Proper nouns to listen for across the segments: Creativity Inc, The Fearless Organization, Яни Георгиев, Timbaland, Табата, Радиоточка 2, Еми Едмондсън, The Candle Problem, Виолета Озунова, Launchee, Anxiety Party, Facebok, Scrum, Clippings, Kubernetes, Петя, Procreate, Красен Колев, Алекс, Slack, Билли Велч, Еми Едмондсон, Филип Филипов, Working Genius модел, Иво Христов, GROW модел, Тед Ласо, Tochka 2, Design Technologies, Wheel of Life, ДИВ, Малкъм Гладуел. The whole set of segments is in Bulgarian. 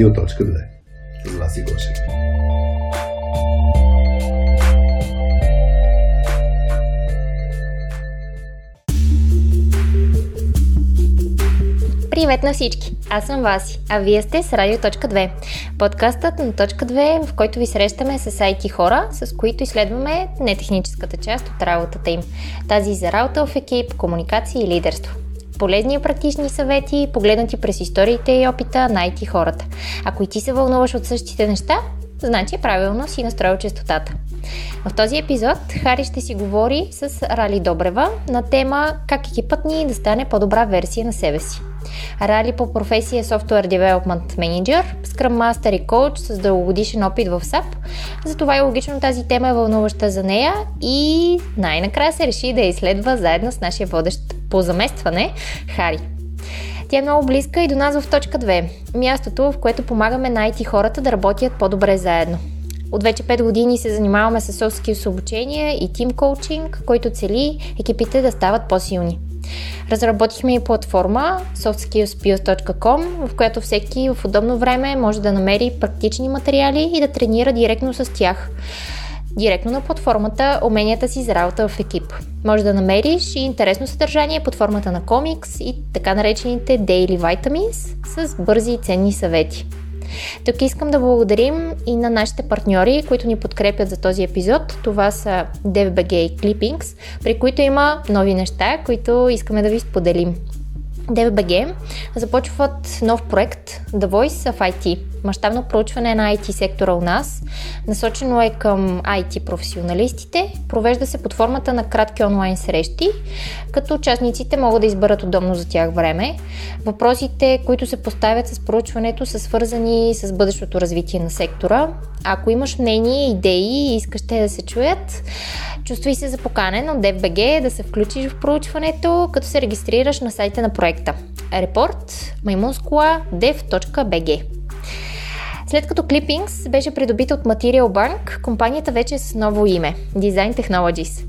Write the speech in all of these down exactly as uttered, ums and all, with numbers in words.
Радиоточка две. Власи Гошев. Привет на всички! Аз съм Васи, а вие сте с Радиоточка две. Подкастът на Точка две, в който ви срещаме с ай ти хора, с които изследваме нетехническата част от работата им. Тази за работа в екип, комуникация и лидерство. Полезни и практични съвети, погледнати през историите и опита на ай ти хората. Ако и ти се вълнуваш от същите неща, значи правилно си настроил честотата. В този епизод Хари ще си говори с Рали Добрева на тема как екипът ни да стане по-добра версия на себе си. Рали по професия е Software Development Manager, Scrum Master и Coach с дългогодишен опит в сап, затова и логично тази тема е вълнуваща за нея и най-накрая се реши да я изследва заедно с нашия водещ по заместване Хари. Тя е много близка и до нас в Точка две, мястото, в което помагаме на ай ти хората да работят по-добре заедно. От вече пет години се занимаваме с soft skills обучение и team coaching, който цели екипите да стават по-силни. Разработихме и платформа soft skills dot com, в която всеки в удобно време може да намери практични материали и да тренира директно с тях. Директно на платформата уменията си за работа в екип. Може да намериш и интересно съдържание под формата на комикс и така наречените Daily Vitamins с бързи и ценни съвети. Тук искам да благодарим и на нашите партньори, които ни подкрепят за този епизод. Това са Д И В точка Би Джи и Clippings, при които има нови неща, които искаме да ви споделим. Д И В точка Би Джи започват нов проект The Voice of Ай Ти. Мащабно проучване на Ай Ти сектора у нас. Насочено е към Ай Ти професионалистите. Провежда се под формата на кратки онлайн срещи, като участниците могат да изберат удобно за тях време. Въпросите, които се поставят с проучването, са свързани с бъдещото развитие на сектора. Ако имаш мнение, идеи и искаш те да се чуят, чувствай се запоканен от Д И В точка Би Джи да се включиш в проучването, като се регистрираш на сайта на проекта. report dot dev dot b g. След като Clippings беше придобита от Material Bank, компанията вече е с ново име – Design Technologies.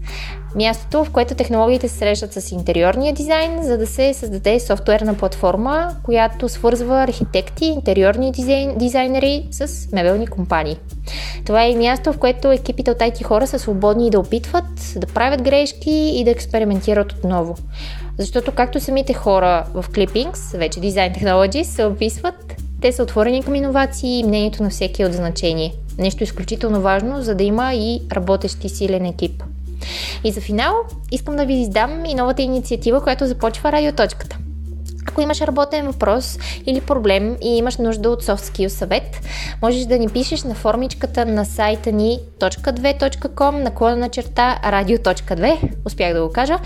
Мястото, в което технологиите се срещат с интериорния дизайн, за да се създаде софтуерна платформа, която свързва архитекти, интериорни дизайн, дизайнери с мебелни компании. Това е място, в което екипите от ай ти хора са свободни да опитват, да правят грешки и да експериментират отново. Защото както самите хора в Clippings, вече Design Technologies, се описват, те са отворени към иновации и мнението на всеки е от значение. Нещо изключително важно, за да има и работещ и силен екип. И за финал искам да ви издам и новата инициатива, която започва Радиоточката. Ако имаш работен въпрос или проблем и имаш нужда от soft skill съвет, можеш да ни пишеш на формичката на сайта ни точка две точка ком наклонена черта Радиоточка две, успях да го кажа.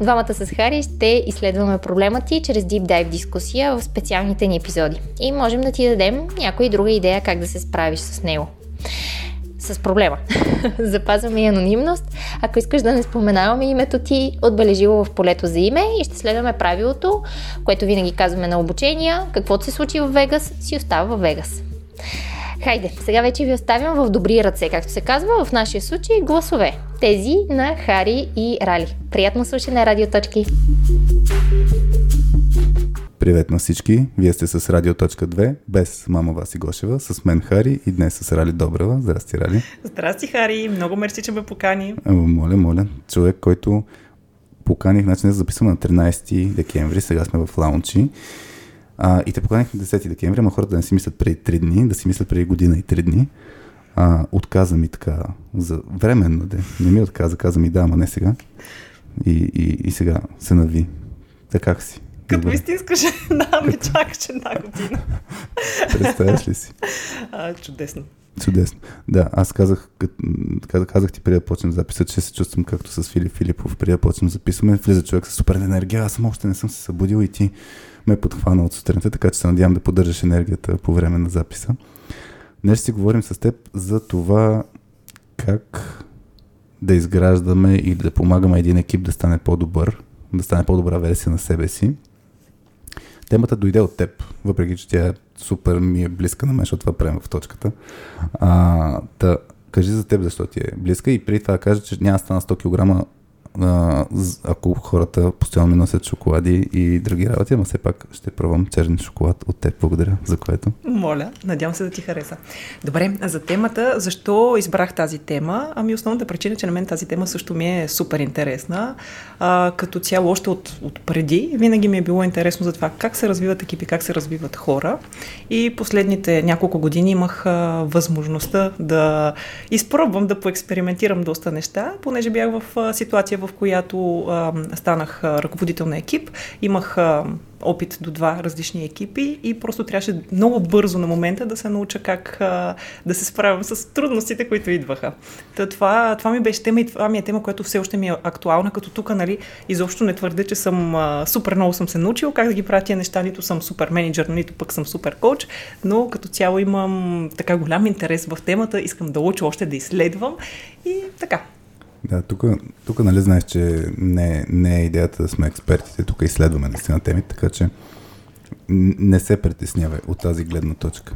Двамата с Хари ще изследваме проблема ти чрез deep dive дискусия в специалните ни епизоди и можем да ти дадем някоя друга идея как да се справиш с него. С проблема. Запазваме и анонимност. Ако искаш да не споменаваме името ти, отбележи го в полето за име и ще следваме правилото, което винаги казваме на обучения. Каквото се случи в Вегас, си остава в Вегас. Хайде, сега вече ви оставям в добри ръце, както се казва, в нашия случай гласове. Тези на Хари и Рали. Приятно слушане, Радиоточки! Привет на всички! Вие сте с Радиоточка две, без мама Васи Гошева, с мен Хари и днес с Рали Добрева. Здрасти, Рали! Здрасти, Хари! Много мерси, че ме покани. Моля, моля. Човек, който поканих, значи не записваме на тринайсети декември, сега сме в Launchee. А, и те поканих на десети декември, ама хората да не си мислят преди три дни, да си мислят преди година и три дни. А, отказа ми така, за временно де. Не ми отказа, каза ми да, ама не сега. И, и, и сега се нави. Така как си? Като истинска жена ме чакаше една година. Представяш ли си? А, чудесно. Чудесно. Да, аз казах, казах ти преди да почнем записа, че се чувствам както с Филип Филипов, преди да почнем записваме. Влиза човек с супер енергия, аз още не съм се събудил и ти ме подхвана от сутринта, така че се надявам да поддържаш енергията по време на записа. Днес ще си говорим с теб за това как да изграждаме и да помагаме един екип да стане по-добър, да стане по-добра версия на себе си. Темата дойде от теб, въпреки че тя е супер ми е близка на мен, защото това правим в точката. А, та, кажи за теб защо ти е близка и преди това кажа, че няма стана сто килограма а, ако хората постоянно ми носят шоколади и други работи, ама все пак ще пробвам черен шоколад от теб. Благодаря за което. Моля, надявам се да ти хареса. Добре, за темата, защо избрах тази тема? Ами основната причина, че на мен тази тема също ми е супер интересна. А, като цяло още от, от преди винаги ми е било интересно за това как се развиват екипи, как се развиват хора. И последните няколко години имах а, възможността да изпробвам, да поекспериментирам доста неща, понеже бях в а, ситуация, в която а, станах а, ръководител на екип. Имах а, опит до два различни екипи и просто трябваше много бързо на момента да се науча как а, да се справям с трудностите, които идваха. Това, това ми беше тема и това ми е тема, която все още ми е актуална, като тук, нали, изобщо не твърдя, че съм а, супер много съм се научил как да ги правя тия неща, нито съм супер менеджер, нито пък съм супер коуч, но като цяло имам така голям интерес в темата, искам да уча още, да изследвам и така. Да, тук, тук нали знаеш, че не, не е идеята да сме експертите, тук изследваме наистина темите, така че не се притеснявай от тази гледна точка.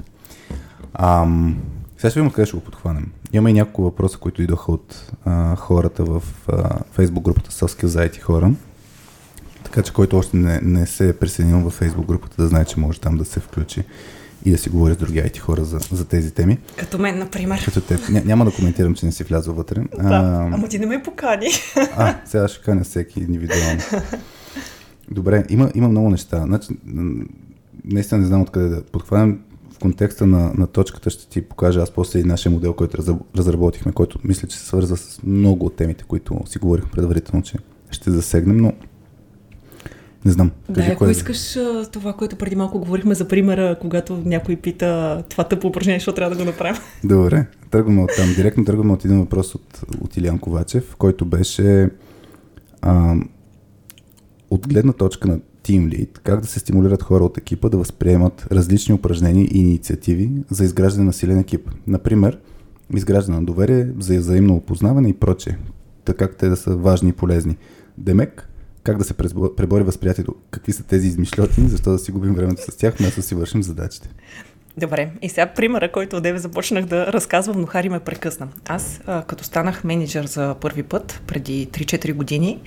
Ам, сега ще видим къде ще го подхванем. Имаме и няколко въпроса, които идоха от а, хората в а, Facebook групата Softskills за ай ти хора, така че който още не, не се е присъединил във Facebook групата да знае, че може там да се включи и да си говори с други ай ти хора за, за тези теми. Като мен, например. Като теб. Ня, няма да коментирам, че не си влязла вътре. Да, а, ама ти не ме покани. А, сега ще каня всеки индивидуално. Добре, има, има много неща. Значи, наистина не знам откъде да подхванем. В контекста на, на точката ще ти покажа аз после и нашия модел, който разработихме, който мисля, че се свързва с много от темите, които си говорих предварително, че ще засегнем, но не знам. Кажи, да, ако искаш това, което преди малко говорихме за примера, когато някой пита това тъпо упражнение, защото трябва да го направим. Добре, тръгваме от там. Директно тръгваме от един въпрос от, от Илиян Ковачев, който беше а, от гледна точка на Team Lead, как да се стимулират хора от екипа да възприемат различни упражнения и инициативи за изграждане на силен екип. Например, изграждане на доверие, за взаимно опознаване и прочее. Така те да са важни и полезни. Демек, как да се пребори възприятието? Какви са тези измишлетни? Защо да си губим времето с тях, вместо да си вършим задачите? Добре, и сега примера, който от деве започнах да разказвам, но Хари ме прекъсна. Аз а, като станах менеджер за първи път, преди три-четири години,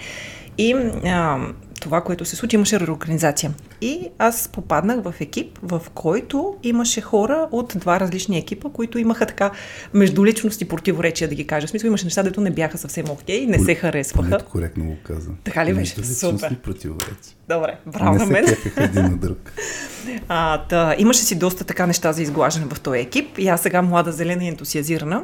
и а, това, което се случи, имаше реорганизация. И аз попаднах в екип, в който имаше хора от два различни екипа, които имаха така междуличности противоречия, да ги кажа. В смисъл, имаше неща, дето не бяха съвсем окей, okay, не се харесваха. Полит коректно го каза. Така ли беше? Супер. Противоречия. Добре, браво на мен. Не се кефеха един на друг. А, да, имаше си доста така неща за изглаждане в този екип. И аз сега млада, зелена и ентусиазирана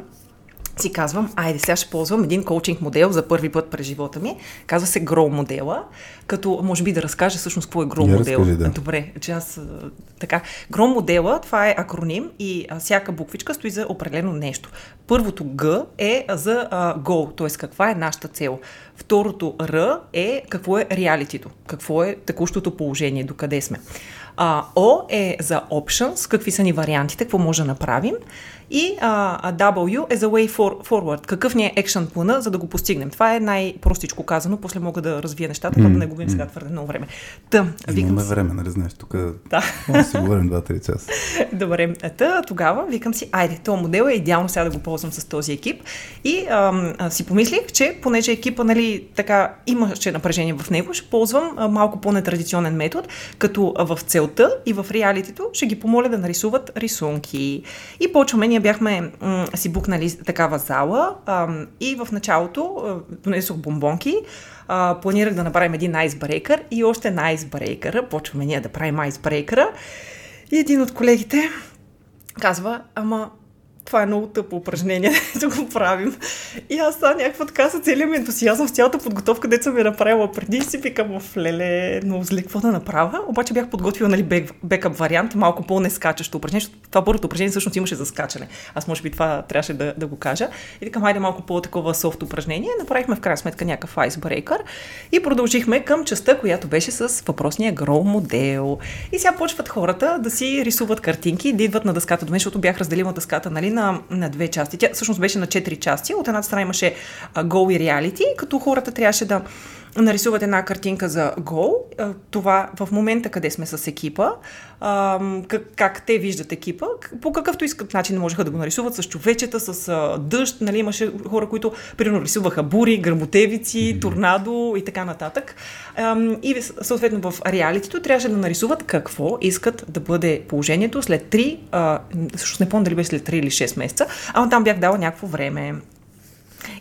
си казвам, айде сега ще ползвам един коучинг модел за първи път през живота ми. Казва се GROW модела, като може би да разкажа всъщност какво е GROW модела. Да. Добре, че аз така. GROW модела, това е акроним и а, всяка буквичка стои за определено нещо. Първото Г е за а, goal, т.е. каква е нашата цел. Второто Р е какво е реалитито, какво е текущото положение, докъде сме. А, О е за options, какви са ни вариантите, какво може да направим. И а, W е за way for, forward. Какъв ни е екшън плана, за да го постигнем? Това е най-простичко казано. После мога да развия нещата, mm, да не губим mm. сега твърде много време. Та, имаме си време, нали знаеш? Тук да си говорим два-три часа. Добре. Та, тогава викам си, айде, този модел е идеално сега да го ползвам с този екип. И а, а, си помислих, че понеже екипа, нали, така имаше напрежение в него, ще ползвам а, малко по-нетрадиционен метод, като в целта и в реалитито ще ги помоля да нарисуват рисунки. И почваме, ние бяхме м- си букнали такава зала а, и в началото а, донесох бомбонки, а, планирах да направим един айсбрейкър и още на айсбрейкъра, почваме ние да правим айсбрейкъра и един от колегите казва, ама това е много тъпо упражнение, да го правим. И аз стана някаква така с целия ми ентусиазъм, с цялата подготовка, дето съм я направила преди и си викам, в леле, но зле, какво да направя? Обаче бях подготвила, нали, бек, бекъп вариант, малко по-нескачащо упражнение, защото това първото упражнение всъщност имаше за скачане. Аз може би това трябваше да, да го кажа. И така, хайде малко по-такова софт упражнение. Направихме в крайна сметка някакъв айсбрейкър и продължихме към частта, която беше с въпросния GROW модел. И сега почват хората да си рисуват картинки, да идват на дъската до мен, защото бях разделила дъската, нали, На, на две части. Тя всъщност беше на четири части. От едната страна имаше гол и реалити, като хората трябваше да нарисуват една картинка за Go, това в момента къде сме с екипа, как, как те виждат екипа, по какъвто искат начин можеха да го нарисуват, с човечета, с дъжд, нали, имаше хора, които примерно рисуваха бури, гръмотевици, торнадо и така нататък. И съответно в реалитито трябваше да нарисуват какво искат да бъде положението след три, всъщност не помня дали беше след три или шест месеца, ама там бях дала някакво време.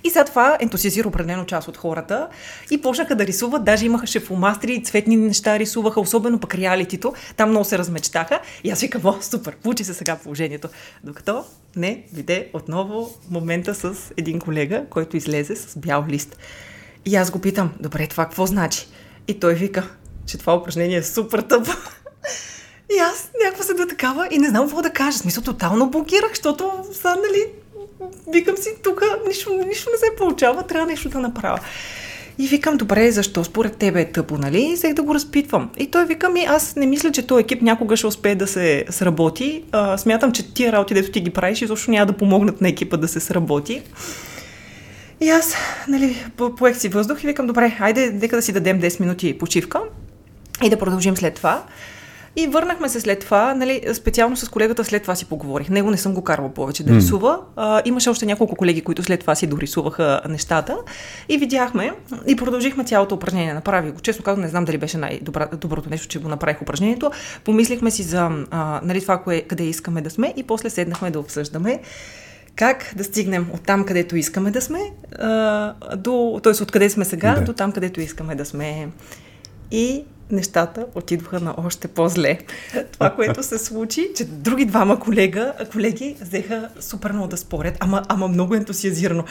И след това ентусиазира определено част от хората и почнаха да рисуват, даже имаха шефомастри и цветни неща рисуваха, особено пък реалитито, там много се размечтаха и аз викам, о, супер, получи се сега положението. Докато не биде отново момента с един колега, който излезе с бял лист. И аз го питам, добре, това какво значи? И той вика, че това упражнение е супер тъпо. И аз някаква седа такава и не знам какво да кажа. Смисъл, тотално блокирах, защото са, нали, викам си, тук нищо, нищо не се получава, трябва нещо да направя. И викам, добре, защо? Според тебе е тъпо, нали? И сега да го разпитвам. И той вика ми, аз не мисля, че този екип някога ще успее да се сработи. А, смятам, че тия работи, дето ти ги правиш, изобщо няма да помогнат на екипа да се сработи. И аз, нали, поех си въздух и викам, добре, айде, нека да си дадем десет минути почивка и да продължим след това. И върнахме се след това, нали, специално с колегата след това си поговорих. Него не съм го карвала повече да рисува. А, имаше още няколко колеги, които след това си дорисуваха нещата. И видяхме и продължихме цялото упражнение. Направих го. Честно казвам, не знам дали беше най-доброто нещо, че го направих упражнението. Помислихме си за а, нали, това, кое, къде искаме да сме и после седнахме да обсъждаме как да стигнем от там, където искаме да сме, а, до, т.е. от къде сме сега, да. До там, където искаме да сме. И нещата отидоха на още по-зле. Това, което се случи, че други двама колега, колеги взеха супер много да спорят, ама, ама много ентусиазирано.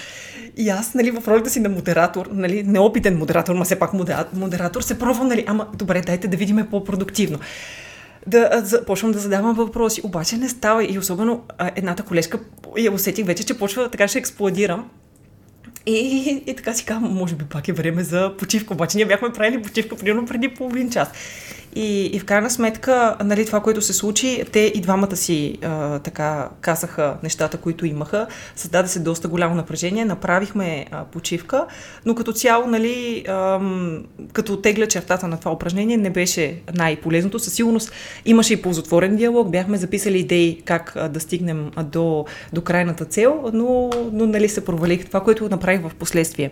И аз, нали, в ролята си на модератор, нали, неопитен модератор, ма все пак модератор, се пробвам, нали, ама добре, дайте да видим по-продуктивно. Да, почвам да задавам въпроси, обаче не става и особено едната колежка, я усетих вече, че почва така ще експлодирам. И, и, и така си казвам, може би пак е време за почивка, обаче ние бяхме правили почивка примерно преди половин час. И, и в крайна сметка, нали, това, което се случи, те и двамата си а, така казаха нещата, които имаха, създаде се доста голямо напрежение, направихме а, почивка, но като цяло, нали, ам, като тегля чертата на това упражнение, не беше най-полезното. Със сигурност имаше и ползотворен диалог, бяхме записали идеи как а, да стигнем а, до, до крайната цел, но, но нали, се провалих това, което направих в последствие.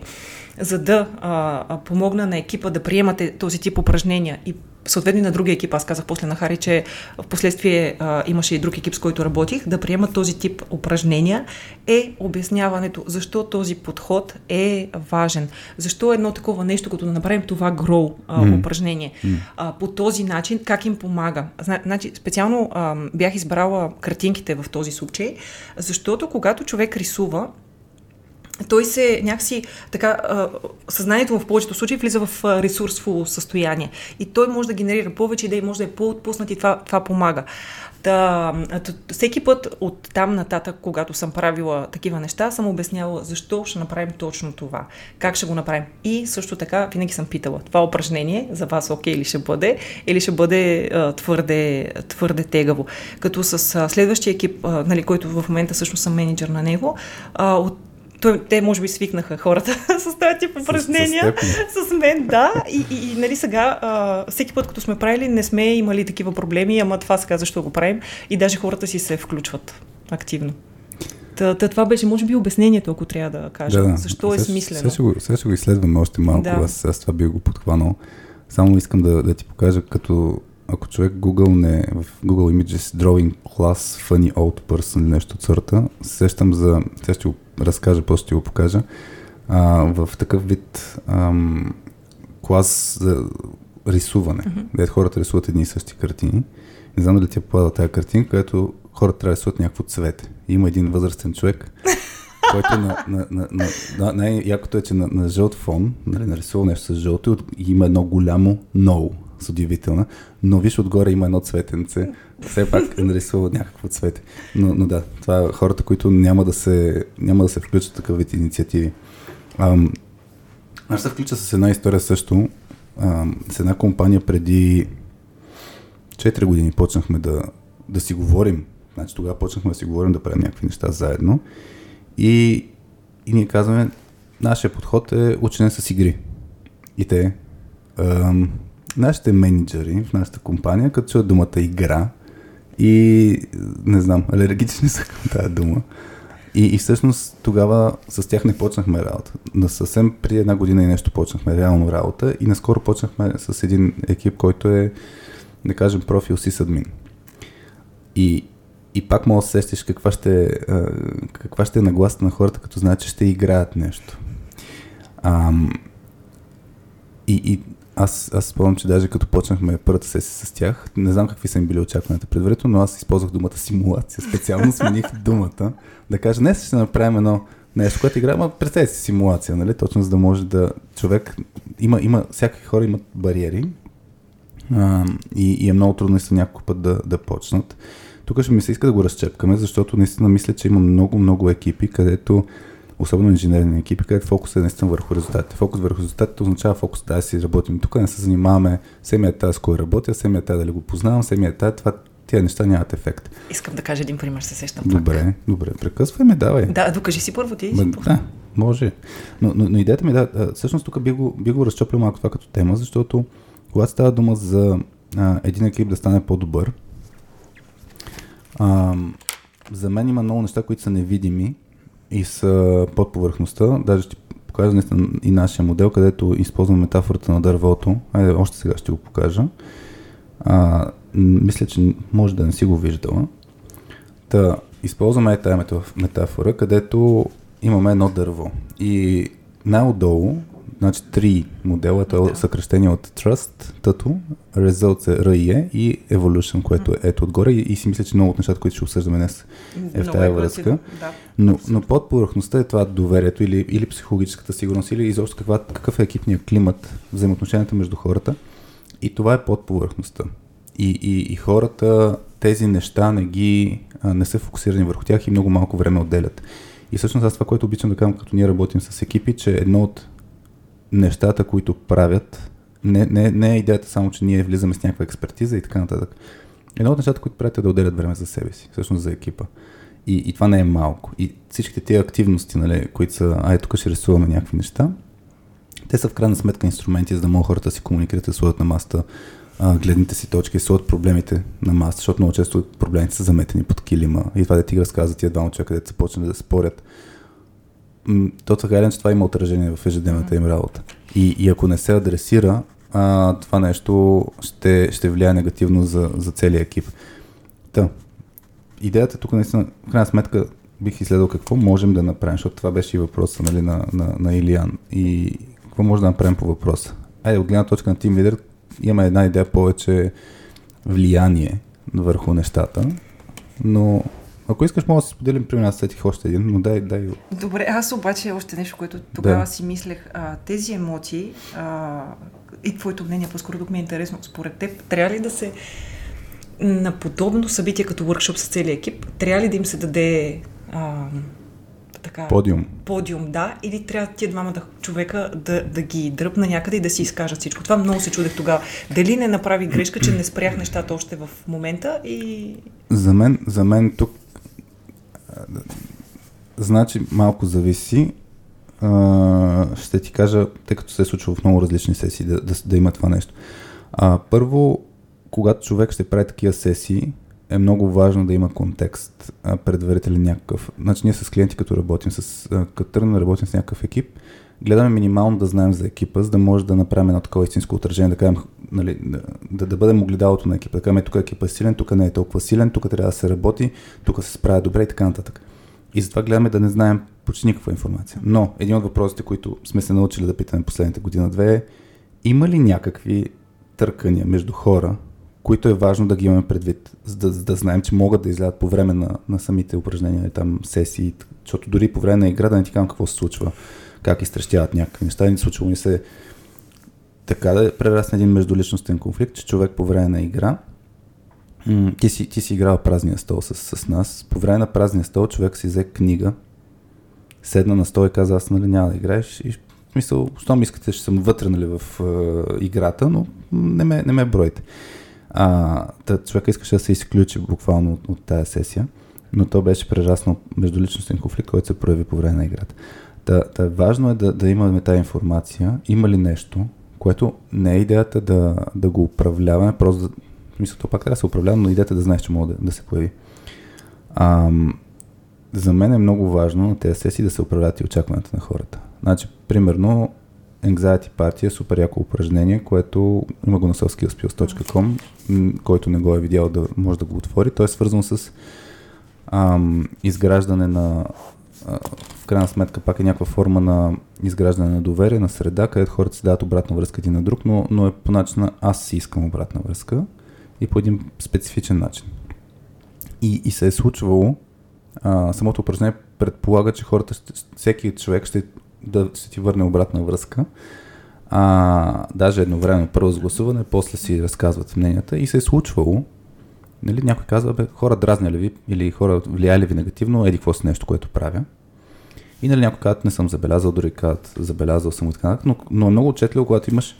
За да а, а, помогна на екипа да приемате този тип упражнения и съответно на другия екип, аз казах после на Хари, че в последствие а, имаше и друг екип, с който работих, да приемат този тип упражнения, е обясняването защо този подход е важен. Защо едно такова нещо, като да направим това grow а, mm. упражнение, mm. А, по този начин, как им помага. Значи, специално а, бях избрала картинките в този случай, защото когато човек рисува, той се някакси така, съзнанието му в повечето случаи влиза в ресурсово състояние и той може да генерира повече идеи, може да е по-отпуснат и това, това помага. Та, всеки път от там нататък, когато съм правила такива неща, съм обясняла защо ще направим точно това, как ще го направим. И също така винаги съм питала, това упражнение за вас окей ли ще бъде, или ще бъде а, твърде, твърде тегаво. Като с а, следващия екип, а, нали, който в момента всъщност съм менеджер на него, а, от Той, те, може би, свикнаха хората с този тип упражнения. С, с, с мен, да. И, и, и нали сега, а, всеки път, като сме правили, не сме имали такива проблеми, ама това сега защо го правим. И даже хората си се включват активно. Та, та, това беше, може би, обяснението, ако трябва да кажа. Да, да. Защо сега, е смислено. Сега, сега ще го изследваме още малко. Да. Аз, аз това бих го подхванал. Само искам да, да ти покажа, като ако човек Google не, в Google Images Drawing Class Funny Old Person нещо от сорта, сещам за... Сега ще го разкажа, просто ще го покажа. А, в такъв вид ам, клас за рисуване, mm-hmm. де хората рисуват едни и същи картини. Не знам дали ти попада тази картинка, където хората трябва да рисуват някакво цвете. Има един възрастен човек, който на, на, на, на, на, най-якото е, че на, на жълт фон, нали, нарисува нещо с жълто и има едно голямо ново. С удивителна, но виж отгоре има едно цветенце, все пак е нарисува някакво цвете. Но, но да, това е хората, които няма да се, няма да се включат в такъв вид инициативи. Ам, аз се включа с една история също. Ам, с една компания преди четири години почнахме да, да си говорим. Значи тогава почнахме да си говорим, да правим някакви неща заедно. И, и ние казваме, нашия подход е учене с игри. И те, ам, нашите менеджери в нашата компания, като чуят думата игра и не знам, алергични са към тази дума. И, и всъщност тогава с тях не почнахме работа. На съвсем при една година и нещо почнахме реално работа и наскоро почнахме с един екип, който е, да кажем, профил сисадмин. И, и пак мога да се сещиш каква ще, каква ще е нагласа на хората, като знаят, че ще играят нещо. Ам, и, и аз, аз спомням, че даже като почнахме първата сесия с тях, не знам какви са им били очакванията предварително, но аз използвах думата симулация. Специално смених думата да кажа, днес ще направим едно нещо, което играем, а представете си симулация, нали? Точно за да може да човек... Има, има, всякакви хора имат бариери а, и, и е много трудно и са няколко път да, да почнат. Тук ще ми се иска да го разчепкаме, защото наистина мисля, че има много-много екипи, където особено инженерни екипи, където фокус е наистина върху резултатите. Фокус върху резултатите означава фокус да си работим тук, не се занимаваме семия тази с кой работя, семия тази дали го познавам, семия тази, това тия неща нямат ефект. Искам да кажа един пример, се сещам пак. Добре, добре, прекъсваме, давай. Да, докажи си първо ти. Бе, да, може. Но, но, но идеята ми, да, всъщност тук би го, би го разчоплил малко това като тема, защото когато става дума за а, един екип да стане по-добър, а, за мен има много неща, които са невидими и са под повърхността. Даже ще покажа наистина и нашия модел, където използвам метафората на дървото. Айде, още сега ще го покажа. А, мисля, че може да не си го виждала. Та, използваме тая метафора, където имаме едно дърво. И най-отдолу, значи три модела, това е съкръщение от Trust, тато, Results е ар и и и Evolution, което е ето отгоре и, и си мисля, че много от нещата, които ще обсъждаме днес е в тази връзка. Да, но, но под повърхността е това доверието или, или психологическата сигурност, или изобщо каква, какъв е екипният климат, взаимоотношенията между хората и това е под повърхността. И, и, и хората тези неща не, ги, а, не са фокусирани върху тях и много малко време отделят. И всъщност аз това, което обичам да кажам, като ние работим с екипи, че едно от нещата, които правят, не, не, не е идеята само, че ние влизаме с някаква експертиза и така нататък. Едно от нещата, които правят е да отделят време за себе си, всъщност за екипа. И, и това не е малко. И всичките тези активности, нали, които са, ай, тук ще рисуваме някакви неща, те са в крайна сметка инструменти, за да могат хората да си комуникират, да сложат на масата гледните си точки, да сложат проблемите на масата, защото много често проблемите са заметени под килима. И това да ти разказват тия двама човека, където са почнали да спорят. То така, че това има отражение в ежедневната им работа. И, и ако не се адресира, а, това нещо ще, ще влияе негативно за, за целия екип. Та, идеята тук наистина, в крайна сметка, бих изследвал какво можем да направим, защото това беше и въпроса, нали, на, на, на Илиян. И какво може да направим по въпроса? Айде, от гледна точка на Team Leader имаме една идея повече влияние върху нещата, но... Ако искаш, мога да се споделим, при мен аз сетих още един, но дай, дай. Добре, аз обаче още нещо, което тогава да. си мислех. А, тези емоции а, и твоето мнение, по-скоро тук ми е интересно, според теб, трябва ли да се на подобно събитие като въркшоп с целия екип, трябва ли да им се даде а, така... Подиум. Подиум, да, или трябва тия двамата човека да, да ги дръпна някъде и да си изкажат всичко. Това много се чудех тогава. Дали не направи грешка, че не спрях нещата още в момента и... За мен, за мен тук значи малко зависи, а, ще ти кажа, тъй като се е случва в много различни сесии, да, да, да има това нещо. А, първо, когато човек ще прави такива сесии, е много важно да има контекст, а, предварителен някакъв. Значи ние с клиенти, като работим, с, а, като тръгнем, работим с някакъв екип, гледаме минимално да знаем за екипа, за да може да направим едно такова истинско отражение, да, кажем, нали, да, да бъдем огледалото на екипа. Да кажем, тук екипа е силен, тук не е толкова силен, тук трябва да се работи, тук се справя добре и така нататък. И затова гледаме да не знаем почти никаква информация. Но един от въпросите, които сме се научили да питаме последните година-две е, има ли някакви търкания между хора, които е важно да ги имаме предвид, за да, за да знаем, че могат да излядат по време на, на самите упражнения или там сесии, защото дори по време на игра да не ти казвам какво се случва. Как изтрещяват някакви неща. Случило ни се така да прерасне един междуличностен конфликт, че човек по време на игра, ти си, ти си играл празния стол с, с нас, по време на празния стол човек си взе книга, седна на стол и каза, аз нали няма да играеш и мисъл, щом искате, ще съм вътре нали, в е, играта, но не ме, не ме бройте. А, та, човека искаше да се изключи буквално от, от тая сесия, но то беше прераснал междуличностен конфликт, който се прояви по време на играта. Да, да, важно е да, да имаме тази информация, има ли нещо, което не е идеята да, да го управляваме, просто да, в мисля, то пак трябва да се управлява, но идеята да знаеш, че може да, да се появи. Ам, за мен е много важно на тези сесии да се управляват и очакването на хората. Значи, примерно, Anxiety Party е супер яко упражнение, което има го на softskills dot com, който не го е видял, да може да го отвори. То е свързано с ам, изграждане на а, в крайна сметка пак е някаква форма на изграждане на доверие, на среда, където хората си дават обратна връзка един на друг, но, но е по начина аз си искам обратна връзка и по един специфичен начин. И, и се е случвало, а, самото упражнение предполага, че хората, ще, всеки човек ще да се ти върне обратна връзка. А, даже едновременно първо сгласуване, после си разказват мненията и се е случвало. Нали, някой казва, бе, хора дразня ли ви или хора влияли ви негативно, еди какво си нещо, което правя. И нали, някой казват, не съм забелязал, дори казват, забелязал съм от канак, но, но е много отчетливо, когато имаш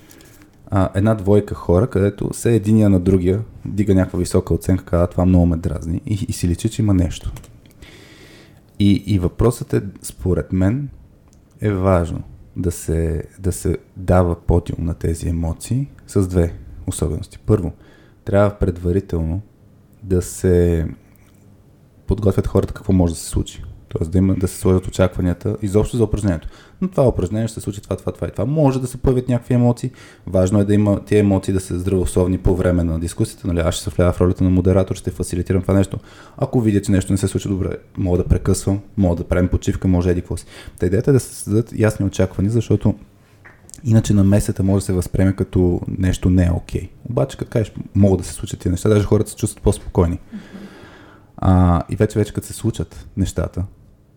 а, една двойка хора, където се единия на другия дига някаква висока оценка, казва, това много ме дразни и, и си личи, че има нещо. И, и въпросът е, според мен, е важно да се, да се дава подиум на тези емоции с две особености. Първо, трябва предварително да се подготвят хората какво може да се случи. Тоест да, има, да се сложат очакванията изобщо за упражнението. Но това упражнение ще се случи това, това, това и това. Може да се появят някакви емоции. Важно е да има тези емоции да са здравословни по време на дискусията. Нали? Аз ще се влява в ролята на модератор, ще фасилитирам това нещо. Ако видя, че нещо не се случи добре, мога да прекъсвам, мога да правим почивка, може еди какво си. Та идеята е да се създадат ясни очаквания, защото иначе на месета може да се възприеме като нещо не е окей. Okay. Обаче, като кажеш, могат да се случат тези неща, даже хората се чувстват по-спокойни. А, и вече вече като се случат нещата,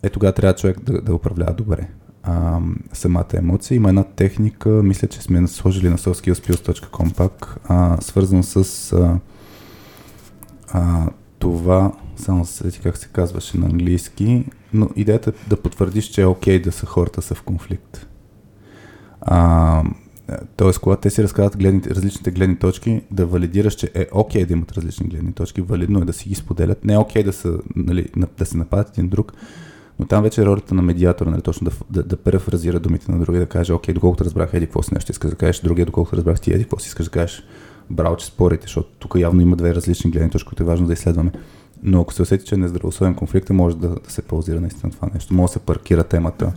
е тогава трябва човек да, да управлява добре а, самата емоция. Има една техника, мисля, че сме сложили на softskills dot com пак, а, свързан с а, а, това, само следи как се казваше на английски, но идеята е да потвърдиш, че е окей да са хората са в конфликт. А, Тоест, когато те си разказват гледни, различните гледни точки, да валидираш, че е окей да имат различни гледни точки, валидно е да си ги споделят, не е окей да, са, нали, да се нападат един друг, но там вече е ролята на медиатора, нали, точно да, да, да префразира думите на другия, да каже, окей, доколкото разбрах, еди, какво си нещо искаш да кажеш, другия, доколкото разбрах, ти еди, какво си искаш да кажеш, браво, че спорите, защото тук явно има две различни гледни точки, които е важно да изследваме. Но ако се усети, че е нездравословен конфликт, може да, да се паузира наистина това нещо, може да се паркира темата.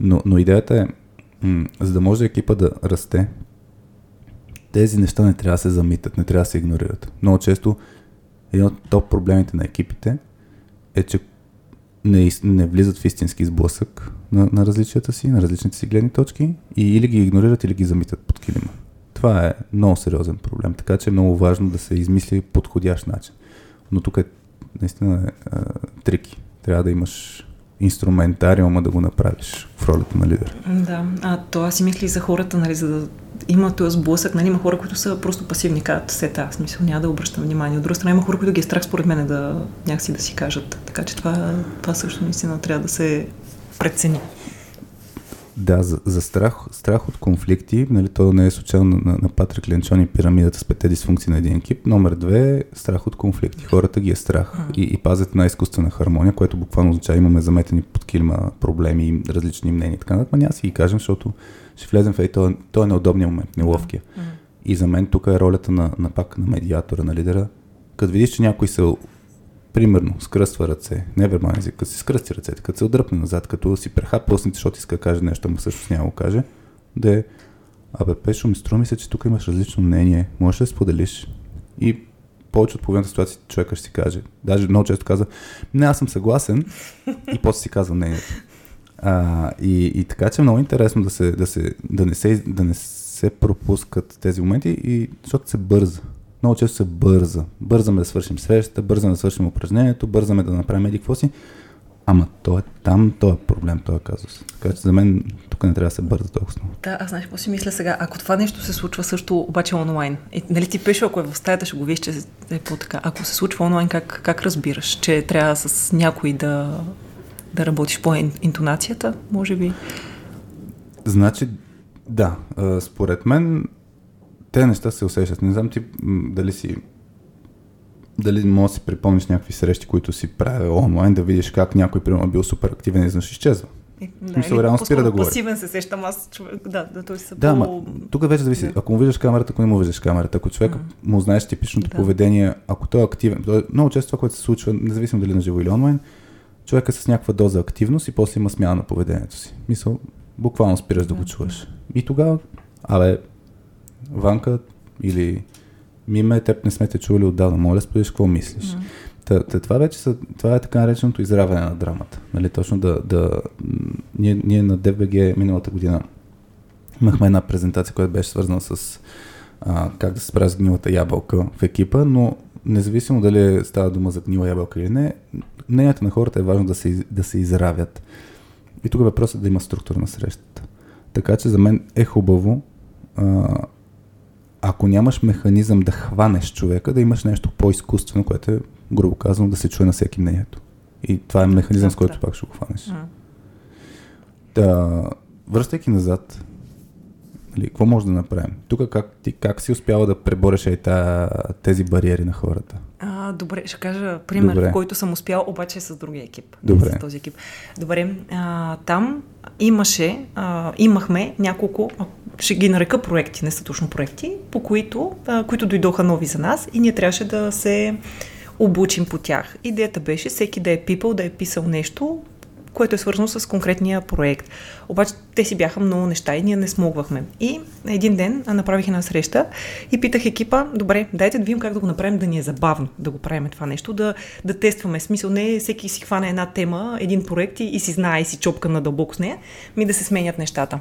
Но, но идеята е, за да може екипа да расте, тези неща не трябва да се замитат, не трябва да се игнорират. Много често един от топ проблемите на екипите е, че не, не влизат в истински сблъсък на, на различията си, на различните си гледни точки и или ги игнорират, или ги замитат под килима. Това е много сериозен проблем, така че е много важно да се измисли подходящ начин. Но тук е наистина е, е, трики. Трябва да имаш инструментариума да го направиш в ролята на лидер. Да, а това си мисли за хората, нали, за да има този сблъсък, нали, има хора, които са просто пасивни, казват сета, в смисъл няма да обръщам внимание. От друга страна има хора, които ги е страх според мен да някакси да си кажат, така че това, това също наистина трябва да се прецени. Да, за, за страх, страх от конфликти, нали, то не е случайно на, на Патрик Ленчони пирамидата с петте дисфункции на един екип. Номер две е страх от конфликти. Хората ги е страх mm. и, и пазят на изкуствена хармония, което буквално означава имаме заметени под килима проблеми, различни мнения и така нататък. Няма си ги кажем, защото ще влезем в ей, то, то е неудобният момент, неловкия. Mm. И за мен тук е ролята на, на пак на медиатора, на лидера. Като видиш, че някой се примерно скръства ръце, невербален език, като си скръсти ръцете, като се отдръпне назад, като си прехапва устните, защото иска да каже нещо, ама всъщност няма го каже, да е, абе, Пешо, ми струва ми се, че тук имаш различно мнение, можеш да споделиш и повече от половината ситуация човека ще си каже. Даже много често казва, не, аз съм съгласен и после си казва мнението. А, и, и така че е много интересно да, се, да, се, да, не се, да не се пропускат тези моменти, и, защото се бърза. Много често се бърза. Бързаме да свършим срещата, бързаме да свършим упражнението, бързаме да направим еди какво си. Ама то е там, то е проблем, то е казус. Така че за мен тук не трябва да се бърза толкова. Да, аз знаеш какво си мисля сега. Ако това нещо се случва също обаче онлайн, и, нали ти пише, ако е в стаята, ще го виж, че е по-така. Ако се случва онлайн, как, как разбираш? Че трябва с някой да, да работиш по интонацията, може би? Значи, да. Според мен те неща се усещат. Не знам ти дали си дали може да си припомниш някакви срещи, които си правил онлайн, да видиш как някой примерно бил супер активен и изнъж изчезва. Да, мисля, реално спира да говори. Пасивен се сещам аз. Човек, да, да, той са да, по... Тук вече зависи. Да. Ако му виждаш камерата, ако не му виждаш камерата, ако човек mm-hmm. му знаеш типичното да. поведение, ако той е активен, той е много често това, което се случва, независимо дали на живо или онлайн, човека с някаква доза активност и после има смяна на поведението си. Мисъл, буквално спираш да, да го чуваш. И тогава, абе, Ванка или Миме, теб не сме те чули отдавна, моля, споделиш какво мислиш. Mm-hmm. Та, та, това вече са, това е така нареченото изравяне на драмата. Нали, точно да, да ние, ние на дев точка би джи миналата година имахме една презентация, която беше свързана с а, как да се справя с гнилата ябълка в екипа, но независимо дали става дума за гнила ябълка или не, мнението на хората е важно да се, да се изравят. И тук въпросът е да има структура на срещата. Така че за мен е хубаво, а, ако нямаш механизъм да хванеш човека, да имаш нещо по-изкуствено, което е грубо казано, да се чуе на всеки мнението. И това е механизъм, с който пак ще го хванеш. Mm. Да, връщайки назад, ли, какво може да направим? Тук как, ти, как си успяла да пребориш и та, тези бариери на хората? А, добре, ще кажа пример, добре. В който съм успяла, обаче с другия екип. Добре. С този екип. Добре, а, там имаше, а, имахме няколко... ще ги нарека проекти, не са точно проекти, по които, а, които дойдоха нови за нас и ние трябваше да се обучим по тях. Идеята беше всеки да е пипал, да е писал нещо, което е свързано с конкретния проект. Обаче те си бяха много неща и ние не смогвахме. И един ден направих една среща и питах екипа, добре, дайте да видим как да го направим, да ни е забавно да го правим това нещо, да, да тестваме. Смисъл не всеки си хвана една тема, един проект и, и си знае, и си чопка надълбоко с нея, ми да се сменят нещата.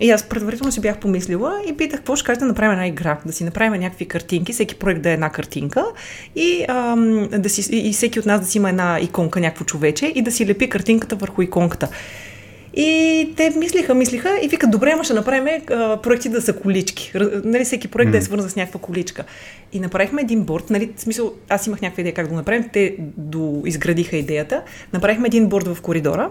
И аз предварително си бях помислила и питах, какво ще кажа да направим една игра, да си направим някакви картинки, всеки проект да е една картинка и, ам, да си, и всеки от нас да си има една иконка, някакво човече и да си лепи картинката върху иконката. И те мислиха, мислиха и викат, добре, ама ще направим а, проекти да са колички. Нали, всеки проект mm. да е свързан с някаква количка. И направихме един борд, нали, в смисъл, аз имах някаква идея как да го направим, те доизградиха идеята, направихме един борд в коридора.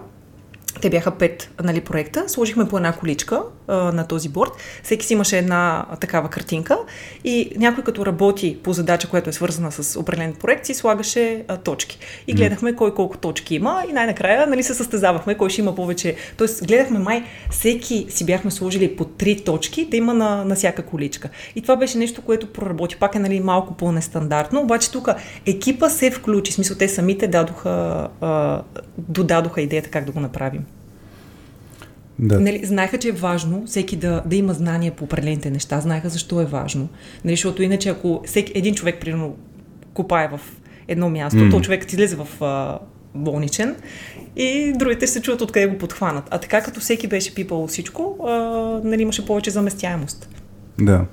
Те бяха пет, нали, проекта, сложихме по една количка а, на този борд, всеки си имаше една такава картинка и някой като работи по задача, която е свързана с определен проект, си слагаше а, точки. И гледахме кой колко точки има и най-накрая, нали, се състезавахме кой ще има повече. Тоест гледахме май, всеки си бяхме сложили по три точки да има на, на всяка количка. И това беше нещо, което проработи. Пак е, нали, малко по-нестандартно, обаче тук екипа се включи, в смисъл те самите дадоха, а, додадоха идеята как да го направим. Да. Нали, знаеха, че е важно всеки да, да има знания по определените неща, знаеха защо е важно. Нали, защото иначе ако всеки един човек примерно копае в едно място, mm. то човекът излезе в а, болничен и другите се чуят откъде го подхванат. А така като всеки беше пипал всичко, а, нали, имаше повече заместяемост. Да.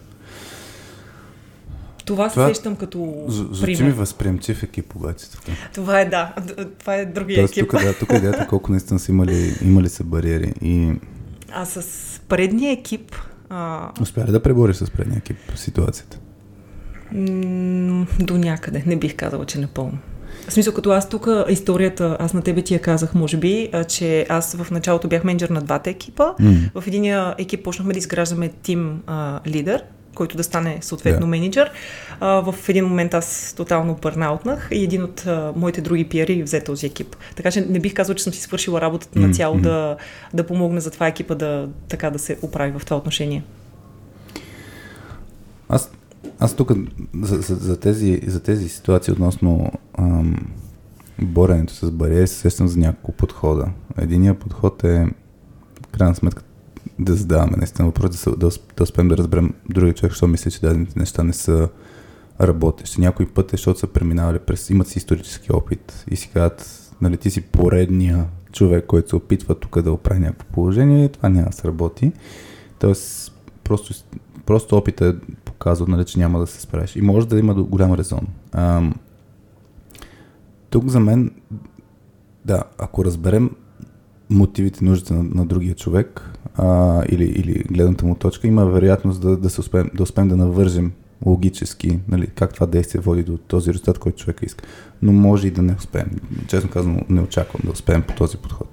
Това, това се сещам като пример. Звучи ми възприемчив екип, обаче. Това е, да. Това е другия Тоест, екип. Тук, да, тук идеята колко наистина са имали, имали са бариери. И... А с предния екип... А... Успя ли да пребориш с предния екип ситуацията? М- до някъде. Не бих казала, че напълно. В смисъл, като аз тук историята, аз на тебе ти я казах, може би, че аз в началото бях менеджер на двата екипа. Mm-hmm. В единия екип почнахме да изграждаме тим а, лидер, който да стане съответно yeah. менеджер. А, в един момент аз тотално бърнаутнах и един от а, моите други пиари взе този екип. Така че не бих казал, че съм си свършила работата mm-hmm. на цяло да, да помогна за това екипа да, така, да се оправи в това отношение. Аз, аз тук за, за, за, тези, за тези ситуации относно ам, боренето с бариери се сещам за няколко подхода. Единият подход е в крайна сметка да задаваме наистина въпрос, да, да, да успеем да разберем другия човек, защото мисля, че дадените неща не са работещи. Някой път е, защото са преминавали през, имат си исторически опит и си казват, нали, ти си поредния човек, който се опитва тук да оправи някакво положение, това няма да се работи. Тоест, просто, просто опитът е показал, нали, че няма да се справиш. И може да има голям резон. Ам, тук за мен, да, ако разберем мотивите, нуждите на, на другия човек, а, или, или гледната му точка, има вероятност да, да, се успеем, да успеем да навържем логически, нали, как това действие води до този резултат, който човека иска. Но може и да не успеем. Честно казано, не очаквам да успеем по този подход.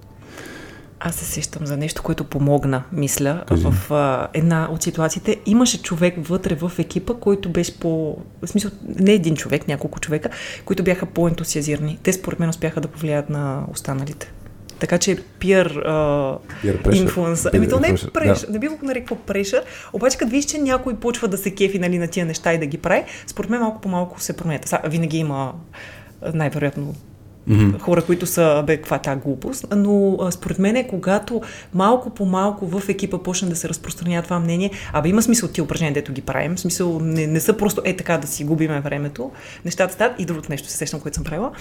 Аз се сещам за нещо, което помогна, мисля, Кажи. в а, една от ситуациите. Имаше човек вътре в екипа, който беше по... В смисъл, не един човек, няколко човека, които бяха по-ентусиазирани. Те според мен успяха да повлияят на останалите. Така че peer инфлуенсър. Еми то не е pressure, да. Не би го нарекла pressure, обаче като виж, че някой почва да се кефи, нали, на тия неща и да ги прави, според мен малко по-малко се променят. Сега, винаги има най-вероятно mm-hmm. хора, които са бе, каква тая глупост, но според мен е, когато малко по-малко в екипа почне да се разпространя това мнение, абе има смисъл тия упражнения, дето ги правим, смисъл не, не са просто е така да си губиме времето, нещата стат и другото нещо се сещам, което съм правила.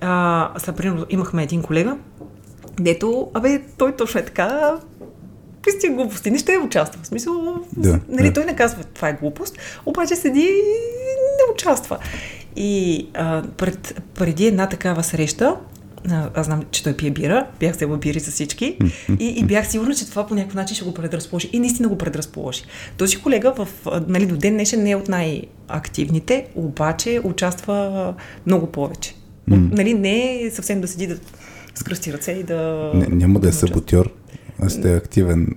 А, сега, примерно, имахме един колега, дето, абе, той точно е така, писти глупости, не ще участва. В смисъл, да, нали, да. Той не казва, това е глупост, обаче седи и не участва. И а, пред, преди една такава среща, а, аз знам, че той пие бира, бях взела бири за всички и, и бях сигурна, че това по някакъв начин ще го предразположи. И наистина го предразположи. Този колега в, нали, до ден днешен не е от най-активните, обаче участва много повече. Mm. Нали, не е съвсем да седи да скръсти ръце и да... Не, няма да е саботьор, а сте активен...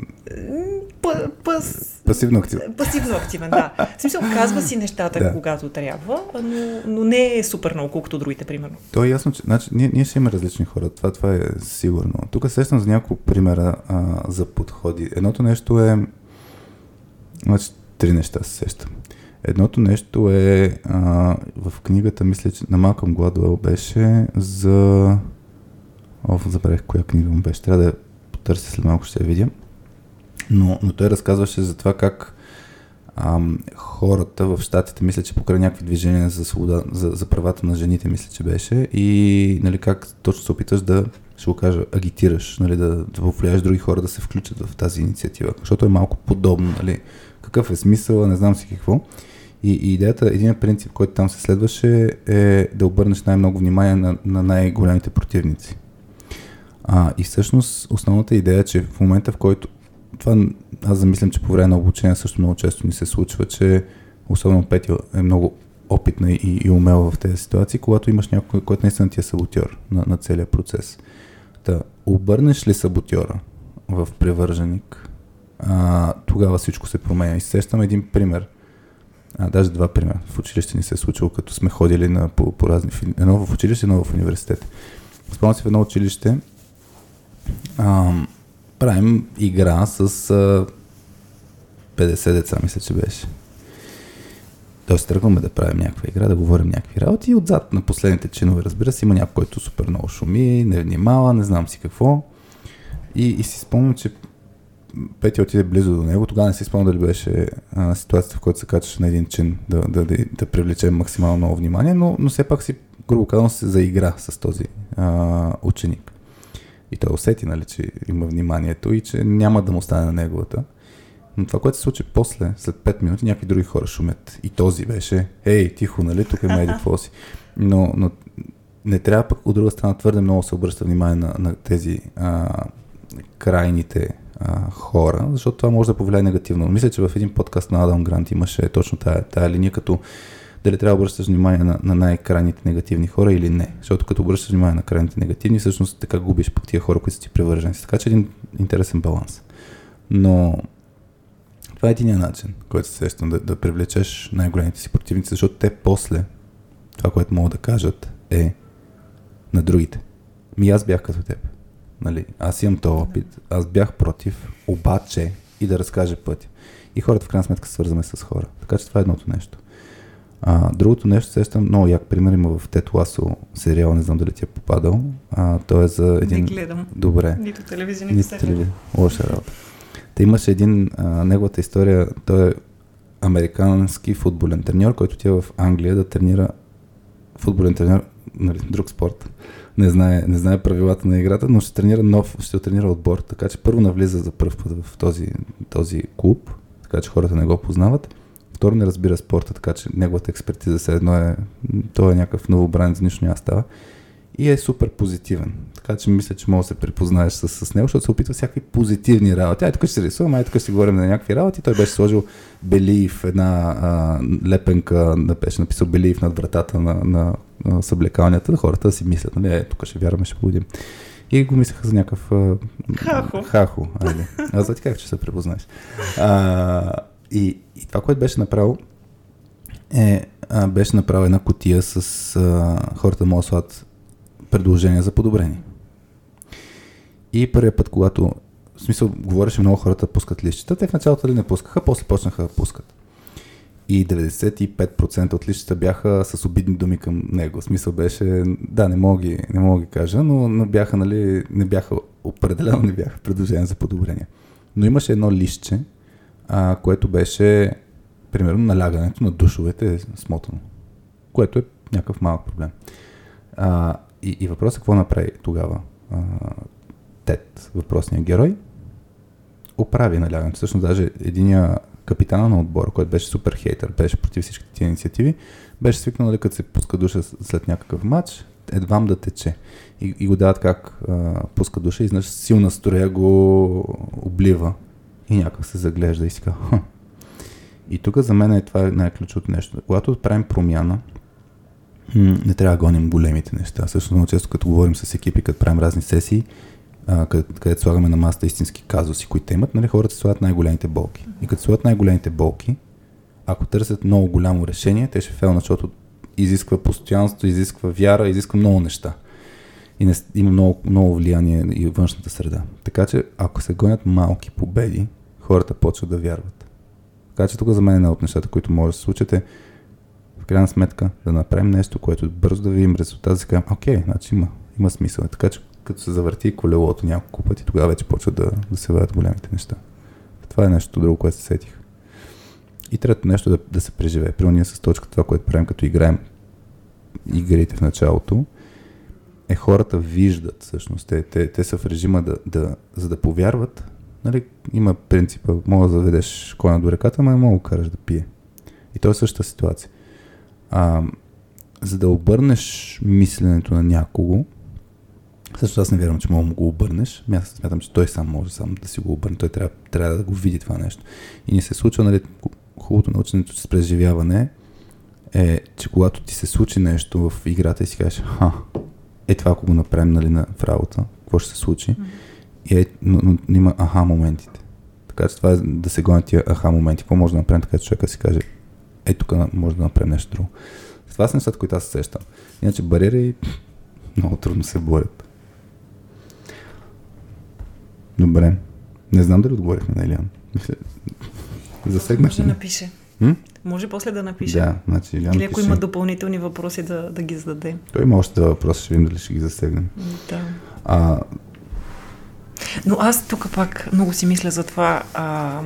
П- пас... Пасивно активен. Пасивно активен, да. В смисъл, казва си нещата, да. Когато трябва, но, но не е супер много, колкото другите, примерно. То е ясно, че значи, ние, ние ще имаме различни хора, това, това е сигурно. Тук сещам за няколко примера а, за подходи. Едното нещо е... Значи, три неща се сещам. Едното нещо е... А, в книгата, мисля, че на Малкъм Гладуел беше за... Оф, забравих коя книга му беше. Трябва да я потърся, след малко ще я видя. Но, но той разказваше за това как ам, хората в щатите, мисля, че покрай някакви движения за, свобода, за, за правата на жените, мисля, че беше. И нали, как точно се опиташ да, ще го кажа, агитираш, нали, да, да повлияеш други хора да се включат в тази инициатива. Защото е малко подобно. Нали. Какъв е смисъл, не знам си какво. И, и идеята, един принцип, който там се следваше е да обърнеш най-много внимание на, на най-големите противници. А, и всъщност основната идея е, че в момента, в който това, аз замислям, че по време на обучение също много често ми се случва, че особено Петя е много опитна и, и умела в тези ситуации, когато имаш някой, който наистина ти е саботьор на, на целия процес. Та, обърнеш ли саботьора в превърженик, а, тогава всичко се променя. И сещам един пример, а, даже два примера. В училище ни се е случило, като сме ходили на, по, по разни... Едно в училище, едно в университет. Спомням си в едно училище, а, правим игра с а, петдесет деца, мисля, че беше. Тоест тръгваме да правим някаква игра, да говорим някакви работи и отзад на последните чинове, разбира се, има някой, който супер много шуми, не внимава, не знам си какво. И, и си спомням, че Петя отиде близо до него, тогава не си спомням дали беше а, ситуацията, в която се качваше на един чин да, да, да, да привлече максимално много внимание, но, но все пак си, грубо казвам, се заигра с този а, ученик. И той усети, нали, че има вниманието и че няма да му стане на неговата. Но това, което се случи после, след пет минути, някакви други хора шумят. И този беше, ей, тихо, нали, тук има едикво си. Но, но не трябва пък, от друга страна, твърде много се обръща внимание на, на тези а, крайните а, хора, защото това може да повлияе негативно. Мисля, че в един подкаст на Адам Грант имаше точно тая, тая линия, като дали трябва да обръщаш внимание на, на най-крайните негативни хора или не. Защото като обръщаш внимание на крайните негативни, всъщност така губиш пък тия хора, които са ти привържени. Така че един интересен баланс. Но това е единия начин, който се сещам, да, да привлечеш най-големите си противници, защото те после, това, което могат да кажат, е на другите. Ми аз бях като теб. Нали? Аз имам този опит. Аз бях против, обаче и да разкаже пътя. И хората в крайна сметка свързваме с хора. Така че това е едното нещо. А, другото нещо сещам, много як пример има в Тед Ласо сериал, не знам дали ти е попадал. А, той е за един... Не гледам. Добре. Нито телевизия, нито сериал. Лоша работа. Та имаше един, а, неговата история, той е американски футболен треньор, който ти е в Англия да тренира футболен треньор, нали, друг спорт. Не знае, не знае правилата на играта, но ще тренира нов, ще тренира отбор, така че първо навлиза за пръв път в този, този клуб, така че хората не го познават. Второ, не разбира спорта, така че неговата експертиза все едно е, той е някакъв новобранец, нищо няма става и е супер позитивен. Така че мисля, че мога да се припознаеш с, с него, защото се опитва всякакви позитивни работи. Ай, тук ще се рисувам, ай, тук ще говорим на някакви работи. Той беше сложил белив, една а, лепенка, беше написал белив над вратата на, на, на съблекалнията, хората да си мислят, нали, е, тук ще вярваме, ще побудим. И го мислеха за някакъв... А, хахо. Хахо, айде. Аз за ти как ще се припознаеш. А, И, и това, което беше направил, е, а, беше направил една кутия с а, хората да могат да слагат предложения за подобрение. И първият път, когато, в смисъл, говореше много хората пускат листчета, те в началото ли не пускаха, после почнаха да пускат. И деветдесет и пет процента от листчета бяха с обидни думи към него. В смисъл беше, да, не мога ги, не мога ги кажа, но, но бяха, нали, не бяха, определено не бяха предложения за подобрение. Но имаше едно листче, а, което беше, примерно, налягането на душовете смотано, което е някакъв малък проблем. А, и, и въпросът е какво направи тогава а, Тед, въпросният герой, оправи налягането. Всъщност даже единия капитана на отбора, който беше супер хейтър, беше против всички тия инициативи, беше свикнал, нали, като се пуска душа след някакъв матч, едвам да тече. И, и го дават как а, пуска душа и изнъж силна струя го облива и някак се заглежда и си казва. И тук за мен е това най-ключовото нещо. Когато правим промяна, не трябва да гоним големите неща. Също много често като говорим с екипи, като правим разни сесии, а, къде, където слагаме на масата истински казуси, които имат, нали, хората слагат най-големите болки. И като слагат най-големите болки, ако търсят много голямо решение, те ще фейлнат, защото изисква постоянство, изисква вяра, изисква много неща. И не, има много, много влияние и външната среда. Така че ако се гонят малки победи, хората почват да вярват. Така че тук за мен е една от нещата, които може да се случат е в крайна сметка да направим нещо, което бързо да видим резултат, да си кажем, окей, значи има, има смисъл. Така че като се завърти колелото няколко пъти, тогава вече почват да, да се върят големите неща. Това е нещо друго, което се сетих. И трето нещо да, да се преживее. При ние с точката, това, което правим като играем игрите в началото, е хората виждат всъщност. Те, те, те са в режима да, да, за да повярват. Нали, има принципа, мога да заведеш коня до реката, но мога да караш да пие. И то е същата ситуация. А, за да обърнеш мисленето на някого, също аз не вярвам, че мога да го обърнеш. Аз смятам, че той сам може сам да си го обърне. Той трябва, трябва да го види това нещо. И не се случва, нали, хубавото на ученето с преживяване е, че когато ти се случи нещо в играта и си кажеш, ха, е това ако го направим, нали, на, в работа, какво ще се случи? И е, но, но, но има аха моментите. Така че това е да се гонят тия аха моменти. Какво може да направим, така че човека си каже, е тук може да направим нещо друго. Това са нещата, които аз сещам. Иначе бариери много трудно се борят. Добре. Не знам дали отговорихме на Илиян. Засегнахме. Може да напише. М? Може после да напише. Да, значи Илиян. Или ако пише. Има допълнителни въпроси да, да ги зададе. Той има още два въпроса, ще видим дали ще ги засегнем. Да. А... Но аз тук пак много си мисля за това, а,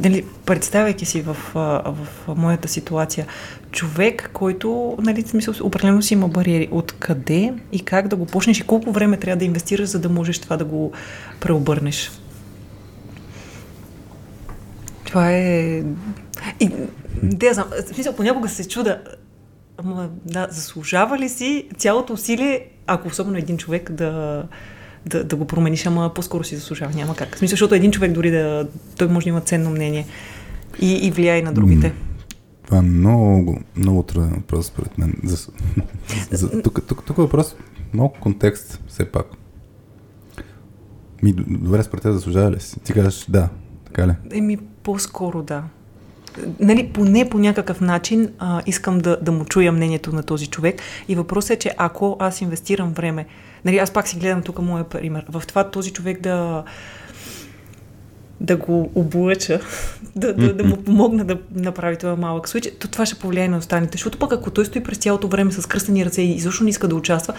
дали, представяйки си в, в, в моята ситуация, човек, който, нали, смисъл, определено си има бариери. Откъде и как да го почнеш и колко време трябва да инвестираш, за да можеш това да го преобърнеш. Това е... И, да, знам, смисъл, понякога се чуда, ама, да, заслужава ли си цялото усилие, ако особено един човек да... Да, да го промениш, ама по-скоро си заслужава. Няма как. В смисъл, защото един човек дори да... Той може да има ценно мнение и, и влияе на другите. Това е много, много труден въпрос, според мен. За, за, тук, тук, тук е въпрос, малко контекст, все пак. Ми, добре, според те заслужава ли си? Ти кажеш да, така ли? Еми, по-скоро да. Нали, поне по някакъв начин а, искам да, да му чуя мнението на този човек. И въпросът е, че ако аз инвестирам време, нали, аз пак си гледам тук моя пример, в това този човек да да го облъча, да, да, да му помогна да направи това малък случай, то това ще повлияе на останалите. Защото пък ако той стои през цялото време с кръстени ръце и изобщо не иска да участва,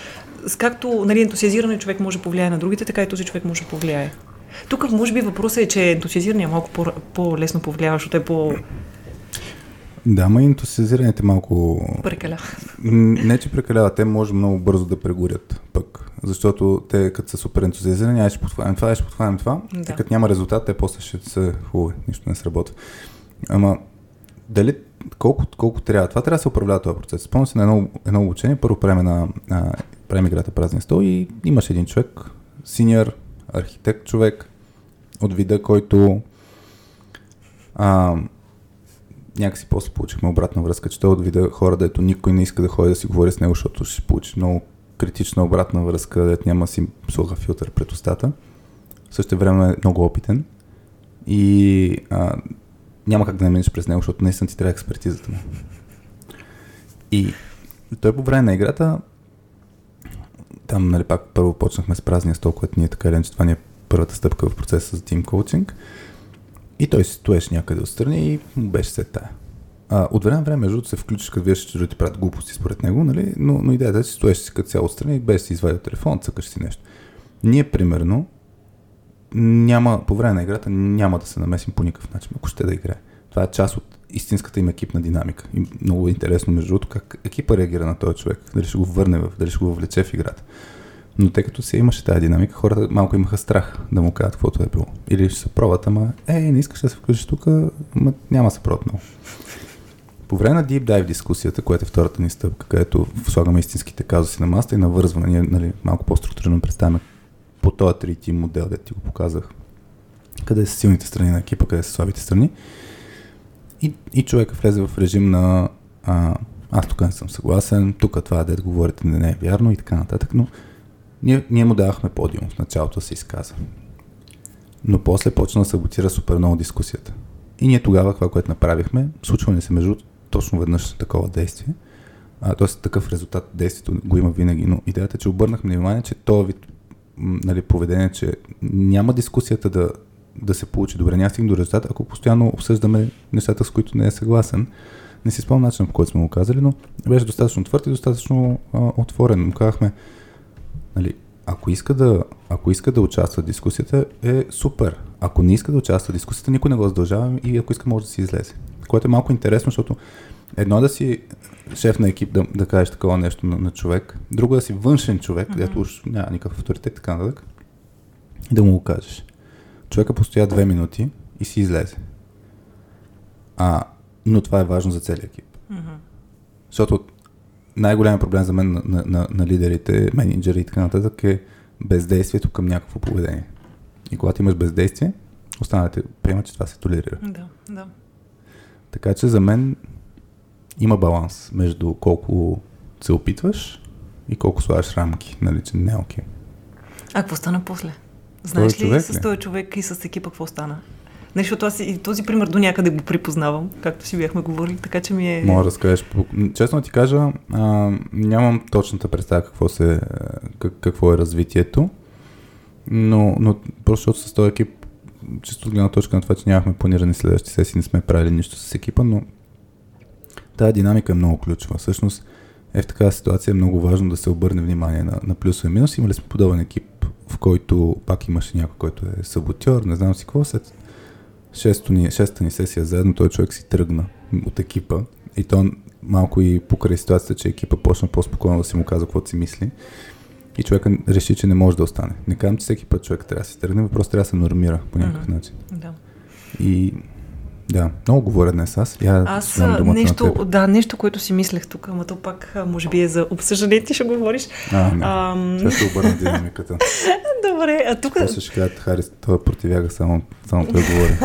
както, нали, ентусиазиран човек може да повлияе на другите, така и този човек може да повлияе. Тук може би въпросът е, че ентусиазирания малко по- по-лесно повлиява, защото е по... Да, ма ентусиазираните малко... Прекалява. Не, че прекалява, те може много бързо да прегорят пък, защото те като са супер ентусиазирани, аз ще подхванем това, аз ще подхванем това, да. И като няма резултат, те после ще са хубави, нищо не сработва. Ама, дали колко, колко трябва, това трябва да се управлява този процес. Спомням се на едно, едно обучение, първо правим на а, правим играта празния стол и имаше един човек, синьор, архитект човек, от вида, който а, някакси после получихме обратна връзка, че той от вида хора, дето никой не иска да ходи да си говори с него, защото ще получи много критична обратна връзка, дето няма си слуха филтър пред устата. В същото време е много опитен и а, няма как да не минеш през него, защото наистина ти трябва експертизата му. И той по време на играта там, нали, пак първо почнахме с празния стол, което ние така или иначе това ни е първата стъпка в процеса за тим коучинг. И той си стоеше някъде отстрани и беше се тая. А, от време време, между другото, се включиш, като виждаш, че да ти правят глупости според него, нали? но, но идеята е, че стоеше си като цяло отстрани и беше си извадил телефон, цъкаш си нещо. Ние, примерно, няма, по време на играта няма да се намесим по никакъв начин, ако ще да играе. Това е част от истинската им екипна динамика. И много е интересно, между другото, как екипа реагира на този човек, дали ще го върне, в, дали ще го влече в играта. Но тъй като си имаше тази динамика, хората малко имаха страх да му кажат каквото е било. Или ще се пробват, ама е, не искаш да се включиш тук, ама няма се пробват много. По време на Deep Dive дискусията, която е втората ни стъпка, където слагаме истинските казуси на масата и навързване, ние нали, малко по-структурно представяме по този три Ти модел, де ти го показах, къде са силните страни на екипа, къде са слабите страни. И, и човека влезе в режим на а, аз тук не съм съгласен, тук това дед говорите не е вярно и така нататък, но ние, ние му давахме подиум в началото се изказа. Но после почна да саботира супер много дискусията. И ние тогава, това, което направихме, случва ни се между точно веднъж такова действие, а, т.е. такъв резултат действието го има винаги, но идеята е, че обърнахме внимание, че този вид нали, поведение, че няма дискусията да, да се получи добре, няма стигне до резултата, ако постоянно обсъждаме нещата, с които не е съгласен. Не си спомням начинът, по който сме го казали, но беше достатъчно твърд и достатъчно а, отворен. Му казахме, нали, ако иска да, ако иска да участва в дискусията, е супер. Ако не иска да участва в дискусията, никой не го задължава и ако иска, може да си излезе. Което е малко интересно, защото едно е да си шеф на екип да, да кажеш такова нещо на, на човек, друго е да си външен човек, където mm-hmm. няма никакъв авторитет, така нататък, и да му го кажеш. Човека постоя две минути и си излезе. А, но това е важно за целия екип. Mm-hmm. Защото най-голям проблем за мен на, на, на, на лидерите, менеджери и така нататък е бездействието към някакво поведение. И когато имаш бездействие, останалите приемат, че това се толерира. Да, да. Така че за мен има баланс между колко се опитваш и колко слагаш рамки, нали, че не е окей. А какво стана после? Знаеш ли с този човек и с екипа какво стана? Защото аз и този пример до някъде го припознавам, както си бяхме говорили, така че ми е... Може да скажеш. Честно ти кажа, а, нямам точната представа какво, се, какво е развитието, но, но просто защото с този екип, чисто от гледна точка на това, че нямахме планирани следващи сесии, не сме правили нищо с екипа, но тая динамика е много ключова. Всъщност е в такава ситуация е много важно да се обърне внимание на, на плюсове и минуси. Имали сме подобен екип, в който пак имаше някой, който е саботьор, не знам си какво след. Шеста ни, шеста ни сесия заедно, той човек си тръгна от екипа и то малко и покрай ситуацията, че екипа почна по-спокойно да си му казва какво си мисли и човека реши, че не може да остане. Не казвам, че всеки път човек трябва да си тръгне, въпрос трябва да се нормира по някакъв mm-hmm. начин. Да. И да, много говоря днес аз. Я аз нещо, да, нещо, което си мислех тук, ама то пак може би е за обсъждане, ти ще говориш. А, не, Ам... това ще обърна динамиката. Добре, а тук... После ще кажат, Хари, това противяга, само, само той говори.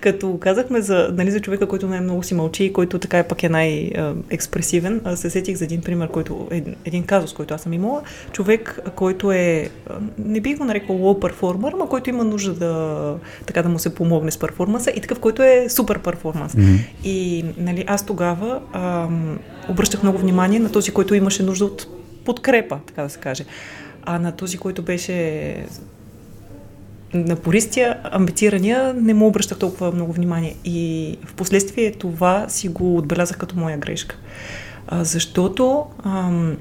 Като казахме за, нали, за човека, който най-много си мълчи и който така е пак е най-експресивен, се сетих за един пример, който е един казус, който аз съм имала. Човек, който е, не бих го нарекла low performer, но който има нужда да, така да му се помогне с перформанса и такъв, който е супер перформанс. Mm-hmm. И нали, аз тогава ам, обръщах много внимание на този, който имаше нужда от подкрепа, така да се каже. А на този, който беше... на пористия, амбицирания, не му обръщах толкова много внимание. И в последствие това си го отбелязах като моя грешка. А, защото ам,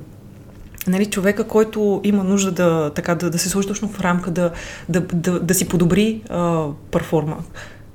нали, човека, който има нужда да, така, да, да се сложи точно в рамка, да, да, да, да си подобри а, перформа,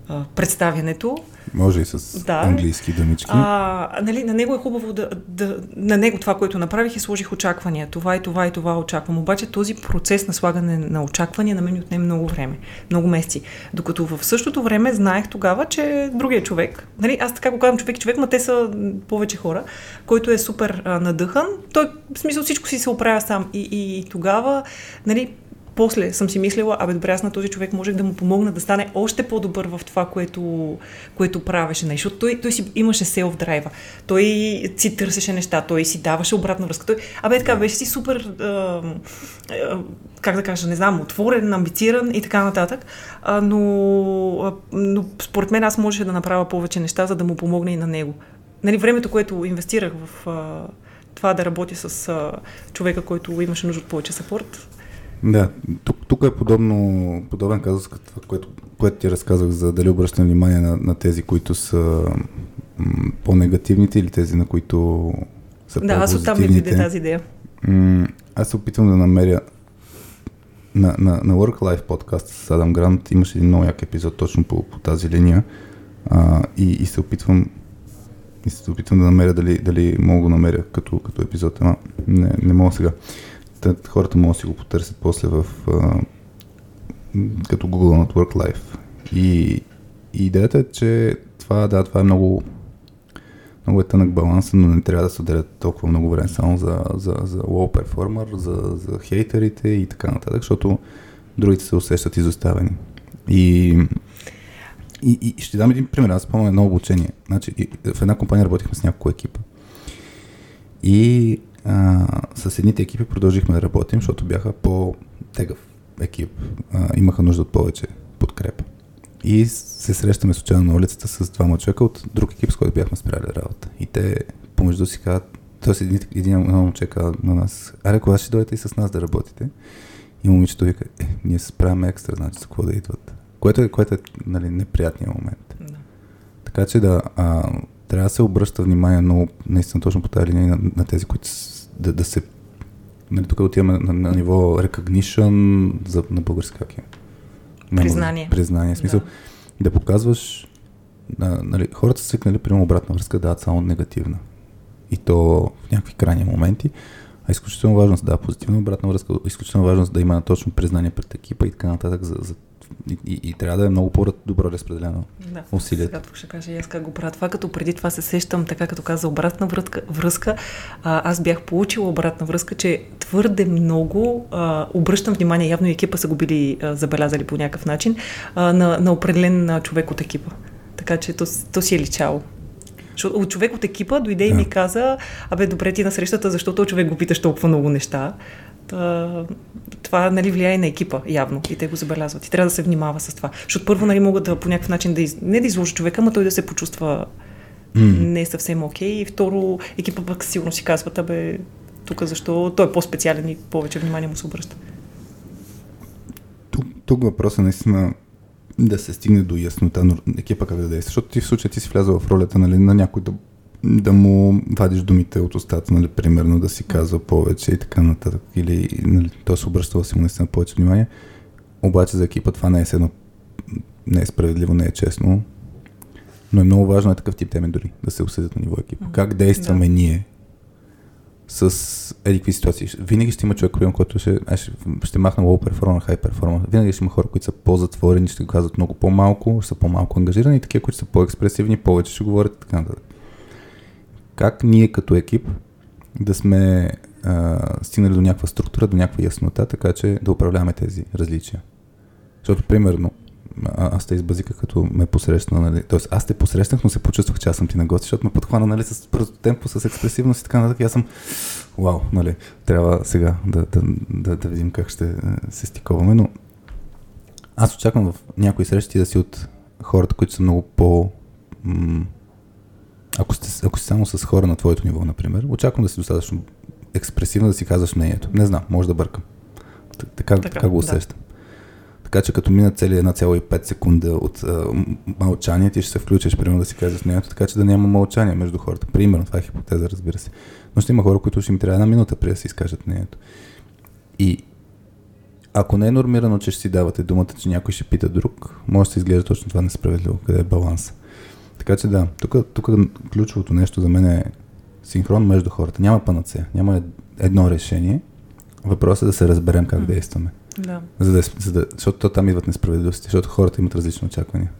а, представянето, може и с да. английски думички. А, нали, на него е хубаво да, да... На него това, което направих, и сложих очаквания. Това и това и това очаквам. Обаче този процес на слагане на очаквания на мен отне много време. Много месеци. Докато в същото време знаех тогава, че другия човек... Нали, аз така го казвам човек и човек, ма те са повече хора, който е супер а, надъхан. Той, в смисъл, всичко си се оправя сам. И, и, и тогава... Нали, после съм си мислила, абе добре, аз на този човек можех да му помогна да стане още по-добър в това, което, което правеше. Защото той, той си имаше селф-драйва, той си търсеше неща, той си даваше обратна връзка. Той, абе така, беше си супер, а, а, как да кажа, не знам, отворен, амбициран и така нататък. А, но, а, но според мен аз можеше да направя повече неща, за да му помогна и на него. Нали, времето, което инвестирах в а, това да работя с а, човека, който имаше нужда от повече съпорт, Да, тук, тук е подобно, подобен казус, което, което ти разказах, за дали обръщам внимание на, на тези, които са м- по-негативните или тези, на които са по-позитивните. Да, аз оттам не видя тази идея. М- аз се опитвам да намеря на, на, на Work-Life подкаст с Адам Грант, имаше един много як епизод точно по, по тази линия а, и, и се опитвам и се опитвам да намеря дали, дали мога го намеря като, като епизод, ама не, не мога сега. Хората могат да си го потърсят после в а, като Google на Work Life. И, и идеята е, че това, да, това е много, много е тънък баланс, но не трябва да се отделят толкова много време само за, за, за low performer, за, за хейтерите и така нататък, защото другите се усещат изоставени. И, и, и ще дам един пример. Аз спомням едно обучение. Значи, в една компания работихме с няколко екипа. И А, с едните екипи продължихме да работим, защото бяха по-тегъв екип. А, имаха нужда от повече подкрепа. И се срещаме случайно на улицата с двама човека от друг екип, с който бяхме спряли работа. И те помежду си казват, т.е. един, един момче казва на нас: "Аре, кога ще дойдете и с нас да работите?" И момичето вика: "Е, ние се справяме екстра, значи за какво да идват?" Което е, което е, нали, неприятният момент. Да. Така че да... А, трябва да се обръща внимание много, наистина точно по тази линия на, на тези, които да, да се... Нали, тук отиваме на, на ниво recognition за, на български как е? Признание. Признание, в смисъл. Да, да показваш... А, нали, хората са свикнали, примерно, обратна връзка, да, само негативна. И то в някакви крайни моменти. А изключително важно да, позитивна обратна връзка, изключително важно да има точно признание пред екипа и така нататък за... за И, и, и трябва да е много по-добро разпределено да, усилието. Сега тук ще кажа и аз как го правя това, като преди това се сещам, така като каза обратна връзка, а, аз бях получила обратна връзка, че твърде много а, обръщам внимание, явно и екипа са го били а, забелязали по някакъв начин, а, на, на определен а, човек от екипа. Така че то, то си е личало. От човек от екипа дойде yeah. и ми каза: "Абе, добре ти на срещата, защото човек го питаш толкова много неща." Това, нали, влияе на екипа явно и те го забелязват и трябва да се внимава с това, защото първо, нали, могат да по някакъв начин да из... не да изложи човека, но той да се почувства mm. не съвсем окей, и второ, екипа пък сигурно си казват: "Абе, тук защо той е по-специален и повече внимание му се обръща." Тук, тук въпросът е наистина да се стигне до яснота, но екипа как да действа, защото ти в случая ти си влязла в ролята, нали, на някой да да му вадиш думите от устата, нали, примерно, да си казва повече и така нататък, или, нали, той се обръщава си му наистина повече внимание, обаче за екипа това не е седно, не е справедливо, не е честно, но е много важно е такъв тип теми дори да се обсъдят на ниво екипа. Mm-hmm. Как действаме да. ние с едикви ситуации? Винаги ще има човек, който ще, ще, ще махна low performer, high performer, винаги ще има хора, които са по-затворени, ще казват много по-малко, ще са по-малко ангажирани, и такива, които са по-експресивни, повече ще говорят и така нататък. Как ние като екип да сме а, стигнали до някаква структура, до някаква яснота, така че да управляваме тези различия. Защото, примерно, а, аз те избазиках, като ме посрещна, нали, т.е. аз те посрещнах, но се почувствах, че аз съм ти на гости, защото ме подхвана, нали, с бързо темпо, с експресивност и така нататък. И аз съм, вау, нали, трябва сега да, да, да, да видим как ще се стиковаме, но аз очаквам в някои срещи да си от хората, които са много по... М- Ако сте, ако сте само с хора на твоето ниво, например, очаквам да си достатъчно експресивно да си казваш мнението. Не знам, може да бъркам. Така, така, така го усещам. Да. Така че като мина цели една цяло и пет секунда от а, мълчание, ти ще се включиш, примерно, да си казваш мнението, така че да няма мълчание между хората. Примерно, това е хипотеза, разбира се. Но ще има хора, които ще им трябва една минута преди да си изкажат мнението. И ако не е нормирано, че ще си давате думата, че някой ще пита друг, може да се изглежда точно това несправедливо, къде е баланса. Така че да, тук, тук ключовото нещо за мен е синхрон между хората. Няма панацея, няма едно решение. Въпросът е да се разберем как mm. действаме. Да. За да, за да, защото там идват несправедливости, защото хората имат различни очаквания.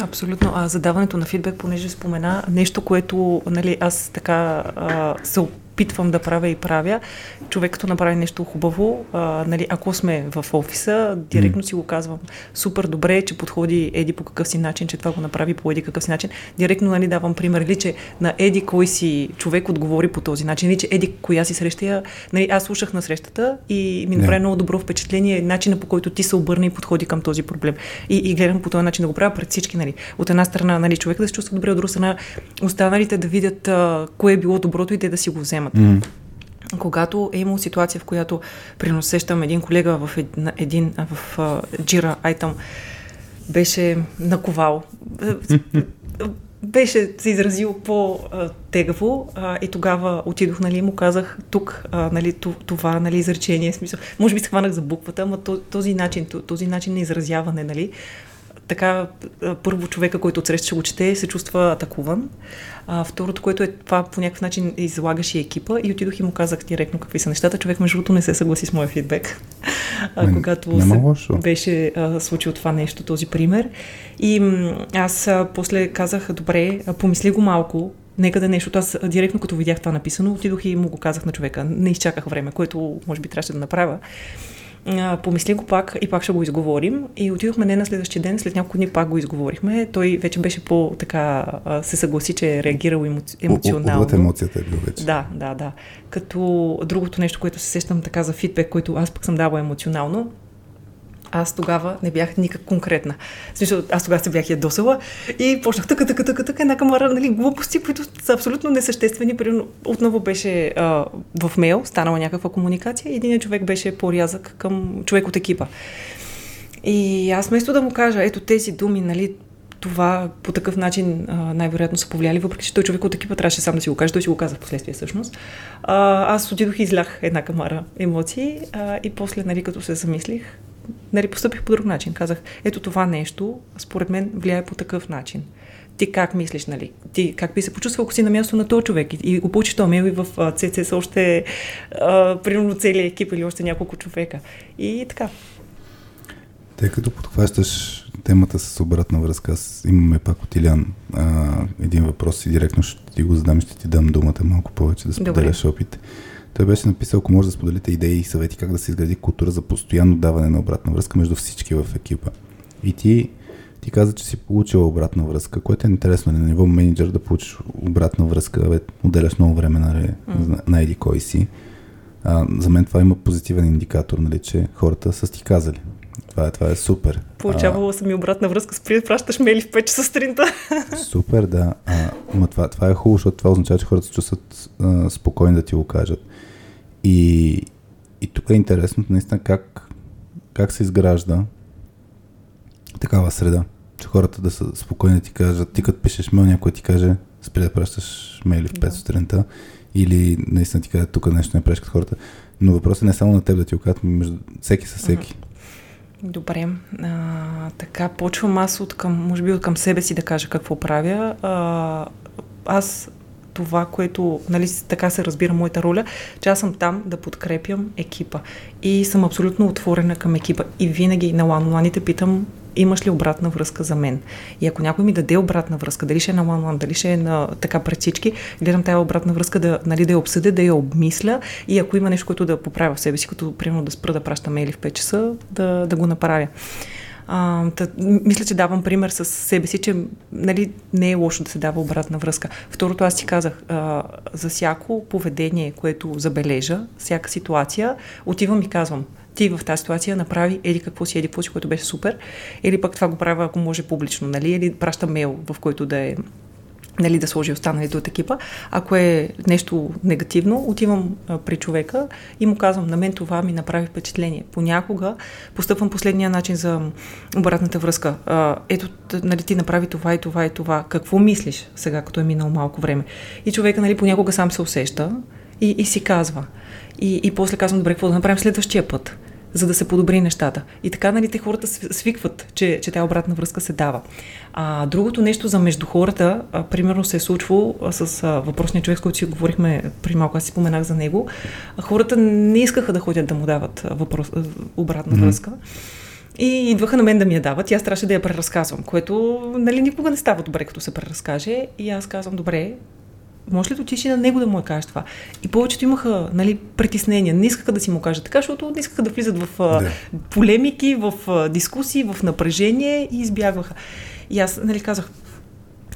Абсолютно. А задаването на фидбек, понеже спомена, нещо, което, нали, аз така а, се опитвам да правя и правя. Човек, като направи нещо хубаво, а, нали, ако сме в офиса, директно mm. си го казвам: "Супер, добре, че подходи Еди по какъв си начин, че това го направи по Еди какъв си начин." Директно, нали, давам пример, или че на Еди кой си човек отговори по този начин, или че Еди коя си среща, нали, аз слушах на срещата и ми направи yeah. много добро впечатление начина, по който ти се обърна и подходи към този проблем. И, и гледам по този начин да го правя пред всички. Нали. От една страна, нали, човек да се чувства добре, от друга страна останалите да видят а, кое е било доброто и те да си го вземат. Mm. когато е имало ситуация, в която приносещам един колега в един, един в джира uh, айтъм, беше наковал. Беше се изразил по-тегаво а, и тогава отидох, нали, му казах тук, а, нали, това, нали, изречение, смисъл. Може би се хванах за буквата, ама този начин, този начин на изразяване, нали. Така, първо човека, който отсреща ще го чете, се чувства атакуван. А, второто, което е това по някакъв начин излагаш и екипа, и отидох и му казах директно какви са нещата. Човек, между другото, не се съгласи с моя фидбек, а, когато се беше а, случил това нещо, този пример. И м- аз а, после казах, добре, а, помисли го малко, нека да нещо. Аз директно като видях това написано, отидох и му го казах на човека. Не изчаках време, което може би трябваше да направя. Помисли го пак и пак ще го изговорим. И отидохме не на следващия ден, след няколко дни пак го изговорихме. Той вече беше по-така, се съгласи, че е реагирал емоци... емоционално. Отвъд емоцията е бил вече. Да, да, да. Като другото нещо, което се сещам така за фидбек, който аз пък съм дала емоционално, аз тогава не бях никак конкретна. Смисъл, аз тогава се бях ядосала и почнах така, така, така, така, една камара, нали, глупости, които са абсолютно несъществени. Примерно, отново беше а, в мейл, станала някаква комуникация и един човек беше по-рязък към човек от екипа. И аз вместо да му кажа, ето тези думи, нали, това по такъв начин а, най-вероятно са повлияли, въпреки че той човек от екипа трябваше сам да си го каже, той си го каза в последствие всъщност. А, аз отидох и излях една камара емоции а, и после, нали, като се замислих, нали, постъпих по друг начин. Казах, ето това нещо, според мен, влияе по такъв начин. Ти как мислиш, нали? Ти как би се почувствал, ако си на място на този човек и, и го получиш този мейл и в Си Си са още а, примерно целият екип или още няколко човека. И така. Тъй като подхващаш темата с обратна връзка, аз имаме пак от Илиян а, един въпрос и директно ще ти го задам, ще ти дам думата малко повече да споделяш опит. Той беше написал, ако може да споделите идеи и съвети как да се изгради култура за постоянно даване на обратна връзка между всички в екипа. И ти, ти каза, че си получила обратна връзка, което е интересно на ниво менеджер да получиш обратна връзка, бе, отделяш много време на, mm. на еди кой си. А, за мен това има позитивен индикатор, нали, че хората са ти казали. Това е, това е супер. Получавала а, съм и обратна връзка с прият, пращаш мейли в пет часа сутринта. Супер, да. А, ма това, това е хубаво, защото това означава, че хората се чувстват а, спокойни да ти го кажат. И, и тук е интересно наистина как, как се изгражда такава среда, че хората да са спокойни да ти кажат, ти като пишеш мейл, някой ти каже, спри да пращаш мейли в пет да. сутринта, или наистина ти каже, тук нещо не прешкат хората. Но въпросът не е само на теб да ти го кажат, между всеки със всеки. Mm-hmm. Добре, а, така почвам аз от към, може би от към себе си да кажа какво правя. А, аз това, което, нали, така се разбира моята роля, че аз съм там да подкрепям екипа и съм абсолютно отворена към екипа и винаги на лан-ланите питам, имаш ли обратна връзка за мен? И ако някой ми даде обратна връзка, дали ще е на лан-лан, дали ще е на така пред всички, гледам тая обратна връзка да, нали, да я обсъдя, да я обмисля и ако има нещо, което да поправя в себе си, като примерно да спра да праща мейли в пет часа, да, да го направя. А, тъ, мисля, че давам пример с себе си, че, нали, не е лошо да се дава обратна връзка. Второто, аз ти казах, а, за всяко поведение, което забележа, всяка ситуация, отивам и казвам, ти в тази ситуация направи еди какво си, еди какво си, което беше супер, или пък това го правя, ако може, публично, нали, или праща мейл, в който да е, нали, да сложи останалите от екипа. Ако е нещо негативно, отивам а, при човека и му казвам, на мен това ми направи впечатление. Понякога постъпвам последния начин за обратната връзка. А, ето, нали, ти направи това и това и това. Какво мислиш сега, като е минало малко време? И човека, нали, понякога сам се усеща и, и си казва. И, и после казвам, добре, какво да направим следващия път, за да се подобри нещата. И така, нали, те хората свикват, че, че тая обратна връзка се дава. А, другото нещо за между хората, а, примерно се е случвало с а, въпросния човек, с който си говорихме при малко, аз си споменах за него, а, хората не искаха да ходят да му дават въпрос, а, обратна mm-hmm. връзка. И идваха на мен да ми я дават и аз трябваше да я преразказвам, което, нали, никога не става добре, като се преразкаже. И аз казвам, добре, може ли да отиш и на него да му я кажеш това? И повечето имаха, нали, притеснения. Не искаха да си му кажат така, защото не искаха да влизат в да. полемики, в дискусии, в напрежение и избягваха. И аз, нали, казах,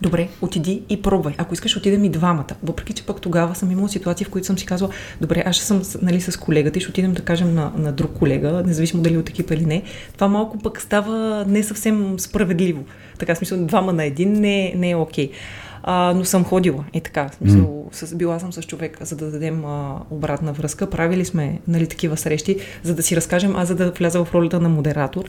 добре, отиди и пробвай. Ако искаш, отидем и двамата. Въпреки че пък тогава съм имала ситуации, в които съм си казвала, добре, аз ще съм, нали, с колегата и ще отидем да кажем на, на друг колега, независимо дали от екипа или не. Това малко пък става не съвсем справедливо. Така, смисъл, двама на един не, не е окей. Okay. а, но съм ходила и така. Смисъл, с, била съм с човек, за да дадем а, обратна връзка. Правили сме, нали, такива срещи, за да си разкажем, а за да вляза в ролята на модератор.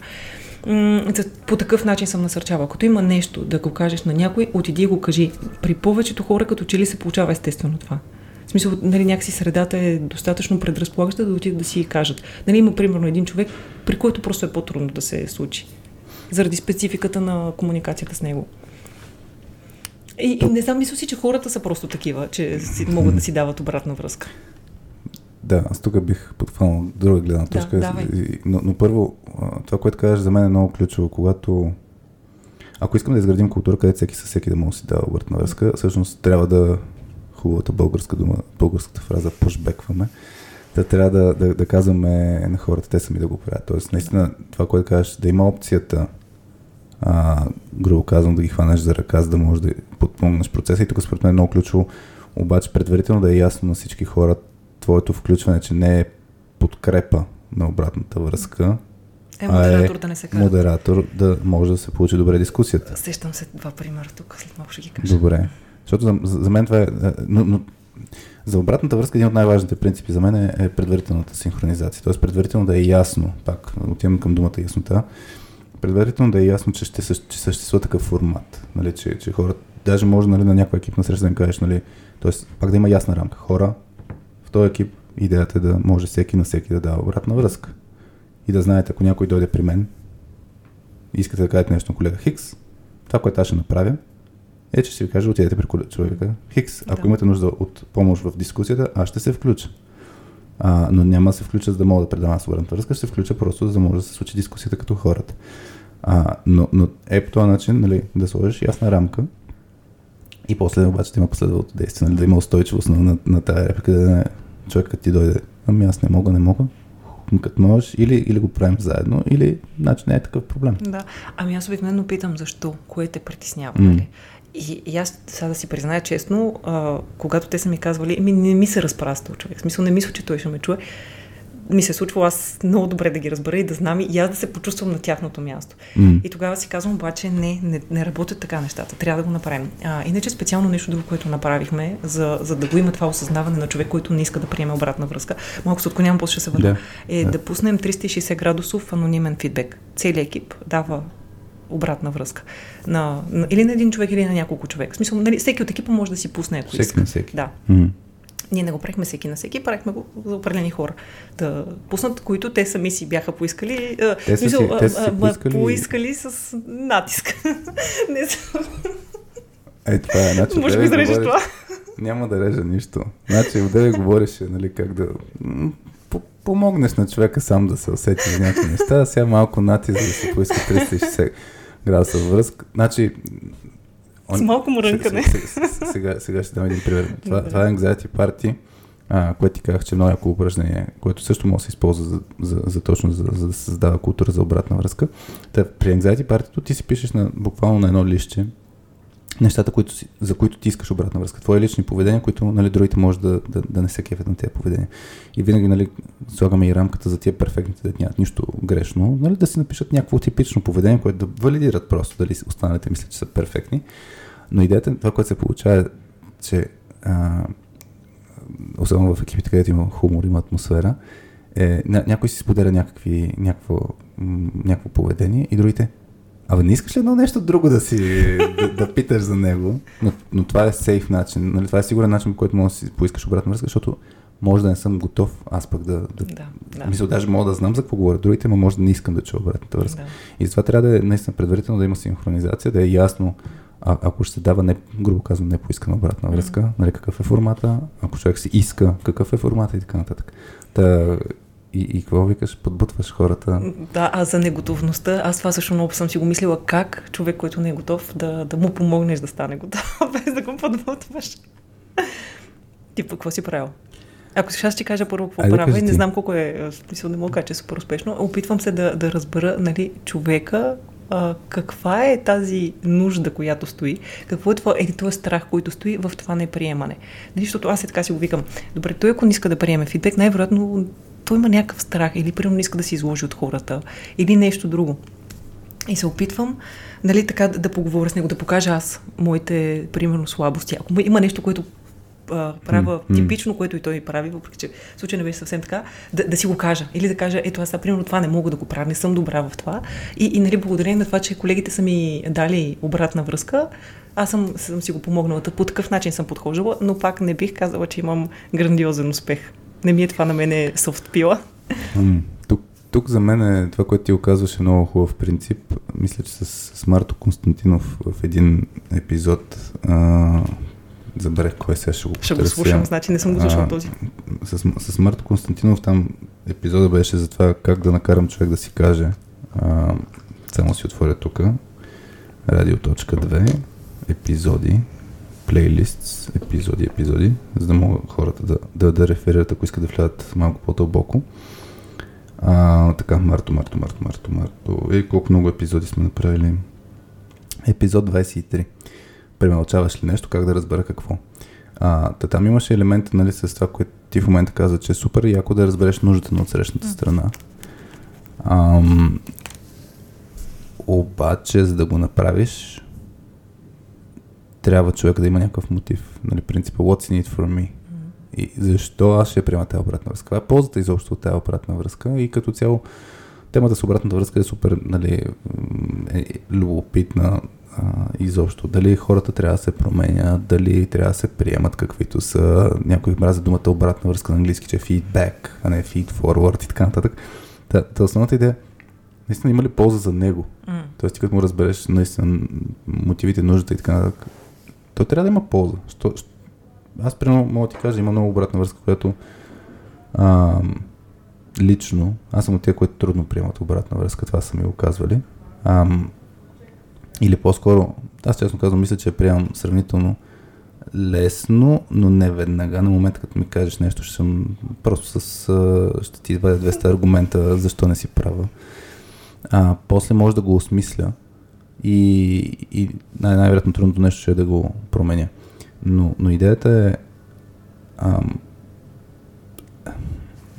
По такъв начин съм насърчавала. Като има нещо да го кажеш на някой, отиди и го кажи. При повечето хора, като че ли се получава естествено това. В смисъл, нали, някакси средата е достатъчно предразполагаща да отидат да си кажат. Нали, има примерно един човек, при който просто е по-трудно да се случи. Заради спецификата на комуникацията с него. И, и не знам, мисля си, че хората са просто такива, че си, могат да си дават обратна връзка. Да, аз тук бих подхванал друга гледна точка. Да, но, но първо, това, което кажеш, за мен е много ключово. Когато, ако искам да изградим култура, където всеки със всеки да може да си дава обратна връзка, всъщност трябва да, хубавата българска дума, българската фраза пушбекваме, да трябва да, да, да казваме на хората, те сами да го правят. Тоест, наистина, това, което кажеш, да има опцията, а, грубо казвам, да ги хванеш за ръка, за да можеш да подпомогнеш процеса. И тук според мен е много ключово, обаче предварително да е ясно на всички хора твоето включване, че не е подкрепа на обратната връзка, е, модератор, а е да не се модератор да може да се получи добре дискусията. Сещам се два примера тук, след малко ще ги кажа. Добре. Защото за, за мен това е... Но, но, за обратната връзка един от най-важните принципи за мен е, е предварителната синхронизация. Тоест предварително да е ясно, пак отивам към думата яснота, предварително да е ясно, че ще че съществува такъв формат. Нали, че, че хората, даже може, нали, на някоя екипна среща да им кажеш, нали, тоест пак да има ясна рамка. Хора, в този екип идеята е да може всеки на всеки да дава обратна връзка. И да знаете, ако някой дойде при мен и искате да кажете нещо на колега Хикс, това, което аз ще направя, е, че ще ви кажа, отидете при човека Хикс. Ако да. Имате нужда от помощ в дискусията, аз ще се включа. А, но няма да се включа, за да мога да предавам обратната връзка, ще се включа просто, за да може да се случи дискусията като хората. А, но, но е по този начин, нали, да сложиш ясна рамка и после обаче да има последвалото действие, нали, да има устойчивост на, на, на тази реплика, да не, човекът ти дойде, ами аз не мога, не мога. Като можеш, или, или го правим заедно, или значи не е такъв проблем. Да, ами аз обикновено питам защо, кое те притеснява, mm. нали? И, и аз сега да си призная честно, а, когато те са ми казвали, ми, не ми се разпращал човек, в смисъл не мисля, че той ще ме чуе, ми се случва аз много добре да ги разбера и да знам и аз да се почувствам на тяхното място. Mm. И тогава си казвам, обаче не, не, не работят така нещата, трябва да го направим. А, иначе специално нещо друго, което направихме, за, за да го има това осъзнаване на човек, който не иска да приеме обратна връзка, малко се отклонявам, после ще се върна, yeah. е yeah. да пуснем триста и шейсет градусов анонимен фидбек. Целият екип дава обратна връзка. На, на, или на един човек, или на няколко човек. В смисъл, нали, всеки от екипа може да си пусне, ако всеки иска. На всеки. Да. Mm-hmm. Ние не го правихме всеки на всеки, правихме го за определени хора да пуснат, които те сами си бяха поискали. Те са си, а, те са си поискали... поискали с натиск. Не съм... Е, това е начин. Може би да режеш това? Няма да режа нищо. Значи, отдеве говореше, нали, как да... Помогнеш на човека сам да се усети за някакви неща, сега малко натиск да се поиска триста и шейсет градуса връзка. Значи... Он... С малко мрънкане. Сега, сега ще дам един пример. Това, това е Anxiety Party, а, което ти казах, че е много яко упражнение, което също може да се използва за, за, за точно за, за да се създава култура за обратна връзка. Та, при Anxiety Party ти си пишеш на, буквално на едно листче нещата, които си, за които ти искаш обратна връзка. Твои лични поведения, които, нали, другите може да, да, да не се кефят на тези поведения. И винаги, нали, слагаме и рамката за тия перфектните, да нямат нищо грешно, нали, да си напишат някакво типично поведение, което да валидират просто, дали останалите мислят, че са перфектни. Но идеята, това, което се получава, че а, особено в екипите, където има хумор, има атмосфера, е, ня- някой си споделя някакви, някакво, м- някакво поведение и другите: абе, не искаш ли едно нещо друго да си да, да питаш за него? Но, но това е сейф начин. Нали? Това е сигурен начин, по който може да си поискаш обратна връзка, защото може да не съм готов, аз пък да... да, да, да. Мисля, даже мога да знам за какво говоря другите, но може да не искам да чуя обратната връзка. Да. И затова трябва да е наистина предварително да има синхронизация, да е ясно, а, ако ще се дава, не, грубо казвам, непоискана обратна връзка, mm-hmm. нали, какъв е формата, ако човек си иска, какъв е формата и така нататък. Та... И, и какво викаш? Подбутваш хората. Да, а за неготовността, аз това също много съм си го мислила, как човек, който не е готов, да, да му помогнеш да стане готов, без да го подбутваш. Ти какво си правил? Ако сега ще кажа първо какво правя, да не знам колко е, мисля, не мога, че е супер успешно, опитвам се да, да разбера, нали, човека, а, каква е тази нужда, която стои, какво е това, е, това страх, който стои в това неприемане. Нали, защото аз е така си го викам, добре, той ако не иска да приеме фидбек, най-вероятно той има някакъв страх или примерно иска да се изложи от хората или нещо друго. И се опитвам, нали, така да поговоря с него, да покажа аз моите, примерно, слабости. Ако има нещо, което а, правя mm-hmm. типично, което и той прави, въпреки че в случай не беше съвсем така, да, да си го кажа. Или да кажа, ето аз, примерно, това не мога да го правя, не съм добра в това. И, и нали, благодарение на това, че колегите са ми дали обратна връзка, аз съм, съм си го помогнала. По такъв начин съм подхождала, но пак не бих казала, че имам грандиозен успех. Не ми е това на мене софтпила. Mm. Тук за мен е това, което ти оказваш, е много хубав принцип. Мисля, че с, с Марто Константинов в един епизод а, забрах кой сега ще го потърся. Ще го слушам, значи не съм го слушал този. С, с Марто Константинов там епизода беше за това как да накарам човек да си каже. А, само си отворя тук. Радиоточка две. Епизоди. Плейлист. Епизоди, епизоди. За да могат хората да, да, да реферират, ако искат да влядат малко по-дълбоко. А, така, Марто, Марто, Марто, Марто, Марто. И колко много епизоди сме направили. Епизод двайсет и три. Премълчаваш ли нещо, как да разбера какво? А, та там имаше елемент, нали, с това, което ти в момента каза, че е супер яко да разбереш нуждата на отсрещната страна. Ам, обаче, за да го направиш, трябва човек да има някакъв мотив. Нали, принципа, what's in it for me? И защо аз ще приема тази обратна връзка? Това е ползата изобщо от тази обратна връзка и като цяло темата с обратната връзка е супер, нали, е любопитна а, изобщо. Дали хората трябва да се променят, дали трябва да се приемат каквито са. Някои мразят думата обратна връзка на английски, че е feedback, а не feed forward и така нататък. Та, та основната идея, наистина има ли полза за него? Mm. Тоест ти като му разбереш наистина мотивите, нуждата и така нататък, то трябва да има полза. Що, Аз, примерно, мога да ти кажа, има много обратна връзка, която а, лично, аз съм от тия, които трудно приемат обратна връзка, това са ми го казвали. А, или по-скоро, аз честно казвам, мисля, че я приемам сравнително лесно, но не веднага. На момента, като ми кажеш нещо, ще съм просто с... А, ще ти извадя двеста аргумента, защо не си права. А, после може да го осмисля и, и най- най-вероятно трудното нещо ще е да го променя. Но, но идеята е ам,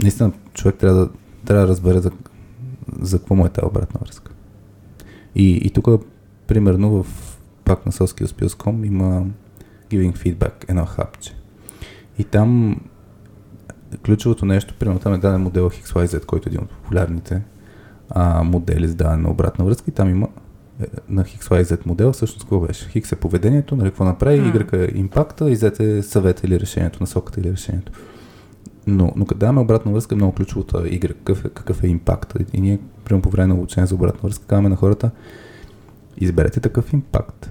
наистина човек трябва да, трябва да разбере за, за какво му е тази обратна връзка. И, и тук, примерно, в пак на softskills точка com има Giving Feedback, едно хапче. И там ключовото нещо, примерно там е даден модел Икс Уай Зет, който е един от популярните а, модели с дадена обратна връзка и там има на Икс Уай Зет модел, всъщност какво беше? Хикс е поведението, нали, какво направи, Y е импакта и Z е съвета или решението, насоката или решението. Но, но къде имаме обратна връзка, много ключовото Y, какъв е, какъв е импакта. И ние, прямо по време на обучение за обратна връзка, казваме на хората, изберете такъв импакт,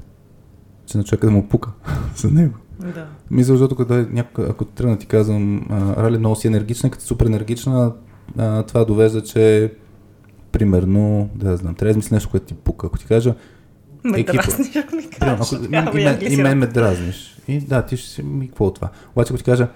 че на човека да му пука за него. Да. Мисля, защото когато някой, ако трябва да ти казвам, Рали, много си енергична, като супер енергична, а, това довежда, че примерно, да знам, трябва да измисля нещо, което ти пука. Ако ти кажа, ме екипа, дразниш, ако ми кажеш. Ако, трябва, и, мен, и мен ме дразниш. И да, ти ще си, ми какво от това? Обаче, ако ти кажа,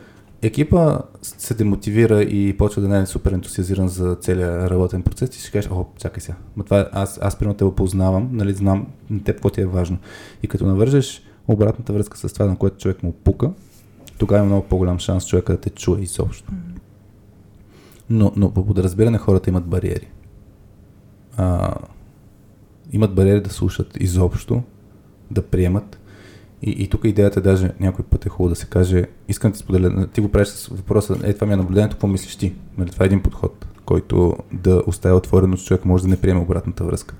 екипа се демотивира и почва да не е супер ентусиазиран за целия работен процес, ти ще кажеш, о, чакай сега. Ма това, аз, аз примерно те опознавам, нали, знам на теб какво ти е важно. И като навържеш обратната връзка с това, на което човек му пука, тогава има много по-голям шанс човека да те чуе изобщо. Но, но по подразбиране хората имат бариери. А, имат бариери да слушат изобщо, да приемат. И, и тук идеята е даже някой път е хубаво да се каже, искам да ти споделя, ти го правиш с въпроса, е това ми е наблюдението, какво мислиш ти? Нали, това е един подход, който да оставя отворено, че човек може да не приеме обратната връзка.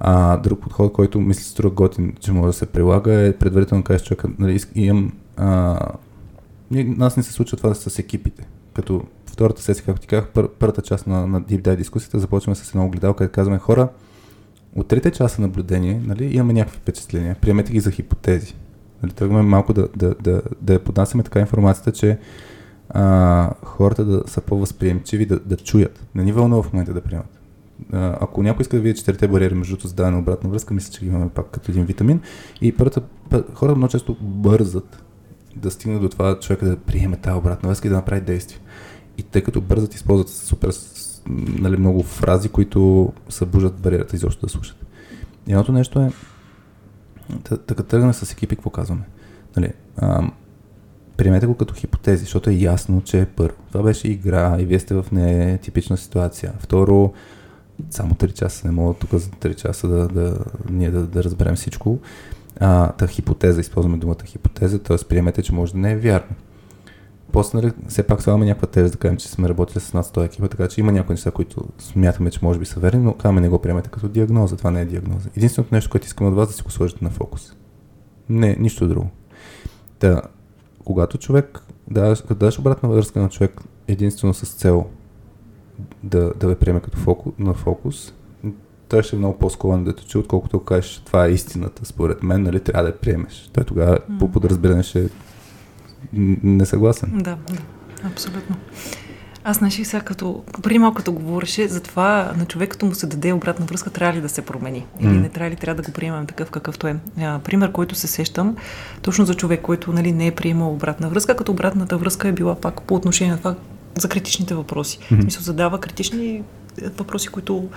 А друг подход, който мисля струва готин, че може да се прилага, е предварително кажеш човека, нали, имам, а... нас не се случва това с екипите, като втората сесия, както ти казах, пър, първата част на, на Deep Dive дискусията, започваме с едно огледало, където казваме хора, от трите часа наблюдение, нали, имаме някакви впечатления, приемете ги за хипотези. Нали, тръгваме малко да, да, да, да поднасяме така информацията, че а, хората да са по-възприемчиви, да, да чуят. Не ни вълнува в момента да приемат. А, ако някой иска да види четирите бариери, между другото, с дадена обратна връзка, мисля, че ги имаме пак като един витамин. И първата, хората много често бързат да стигнат до това човека да приеме тази обратна връзка и да направи действие. И тъй като бързат, използват супер, нали, много фрази, които събуждат бариерата изобщо да слушат. Едното нещо е, така тръгнем с екипи, какво казваме? Нали, а, приемете го като хипотези, защото е ясно, че е първо. Това беше игра и вие сте в нетипична ситуация. Второ, само три часа, не мога тук за три часа да, да, ние да, да разберем всичко. А, та хипотеза, използваме думата хипотеза, т.е. приемете, че може да не е вярно. После, нали, все пак слагаме някаква теза, да кажем, че сме работили с над сто екипа, така че има някои неща, които смятаме, че може би са верни, но каме не го приемете като диагноза, това не е диагноза. Единственото нещо, което искаме от вас, да си го сложите на фокус. Не, нищо друго. Та, когато човек, да, като дадеш обратна връзка на човек единствено с цел да, да бе приеме като фокус, на фокус, той ще е много по-склонен да те чуе, отколкото кажеш, това е истината, според мен, нали, трябва да я приемеш. Той тогава mm-hmm. по подразбиране ще не съгласен. Да, да, абсолютно. Аз наших сега като, преди малко като говореше, за това на човек, като му се даде обратна връзка, трябва ли да се промени? Или mm. не трябва ли, трябва да го приемем такъв какъвто е? А, пример, който се сещам, точно за човек, който, нали, не е приемал обратна връзка, като обратната връзка е била пак по отношение на това за критичните въпроси. Mm-hmm. В смисъл, задава критични въпроси, които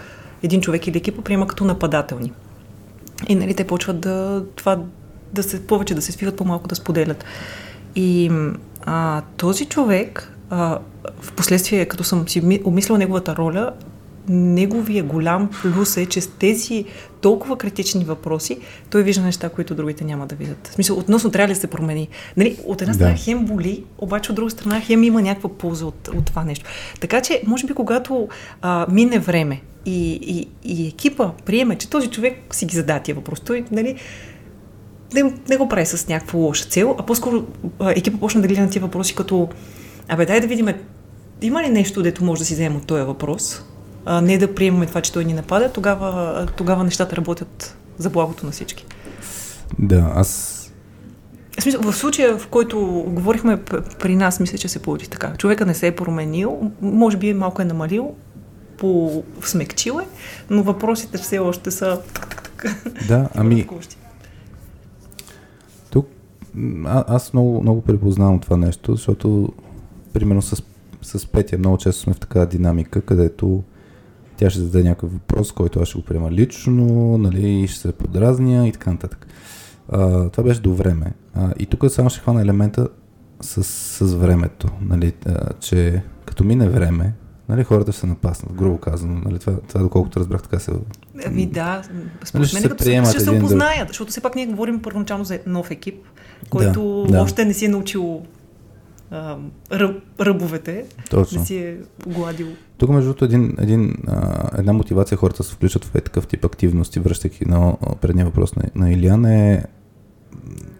един човек или екипа приема като нападателни. И, нали, те почват да, това, да се, повече да се свиват, по-малко да споделят. И а, този човек, а, в последствие, като съм си обмислила неговата роля, неговия голям плюс е, че с тези толкова критични въпроси, той вижда неща, които другите няма да видят. В смисъл, относно трябва ли да се промени. Нали, от една страна да. Хем боли, обаче от друга страна хем има някаква полза от, от това нещо. Така че, може би, когато а, мине време и, и, и екипа приеме, че този човек си ги зададе тия въпрос, той, нали, не, не го прави с някаква лоша цел, а по-скоро а, екипа почна да гледа на тия въпроси като абе, дай да видим, има ли нещо, дето може да си вземем от този въпрос, а, не да приемаме това, че той ни напада, тогава, тогава нещата работят за благото на всички. Да, аз... В смисъл, в случая, в който говорихме при нас, мисля, че се получи така. Човека не се е променил, може би малко е намалил, по-смекчил е, но въпросите все още са... Да, ами... А, аз много, много припознавам това нещо, защото примерно с, с Петя много често сме в такава динамика, където тя ще зададе някакъв въпрос, който аз ще го приема лично, нали, ще се подразня и така нататък. А, това беше до време. А, и тук само ще хвана елемента с, с времето, нали, а, че като мине време, нали, хората ще се напаснат, грубо казано. Нали, това, това доколкото разбрах, така се... Ами да, според мен, като се, ще се опознаят, защото все пак ние говорим първоначално за нов екип, който да, да. Още не си е научил а, ръб, ръбовете, точно. Не си е гладил. Тук, между другото, един, един, а, една мотивация хората се включат в такъв тип активности, връщайки на предния въпрос на, на Илиян, е,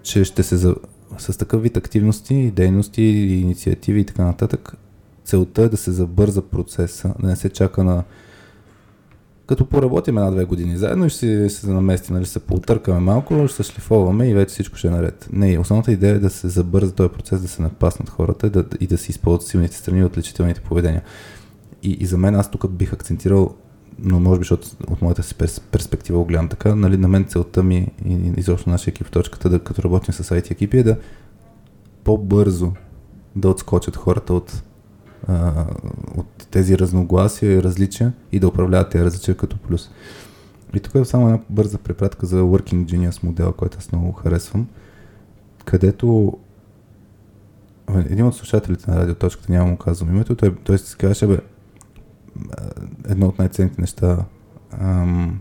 че ще се за... с такъв вид активности, дейности, инициативи и така нататък, целта е да се забърза процеса, да не се чака на... Като поработим една-две години заедно и ще се наместим, нали, се поутъркаме малко, ще се шлифоваме и вече всичко ще е наред. Не, основната идея е да се забърза този процес, да се напаснат хората и да, и да се използват силните страни и отличителните поведения. И, и за мен, аз тук бих акцентирал, но може би, защото от моята си перспектива огледам така, нали, на мен целта ми и изобщо нашия екип в точката, да, като работим с ай ти екипи, е да по-бързо да отскочат хората от от тези разногласия и различия и да управляват тези различия като плюс. И тук е само една бърза препратка за Working Genius модела, който аз много харесвам, където един от слушателите на Радиоточката, няма му казвам името, той, той си казваше, бе, едно от най-ценните неща, ам,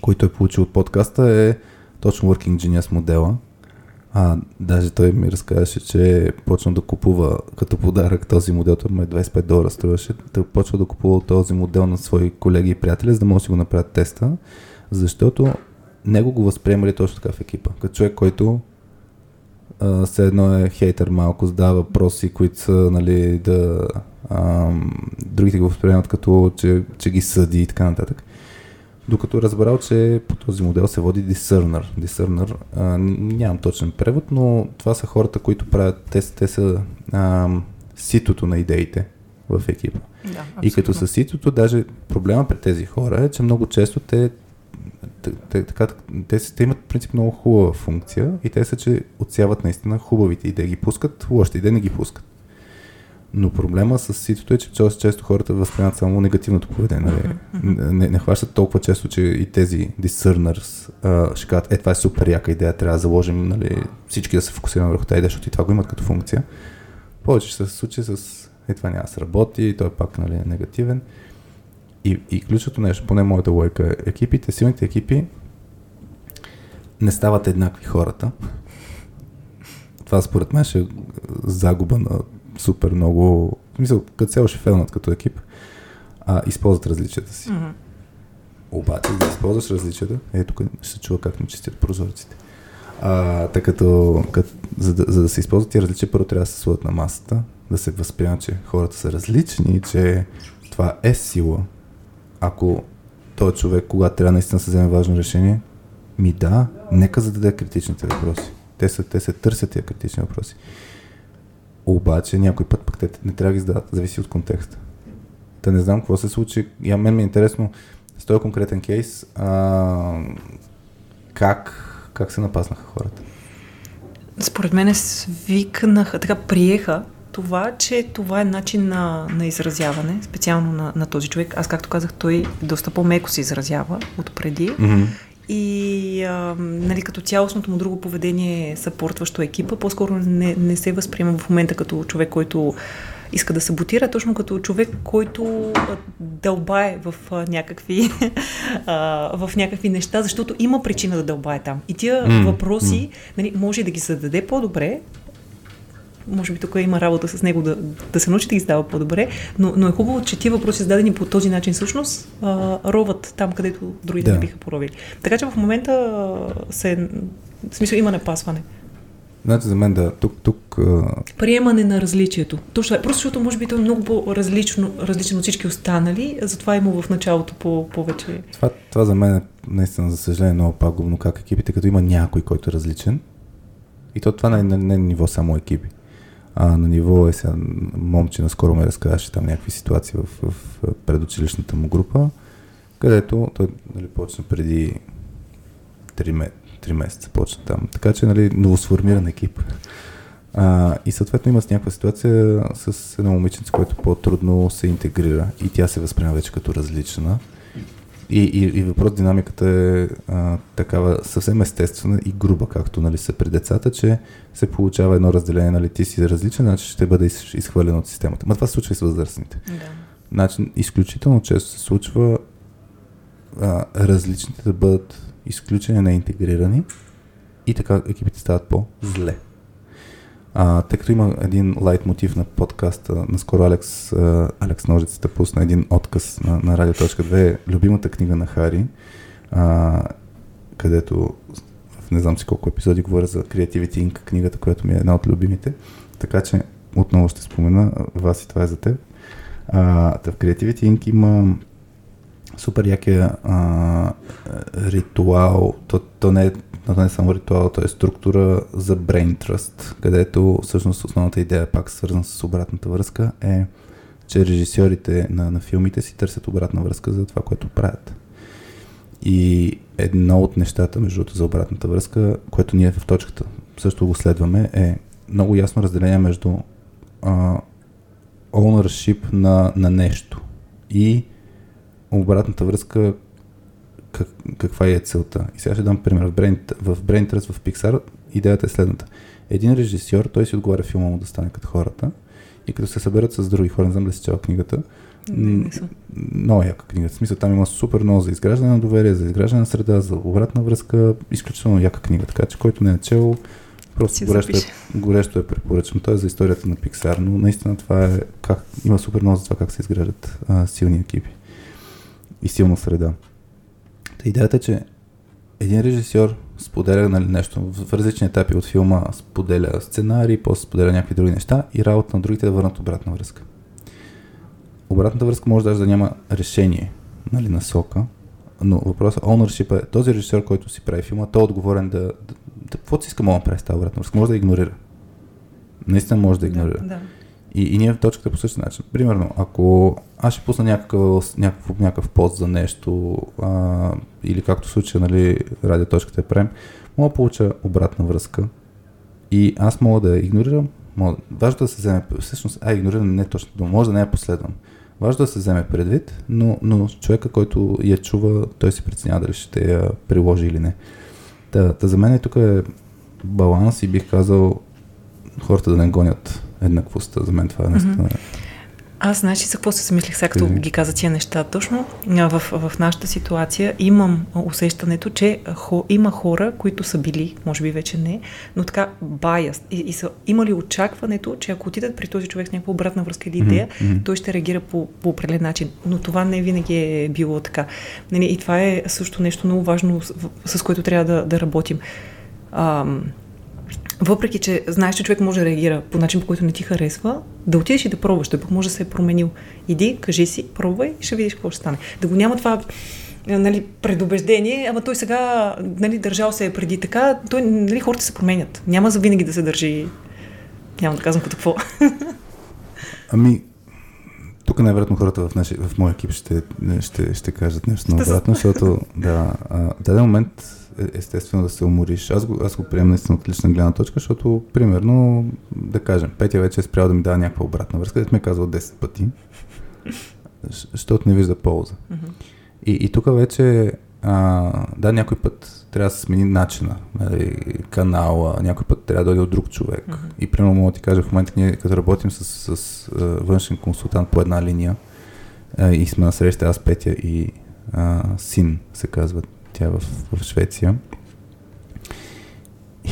които е получил от подкаста, е точно Working Genius модела. А, даже той ми разказваше, че почна да купува като подарък този модел, той ме двайсет и пет долара струваше, той почва да купува този модел на свои колеги и приятели, за да може да го направят теста, защото него го възприемали точно така в екипа. Като човек, който а, все едно е хейтър малко, задава въпроси, които са, нали, да... А, другите го възприемат като, че, че ги съди и така нататък. Докато разбрал, че по този модел се води discerner. Discerner, а, нямам точен превод, но това са хората, които правят, те, те са а, ситото на идеите в екипа. Да, абсолютно. И като са ситото, даже проблема при тези хора е, че много често те, те, те, така, те, те имат принцип много хубава функция и те са, че отсяват наистина хубавите идеи, ги пускат, лошите идеи не ги пускат. Но проблема с ситото е, че често хората възприемат само негативното поведение. Не, не, не хващат толкова често, че и тези discerners а, ще кажат, е, това е супер яка идея, трябва да заложим, нали, всички да се фокусираме върху тази идея, защото и това го имат като функция. Повече ще се случи с, е, това няма да сработи, той е пак, нали, негативен. И, и ключото нещо, поне моята логика, екипите, силните екипи не стават еднакви хората. Това според мен ще е загуба на супер много... Мисля, като цяло ще фейлнат като екип, а, използват различията си. Mm-hmm. Обаче, да използваш различията, е, тук ще се чува как не чистят прозорците. А, тъй като, като за, да, за да се използват тия различия, първо трябва да се сложат на масата, да се възприема, че хората са различни, че това е сила. Ако този човек, когато трябва наистина се вземе важно решение, ми да, нека зададе критичните въпроси. Те се, те се търсят тия критични въпроси. Обаче някой път пък те не трябва да ги задават, зависи от контекста. Та не знам какво се случи. Я, мен ми е интересно с този конкретен кейс, а, как, как се напаснаха хората? Според мен свикнаха, така приеха това, че това е начин на, на изразяване, специално на, на този човек. Аз, както казах, той доста по-меко се изразява отпреди. Mm-hmm. И а, нали, като цялостното му друго поведение, съпортващо екипа, по-скоро не, не се възприема в момента като човек, който иска да саботира, точно като човек, който дълбае в някакви, в някакви неща, защото има причина да дълбае там. И тия mm. въпроси, нали, може да ги зададе по-добре, може би тук има работа с него да, да се научи да ги задава по-добре, но, но е хубаво, че тия въпроси, зададени по този начин, всъщност а, роват там, където другите да. не биха поровили. Така че в момента се, в смисъл, има напасване. Значи за мен да, тук... тук а... приемане на различието. Точно е. Просто защото може би то е много по-различно различен от всички останали, затова има в началото повече. Това, това за мен е наистина, за съжаление, много пагубно как екипите, като има някой, който е различен. И то това не е на, на ниво само екипи. А на ниво е сега, момче наскоро ме разказваше там някакви ситуации в, в предучилищната му група, където той, нали, почна преди три месеца почна там. Така че, нали, новосформиран екип. А, и съответно има с някаква ситуация с едно момиченце, което по-трудно се интегрира и тя се възприема вече като различна. И, и, и въпрос, динамиката е а, такава съвсем естествена и груба, както, нали, са при децата, че се получава едно разделение, нали, ти си различен, значи ще бъде из, изхвърлен от системата. Ма това се случва и с възрастните. Да. Значи, изключително често се случва а, различните да бъдат изключени, не интегрирани, и така екипите стават по-зле. А, тъй като има един лайт мотив на подкаста, наскоро Алекс, а, Алекс Ножицата пусна един отказ на, на Радиоточка две, любимата книга на Хари, а, където в не знам си колко епизоди говоря за Creativity Inc, книгата, която ми е една от любимите, така че отново ще спомена, вас и това е за теб. А, в Creativity Inc има супер якия а, ритуал, то, то не е но не само ритуал, то е структура за Brain Trust, където всъщност основната идея, пак свързана с обратната връзка, е, че режисьорите на, на филмите си търсят обратна връзка за това, което правят. И едно от нещата, между другото, за обратната връзка, което ние в точката също го следваме, е много ясно разделение между а, ownership на, на нещо и обратната връзка, Как, каква е целта. И сега ще дам пример. В Brain, в Brain Trust, в Pixar, идеята е следната. Един режисьор, той си отговаря филма му да стане като хората, и като се съберат с други хора, не знам да си чела книгата, м- много яка книга. В смисъл, там има супер много за изграждане на доверие, за изграждане на среда, за обратна връзка, изключително яка книга. Така че, който не е чел, просто горещо е, горещо е препоръчвам. Той е за историята на Pixar, но наистина това е как, има супер много за това как се изграждат а, силни екипи и силна среда. Та идеята е, че един режисьор споделя, нали, нещо в различни етапи от филма, споделя сценарий, после споделя някакви други неща и работа на другите да върнат обратна връзка. Обратната връзка може даже да няма решение, нали, насока, но въпросът ownership е този режисьор, който си прави филма, той е отговорен да... Какво да, да, си иска мога да прави с тази обратна връзка? Може да игнорира. Наистина може да игнорира. Да, да. И, и ние в точката по същия начин. Примерно, ако аз ще пусна някакъв, някакъв, някакъв пост за нещо, а, или както в случая, нали, Радиоточката е прем, мога да получа обратна връзка и аз мога да я игнорирам. Мога, важно да се вземе, всъщност, а игнорирам не е точно дума, може да не я последвам. Важно да се вземе предвид, но, но човека, който я чува, той си преценява дали ще я приложи или не. Та, та за мен тук е баланс и бих казал хората да не гонят еднаквостта. За мен това е наистина. Mm-hmm. Аз, знаеш, за какво се мислих сега, като mm-hmm. ги каза тия неща точно? В, в нашата ситуация имам усещането, че хо, има хора, които са били, може би вече не, но така biased и, и са имали очакването, че ако отидат при този човек с някаква обратна връзка или идея, mm-hmm. той ще реагира по, по определен начин. Но това не винаги е било така. И това е също нещо много важно, с което трябва да, да работим. Ам... Въпреки, че знаеш, че човек може да реагира по начин, по който не ти харесва, да отидеш и да пробваш, да пък може да се е променил. Иди, кажи си, пробвай и ще видиш какво ще стане. Да го няма това, нали, предубеждение, ама той сега, нали, държал се е преди така, той, нали, хората се променят. Няма за винаги да се държи. Няма да казвам като какво. Ами, тук най-вероятно хората в, наши, в моя екип ще, ще, ще кажат нещо много обратно, защото да, в даден момент естествено да се умориш. Аз го, аз го приемам наистина от лична гледна точка, защото примерно, да кажем, Петя вече е спрял да ми дава някаква обратна връзка, дето ме е казал десет пъти, защото не вижда полза. Mm-hmm. И, и тук вече а, да, някой път трябва да се смени начина, нали, канала, някой път трябва да дойде от друг човек. Mm-hmm. И примерно мога да ти кажа, в момента ние като работим с, с а, външен консултант по една линия а, и сме на среща аз, Петя и а, син се казват, тя в, в Швеция.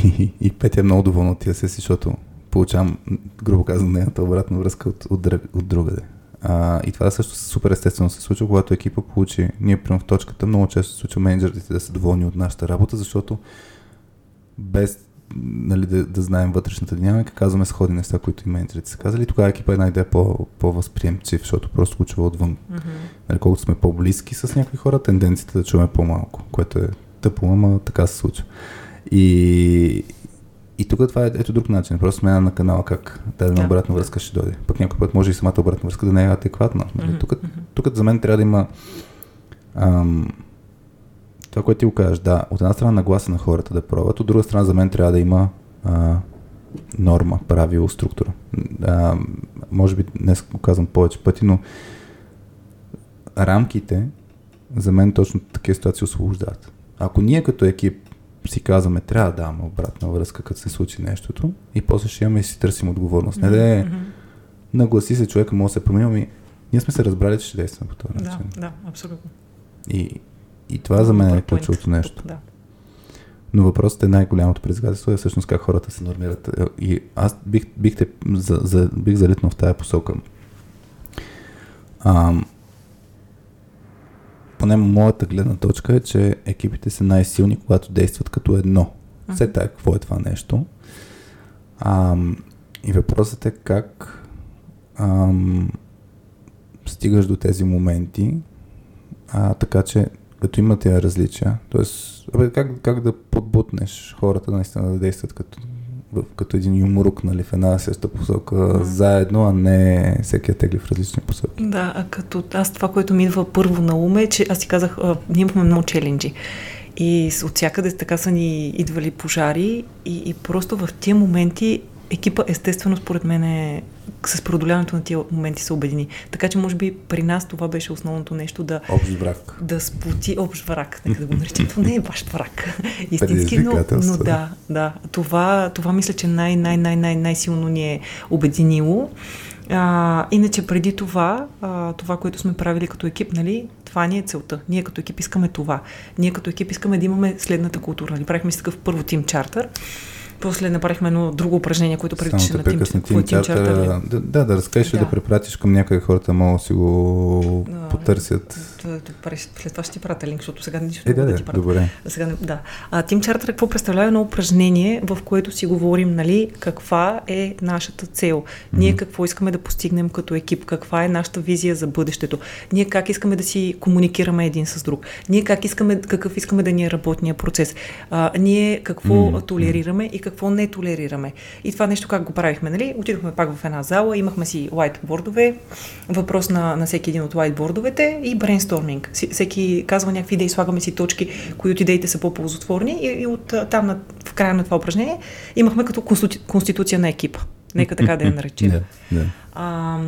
И, и Петя е много доволна от тия сеси, защото получавам, грубо казано, нейната обратна връзка от, от, от другаде. А, и това също супер естествено се случва, когато екипа получи, ние примерно в точката, много често се случва менеджерите да са доволни от нашата работа, защото без, нали, да, да знаем вътрешната динамика, казваме сходни неща, които и менеджерите са казали. Тогава екипа е най-де по, по-възприемчив, защото просто го чува отвън. Mm-hmm. Нали, колкото сме по-близки с някакви хора, тенденцията да чуваме по-малко, което е тъпо, ама така се случва. И, и тук това е ето друг начин. Просто смена на канала как дадена yeah. обратна връзка ще дойде. Пък някой път може и самата обратна връзка да не е адекватна. Нали? Mm-hmm. Тук, тук за мен трябва да има ам, това, което ти го кажеш, да, от една страна нагласа на хората да пробват, от друга страна за мен трябва да има а, норма, правило, структура. А, може би днес го казвам повече пъти, но рамките за мен точно такива ситуации освобождават. Ако ние като екип си казваме, трябва да даваме обратна връзка, като се случи нещото, и после ще имаме и си търсим отговорност. Не да е нагласи се човека, може да се промени, ами ние сме се разбрали, че ще действаме по този начин. Да, да, абсолютно. И И това за мен е ключовото нещо. Да. Но въпросът е най-голямото предизвикателство е всъщност как хората се нормират. И аз бих, бих, те, за, за, бих залитнал в тая посока. А, поне моята гледна точка е, че екипите са най-силни, когато действат като едно. Все така, какво е това нещо? А, и въпросът е как а, стигаш до тези моменти, а, така че като има тия различия, т.е. Как, как да подбутнеш хората наистина да действат като, като един юморук, нали, в една съща посока mm. заедно, а не всеки тегли в различни посоки. Да, а като аз това, което ми идва първо на ум е, че аз си казах, а, ние имахме много челенджи и от всякъде така са ни идвали пожари и, и просто в тия моменти екипа естествено според мен е с преодоляването на тия моменти се обедини. Така че, може би, при нас това беше основното нещо да... Общ враг. Да сплоти общ враг. Така да го наричам. Това не е баш враг. Истински, но, но да, да. Това, това мисля, че най-най-най-най-най-силно ни е обединило. А, иначе преди това, а, това, което сме правили като екип, нали, това ни е целта. Ние като екип искаме това. Ние като екип искаме да имаме следната култура. Нали? Правихме си такъв първо Team Charter. После направихме едно друго упражнение, което прилича на Team Charter. Да, да, да разкажеш да. да препратиш към някъде хората, могат да си го да, потърсят. Да, да, след това ще ти пратя линк, защото сега нищо е, да, да, да ти пратя. Добре. Сега, да. А, Team Charter какво представлява? Едно упражнение, в което си говорим, нали, каква е нашата цел. Ние mm-hmm. какво искаме да постигнем като екип, каква е нашата визия за бъдещето. Ние как искаме да си комуникираме един с друг. Ние как искаме, какъв искаме да ни е работния процес. А, ние какво mm-hmm. толерираме и какво не толерираме. И това нещо как го правихме, нали? Отидохме пак в една зала, имахме си whiteboard-ове, въпрос на, на всеки един от whiteboard-овете и брейнсторминг. Всеки казва някакви идеи, слагаме си точки, кои от идеите са по-ползотворни и, и от там на, в края на това упражнение имахме като конститу, конституция на екипа. Нека така да я наречим. Yeah, yeah. А,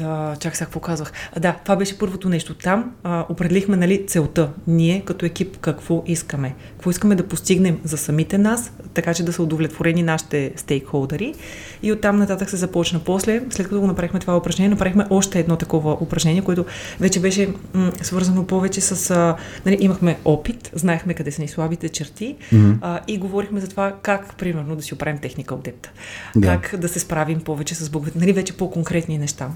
а, чак сега какво казвах. А, да, това беше първото нещо. Там а, определихме, нали, целта. Ние като екип какво искаме. Какво искаме да постигнем за самите нас, така че да са удовлетворени нашите стейкхолдери. И оттам нататък се започна. После, след като го направихме това упражнение, направихме още едно такова упражнение, което вече беше м- свързано повече с... А, нали, имахме опит, знаехме къде са ни слабите черти, mm-hmm. а, и говорихме за това как, примерно, да си оправим техника от депта. Yeah. Как да се справим повече с буквите. Нали, вече по-конкретни неща.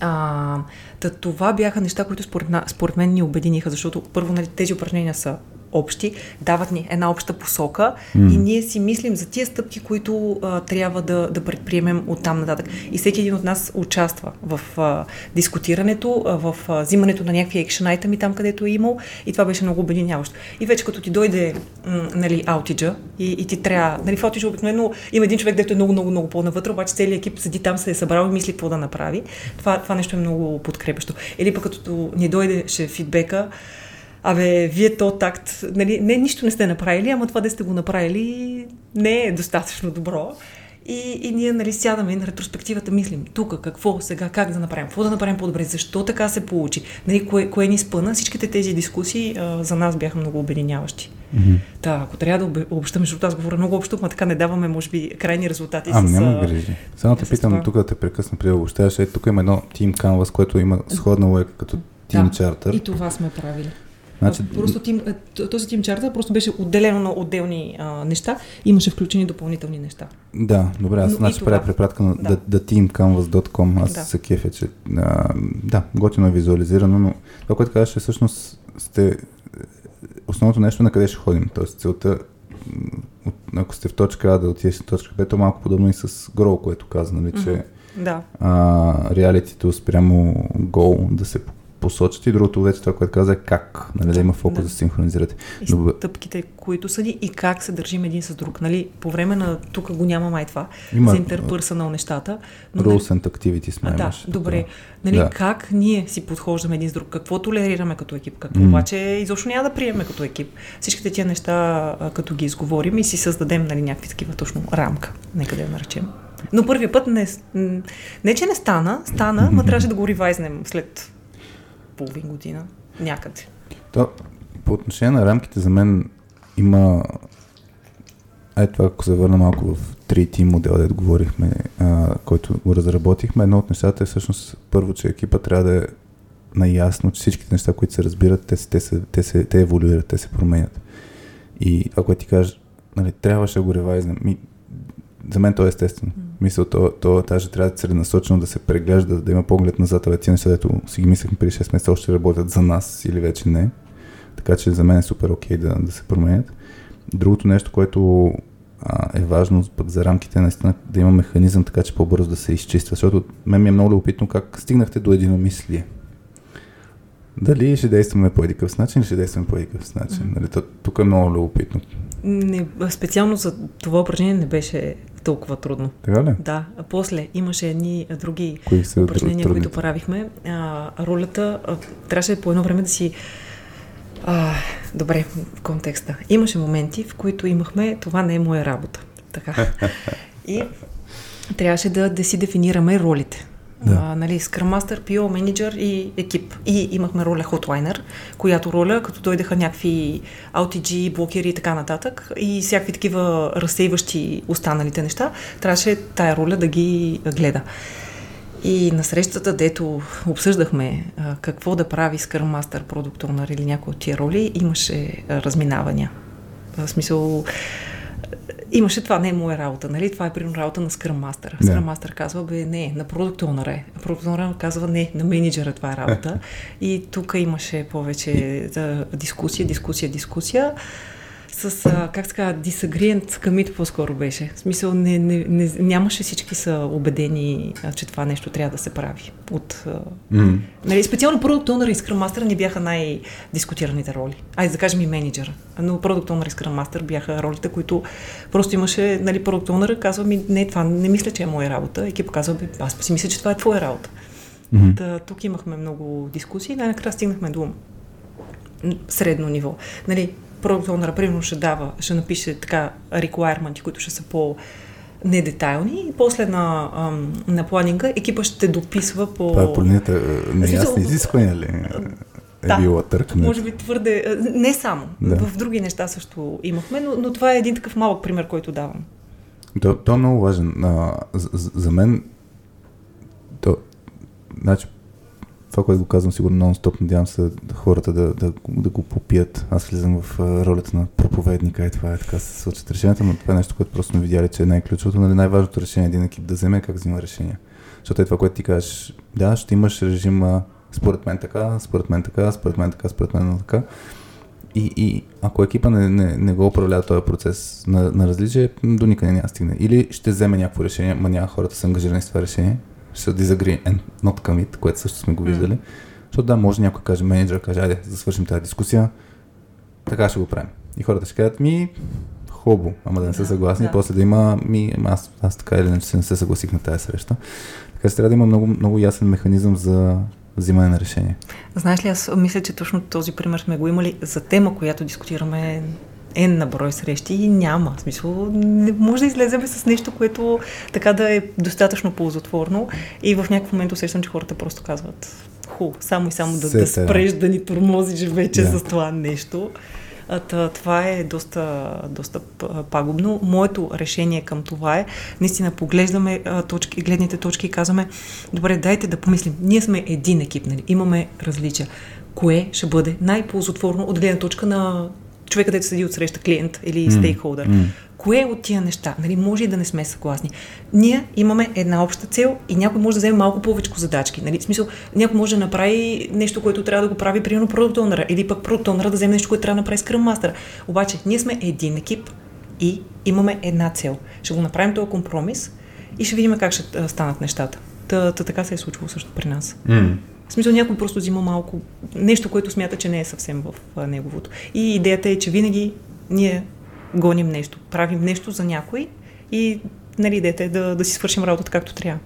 А, да, това бяха неща, които според, според мен ни обединиха, защото първо, нали, тези упражнения са общи, дават ни една обща посока, mm. и ние си мислим за тия стъпки, които а, трябва да, да предприемем оттам нататък. И всеки един от нас участва в а, дискутирането, а, в а, взимането на някакви екшън айтъми там, където е имал, и това беше много обединяващо. И вече като ти дойде м, нали, аутиджа и, и ти трябва, нали, в аутиджа обикновено има един човек, дето е много, много, много по-навътре, обаче целият екип седи там, се е събрал и мисли какво да направи. Това, това нещо е много подкрепящо. Или пък като ни дойдеше фидбека, абе, вие то такт, нали, не, нищо не сте направили, ама това да сте го направили не е достатъчно добро. И, и ние, нали, сядаме на ретроспективата, мислим, тук, какво, сега, как да направим, какво да направим по-добре, защо така се получи, нали, кое, кое ни спъна, всичките тези дискусии а, за нас бяха много обединяващи. Mm-hmm. Да, ако трябва да обща, между аз говоря много общо, но така не даваме, може би, крайни резултати. А, с, няма грижи. Само те да питам, тук да те прекъсна, преди да обобщаваш, ето тук има едно Team Canvas, което има сходна лойка като Team Charter. И това сме правили. Значи... Просто тим, този Team Charter просто беше отделено на отделни а, неща, имаше включени допълнителни неща. Да, добре, аз значи правя препратка на да. The, the team canvas dot com, аз да. се кефя, че а, да, готино е визуализирано, но това, което казваш, е всъщност сте основното нещо на къде ще ходим, т.е. целта, ако сте в точка А да отидеш на точка Б, то малко подобно и с Grow, което каза, нали, mm-hmm. че да. а, реалитито спрямо Go да се посочат и другото вече това, което каза, е как, нали, да има фокус да, да се синхронизирате. И стъпките, които са ни и как се държим един с друг. Нали, по време на тук го няма май това, има, за интерперсонал нещата. Но, rules and activity сме а, имаш. Да, добре. Нали, да. Как ние си подхождаме един с друг, какво толерираме като екип, какво mm. обаче изобщо няма да приемем като екип. Всичките тия неща, като ги изговорим и си създадем, нали, някакви такива точно рамка, нека да я наречем. Но първият път не, не че не стана, стана, но трябваше да го ревайзнем след половин година, някъде. То, по отношение на рамките, за мен има... Ай, това, ако се върна малко в три Т модел, дето говорихме, а, който го разработихме, едно от нещата е всъщност първо, че екипа трябва да е наясно, че всичките неща, които се разбират, те, се, те, се, те, се, те еволюират, те се променят. И ако ти кажеш, нали, трябваше да го ревайзнем, ми, за мен то е естествено. Мисля, то, то даже трябва да целенасочено да се преглежда, да има поглед назад, а тези неща, дето си ги мислехме преди шест месеца, още работят за нас или вече не. Така че за мен е супер окей да, да се променят. Другото нещо, което а, е важно пък за рамките, наистина да има механизъм, така че по-бързо да се изчиства. Защото мен ми е много любопитно как стигнахте до единомислие. Дали ще действаме по едикъв начин, или ще действаме по едикъв начин. Mm-hmm. Нали, то, тук е много любопитно. Не, специално за това упражнение не беше толкова трудно. Така ли? Да. А после имаше едни други упражнения, трудни? които правихме. А, ролята а, трябваше по едно време да си... А, добре, в контекста. Имаше моменти, в които имахме това не е моя работа. Така. И трябваше да, да си дефинираме ролите. Да. А, нали, Scrum Master, пи о, менеджер и екип. И имахме роля Hotliner, която роля, като дойдеха някакви ел ти джи, блокери и така нататък и всякакви такива разсейващи останалите неща, трябваше тая роля да ги гледа. И на срещата, дето обсъждахме а, какво да прави Scrum Master, Product Owner или някои от тия роли, имаше а, разминавания. В смисъл... Имаше това, не е моя работа, нали? Това е примерно работа на Scrum Master. Scrum Master казва, бе, не, на Product Owner е. Product Owner казва, не, на менеджера това е работа. И тук имаше повече да, дискусия, дискусия, дискусия. С, а, как така, disagreement commit по-скоро беше. В смисъл, не, не, не, нямаше всички са убедени, а, че това нещо трябва да се прави. От, а, mm. нали, специално Product Owner и Scrum Master не бяха най-дискутираните роли. Айде да кажем и менеджера. Но Product Owner и Scrum Master бяха ролите, които просто имаше, нали, Product Owner казва ми, не, това не мисля, че е моя работа. Екипа казва, аз си мисля, че това е твоя работа. Mm-hmm. Та, тук имахме много дискусии и най-накрая стигнахме до средно ниво. Нали, Product Owner, примерно, ще дава, ще напише така requirement, които ще са по недетайлни и после на, ам, на планинга екипа ще дописва по... Това е по линията неясни изисквания ли? Е да, било търкнет. Може би твърде... Не само. Да. В други неща също имахме, но, но това е един такъв малък пример, който давам. То, то е много важен. А, за, за мен то, значи, това, което го казвам сигурно нон-стоп, надявам се хората да, да, да го попият. Аз влизам в ролята на проповедника и това е така се случат решението, но това е нещо, което просто сме видяли, че е най-ключовото, нали най-важното решение един екип да вземе, как взима решение. Защото е това, което ти кажеш, да, ще имаш режима според мен така, според мен така, според мен така, според мен така. И, и ако екипа не, не, не го управлява този процес на, на различие, до никъде няма стигне. Или ще вземе някакво решение, ма няма хората са ангажирани с това решение, ще disagree and not commit, което също сме го виждали. Mm. Защото да, може някой каже, менеджер каже, айде, да свършим тази дискусия, така ще го правим. И хората ще кажат, ми, хубаво, ама да не са съгласни, да. После да има, ми, аз, аз така или иначе не се съгласих на тази среща. Така че трябва да има много, много ясен механизъм за взимане на решение. Знаеш ли, аз мисля, че точно този пример сме го имали за тема, която дискутираме е на брой срещи и няма. В смисъл, не може да излезем с нещо, което така да е достатъчно ползотворно и в някакъв момент усещам, че хората просто казват ху, само и само да, да спреш, да ни тормозиш вече yeah. с това нещо. А, това е доста, доста пагубно. Моето решение към това е, наистина поглеждаме а, точки, гледните точки и казваме, добре, дайте да помислим, ние сме един екип, нали? Имаме различия. Кое ще бъде най-ползотворно от гледна точка на човека, където седи от среща, клиент или mm. стейкхолдър. Mm. Кое от тия неща? Нали, може и да не сме съгласни. Ние имаме една обща цел и някой може да вземе малко повече задачки. Нали? В смисъл, някой може да направи нещо, което трябва да го прави, примерно Product Owner, или пък Product Owner да вземе нещо, което трябва да направи Scrum Master. Обаче, ние сме един екип и имаме една цел. Ще го направим този компромис и ще видим как ще а, станат нещата. Та, та, така се е случило също при нас. Mm. В смисъл, някой просто взима малко нещо, което смята, че не е съвсем в а, неговото. И идеята е, че винаги ние гоним нещо, правим нещо за някой и, нали, идеята е да, да си свършим работата както трябва.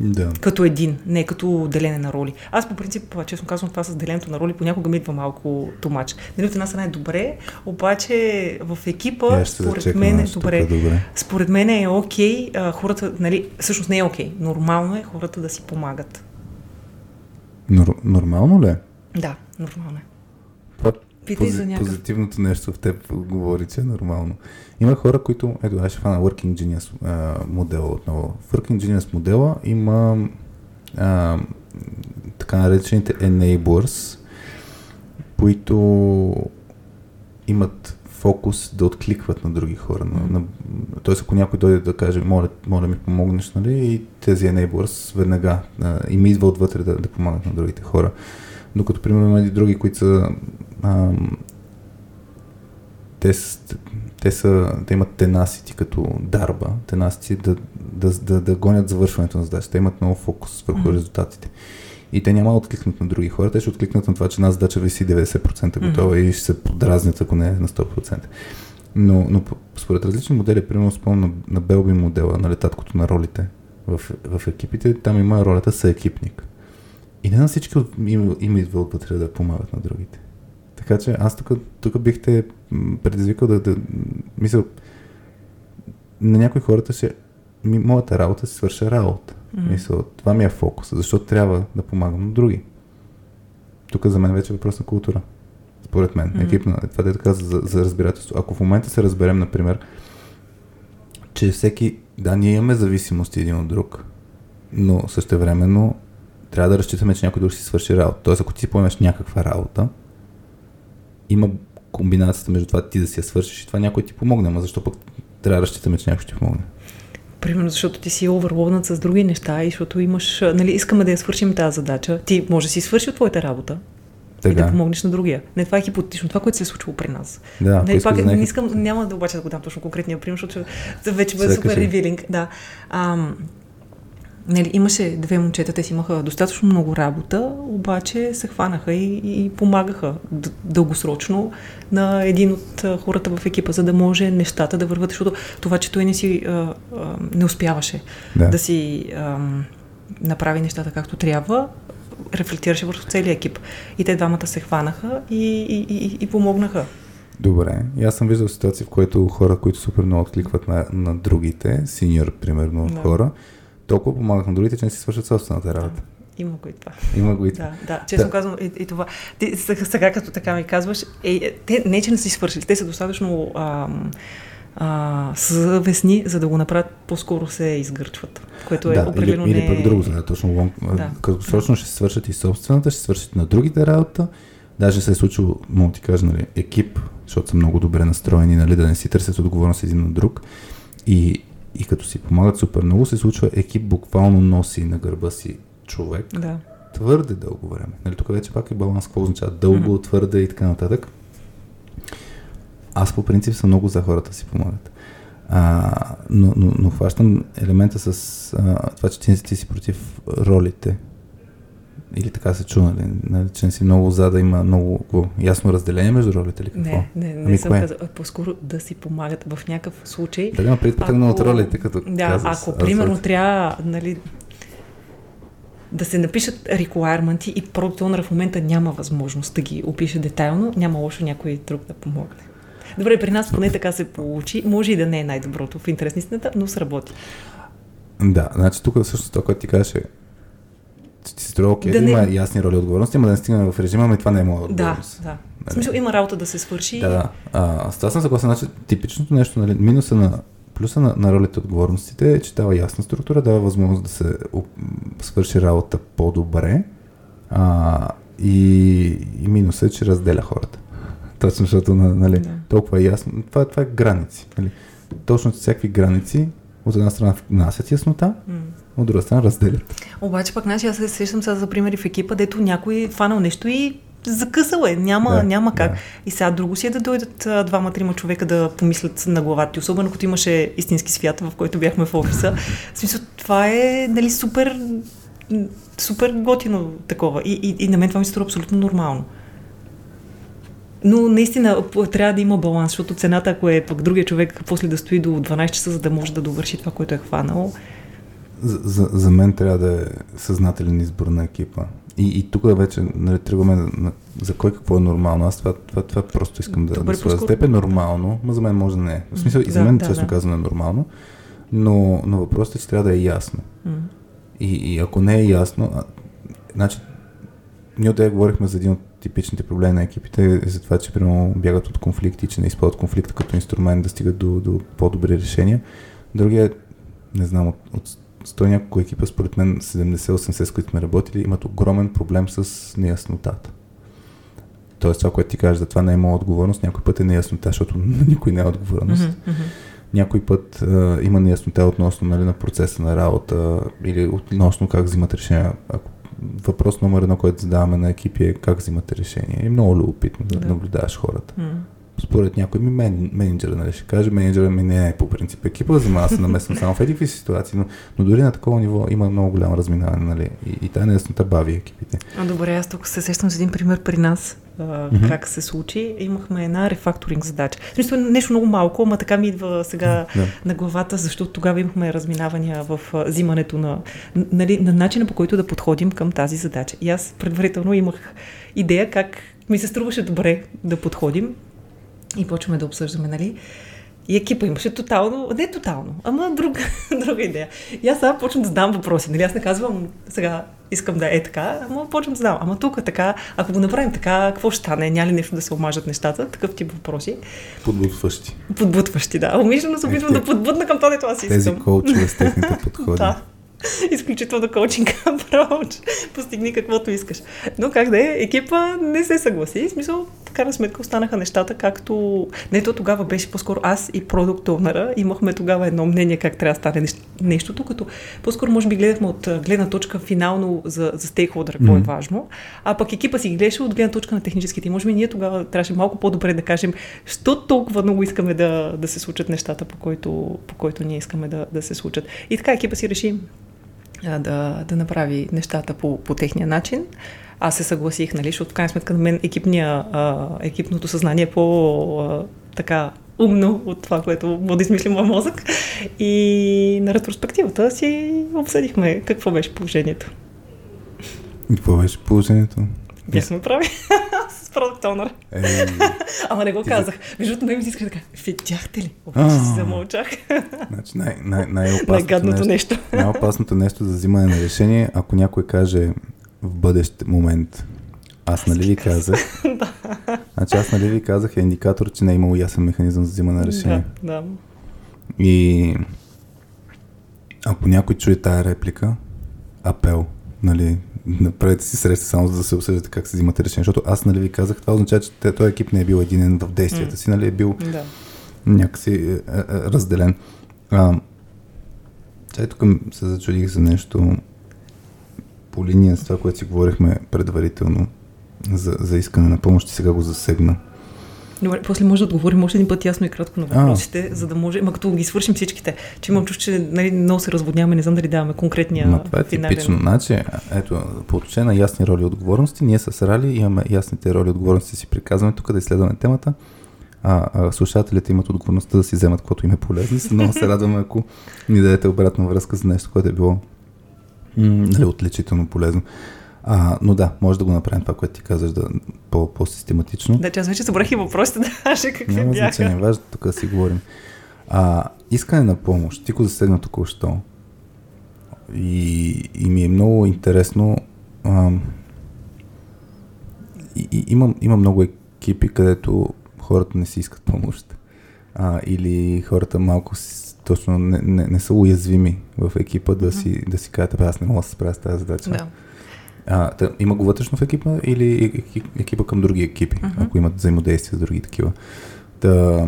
Да. Като един, не като делене на роли. Аз по принцип, честно казвам, това с деленето на роли понякога ми идва малко тумач. Нали, от една страна е добре, обаче в екипа, според мен е добре. добре. Според мен е окей, а, хората, нали, всъщност не е окей. Нормално е хората да си помагат. Нор- нормално ли? Да, нормално е. Пози, позитивното нещо в теб говори, че е нормално. Има хора, които... Ето, аз ще фана Working Genius а, модела отново. В Working Genius модела има а, така наречените enablers, които имат фокус да откликват на други хора. Mm-hmm. На, на, тоест, ако някой дойде да каже, моля, моля ми помогнеш, нали? И тези enablers веднага а, им идва отвътре да, да помагат на другите хора. Докато, примерно, има и други, които са Ам, те, те, са, те имат тенасити като дарба, тенасити да, да, да, да гонят завършването на задача. Те имат много фокус върху mm-hmm. резултатите. И те няма да откликнат на други хора, те ще откликнат на това, че една задача виси деветдесет процента готова mm-hmm. и ще се подразнят, ако не е на сто процента. Но, но според различни модели, примерно спомням на Белби модела, на летаткото на ролите в, в екипите, там има ролята съекипник. И не на всички им, им идва отвътре да помагат на другите. Така че аз тук, тук бих те предизвикал да, да мисля, на някои хората ще ми, моята работа се свърша работа. Mm-hmm. Мисля, това ми е фокус, защото трябва да помагам на други. Тук за мен вече е въпрос на култура. Според мен. Mm-hmm. Екипна, това да е така за, за разбирателство. Ако в момента се разберем, например, че всеки, да, ние имаме зависимости един от друг, но същевременно трябва да разчитаме, че някой друг си свърши работа. Тоест, ако ти поемеш някаква работа, има комбинацията между това ти да си я свършиш и това някой ти помогне, ама защо пък трябва да разчитаме, че някой ще ти помогне? Примерно, защото ти си овърлоднат с други неща и защото имаш, нали, искаме да я свършим тази задача, ти може да си свърши от твоята работа Тега. И да помогнеш на другия. Не, това е хипотетично, това, което се е случило при нас. Да, нали, пак, не искам, няма да обаче да го дам точно конкретния пример, защото вече бъде супер ревилинг. Да. Ам... Нали, имаше две момчета, те си имаха достатъчно много работа, обаче се хванаха и, и помагаха д- дългосрочно на един от а, хората в екипа, за да може нещата да върват, защото това, че той не си а, а, не успяваше да, да си а, направи нещата както трябва, рефлектираше върху целия екип. И те двамата се хванаха и, и, и, и помогнаха. Добре. И аз съм виждал ситуации, в които хора, които супер много откликват на, на другите, синьор, примерно, да. Хора, толкова помагат на другите, че не си свършат собствената работа. Има го и това. Има го и това. Да, да. Честно да. Казвам и, и това. Ти, сега като така ми казваш, е, те не че не си свършили, те са достатъчно ам, а, съвестни, за да го направят, по-скоро се изгърчват. Което е да, определено или, не... или пък друго, за да точно да. Краткосрочно ще свършат и собствената, ще свършат на другите работа. Даже се е случило, мога ти кажа, нали, екип, защото са много добре настроени, нали, да не си търсят отговорност един на друг. И, и като си помагат супер много, се случва екип буквално носи на гърба си човек да. Твърде дълго време. Нали, тук вече пак е баланс, какво означава дълго, mm-hmm. твърде и така нататък. Аз по принцип съм много за хората си помагат. А, но, но, но хващам елемента с а, това, че ти, ти си против ролите. Или така се чу, нали? Нали, че не си много за да има много о, ясно разделение между ролите или какво? Не, не, не ами съм казал. По-скоро да си помагат в някакъв случай. Да, има предпотръгнал от ролите, като да, казваш. Ако, примерно, ролите. Трябва, нали, да се напишат рекуайрменти и продукт онър в момента няма възможност да ги опише детайлно, няма лошо някой друг да помогне. Добре, при нас поне така се получи. Може и да не е най-доброто в интерес на истината, но сработи. Да, значи тук всъщност това, което ти казваш е ти се струва, окей, да има не... ясни роли отговорности, ама да не стигнем в режима, ами това не е моя отговорност. Да, да. В смисъл, има работа да се свърши. Да, да. А, с това съм съгласен, значи типичното нещо, нали, минуса на плюса на, на ролите отговорностите е, че дава ясна структура, дава възможност да се свърши работа по-добре а, и, и минуса е, че разделя хората. Точно, защото, нали, да. Толкова е ясно. Това, това е граници. Нали. Точно всякакви граници от една страна внасят яснота, mm. от друга страна разделят. Обаче пък, значи, аз се сещам сега за примери в екипа, дето някой фанал нещо и закъсал е. Няма, да, няма как. Да. И сега друго си е да дойдат а, двама-трима човека да помислят на главата ти. Особено като имаше истински свят, в който бяхме в офиса. В смисъл, това е, нали, супер, супер готино такова. И, и, и на мен това ми се струва абсолютно нормално. Но наистина трябва да има баланс, защото цената, ако е пък другия човек, после да стои до дванайсет часа, за да може да довърши това, което е хванал. За, за, за мен трябва да е съзнателен избор на екипа. И, и тук вече, нали, тръгваме за кой какво е нормално. Аз това, това, това просто искам да, да своя. За теб е нормално, но за мен може да не е. В смисъл, и за мен, да, честно да. Казано, е нормално, но, но въпросът е, че трябва да е ясно. Mm. И, и ако не е ясно, а, значи, ние отдея говорихме за един от типичните проблеми на екипите е за това, че прямо бягат от конфликти, че не използват конфликта като инструмент да стигат до, до по-добри решения. Другия, не знам, от, от сто няколко екипа, според мен седемдесет до осемдесет, с които сме работили, имат огромен проблем с неяснотата. Тоест това, което ти кажеш, за това не е моя отговорност, някой път е неяснота, защото никой не е отговорност. Mm-hmm, mm-hmm. Някой път а, има неяснота относно, нали, на процеса на работа или относно как взимат решения. Ако въпрос номер едно, който задаваме на екипи е как взимате решение. И много любопитно да, да наблюдаваш хората. Mm. Според някой ми мен, менеджера, нали, ще каже, менеджера ми не е по принцип екипа, взема аз се намесвам само в едикви ситуации, но, но дори на такова ниво има много голямо разминаване, нали, и, и тая неяснота бави екипите. А, добре, аз тук се сещам с един пример при нас, а, mm-hmm. как се случи. Имахме една рефакторинг задача. Смисъл, нещо много малко, ама така ми идва сега yeah. на главата, защото тогава имахме разминавания в взимането на, нали, на начина, по който да подходим към тази задача. И аз предварително имах идея как ми се струваше добре да подходим. И почваме да обсъждаме, нали? И екипа имаше тотално, не тотално, ама друга, друга идея. И аз сега почвам да задам въпроси, нали? Аз не казвам, сега искам да е така, ама почвам да задам. Ама тук така, ако го направим така, какво ще стане? Няма ли нещо да се омажат нещата? Такъв тип въпроси. Подбутващи. Подбутващи, да. Умишлено се опитвам да подбутна към това, дето аз искам. Тези коучове с техните подходи. Да. Изключително коучинг апроч. Постигни каквото искаш. Но как да е, екипа не се съгласи. В смисъл, в крайна сметка останаха нещата, както... Не, то тогава беше по-скоро аз и продукт онъра. Имахме тогава едно мнение как трябва да стане нещо, нещото, като по-скоро може би гледахме от гледна точка финално за, за стейкхолдър, какво mm-hmm. е важно. А пък екипа си гледаше от гледна точка на техническите. И може би ние тогава трябваше малко по-добре да кажем, що толкова много искаме да, да се случат нещата, по който, по който ние искаме да, да се случат. И така екипа си реши Да, да направи нещата по, по техния начин. Аз се съгласих, нали, защото в крайна сметка на мен екипния, а, екипното съзнание е по-така умно от това, което мога да измисли моя мозък. И на ретроспективата си обсъдихме какво беше положението. Какво беше положението? Бяхме прави. продукт онър. Ама не го казах. Междуто ме ми искаш така, видяхте ли? Обаче си замълчах. Значи най- най- най-опасното нещо. Най-опасното нещо за взимане на решение, ако някой каже в бъдещ момент, аз нали ви казах. Значи аз нали ви казах е индикатор, че не е имало ясен механизъм за взимане на решение. Да, да. И ако някой чуе тая реплика, апел, нали, направете си среща само за да се обсъждате как се взимате решение, защото аз нали ви казах, това означава, че този екип не е бил единен в действията си, нали е бил да. някакси разделен. А, чай, тук се зачудих за нещо по линия с това, което си говорихме предварително за, за искане на помощ и сега го засегна. Добре, после може да отговорим още един път ясно и кратко на въпросите, а, за да може, ма като ги свършим всичките, че имам чувство, че нали, много се разводняваме, не знам дали даваме конкретния финален. Това е типично, значи, ето, по отношение на ясни роли и отговорности, ние с Рали имаме ясните роли и отговорности, си приказваме тук да изследваме темата, а, а слушателите имат отговорността да си вземат каквото им е полезно, и много се радваме, ако ни дадете обратна връзка за нещо, което е било нали, отличително полезно. А, но да, може да го направим това, което ти казваш, да, по, по-систематично. Да, че аз вече събрах и въпросите, даже какви бяха. Няма значение, важно тук да си говорим. А, искане на помощ, ти го засегна току-що. И, и ми е много интересно. А, и, и, има, има много екипи, където хората не си искат помощ. А, или хората малко си, точно не, не, не са уязвими в екипа да си, да си кажат, аз не мога да се справя с тази задача. Да. А, да, има го вътрешно в екипа или екипа към други екипи, uh-huh. ако имат взаимодействие с други такива. Та,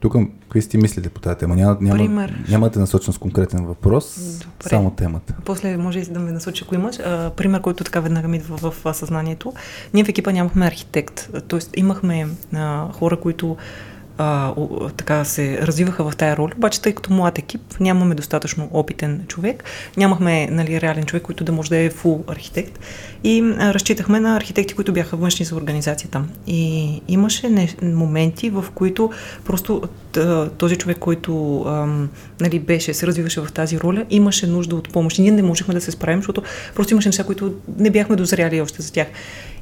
тук, какви си ти мислите по тази тема? Няма, няма, нямате насочен с конкретен въпрос, Добре. Само темата. После може да ме насочи, ако имаш. А, пример, който така веднага ми идва в, в, в съзнанието. Ние в екипа нямахме архитект, т.е. имахме а, хора, които А, така се развиваха в тая роля, обаче тъй като млад екип, нямаме достатъчно опитен човек, нямахме нали, реален човек, който да може да е фул архитект и а, разчитахме на архитекти, които бяха външни за организацията. И имаше не, моменти, в които просто този човек, който а, нали, беше, се развиваше в тази роля, имаше нужда от помощ. И ние не можехме да се справим, защото просто имаше неща, които не бяхме дозряли още за тях.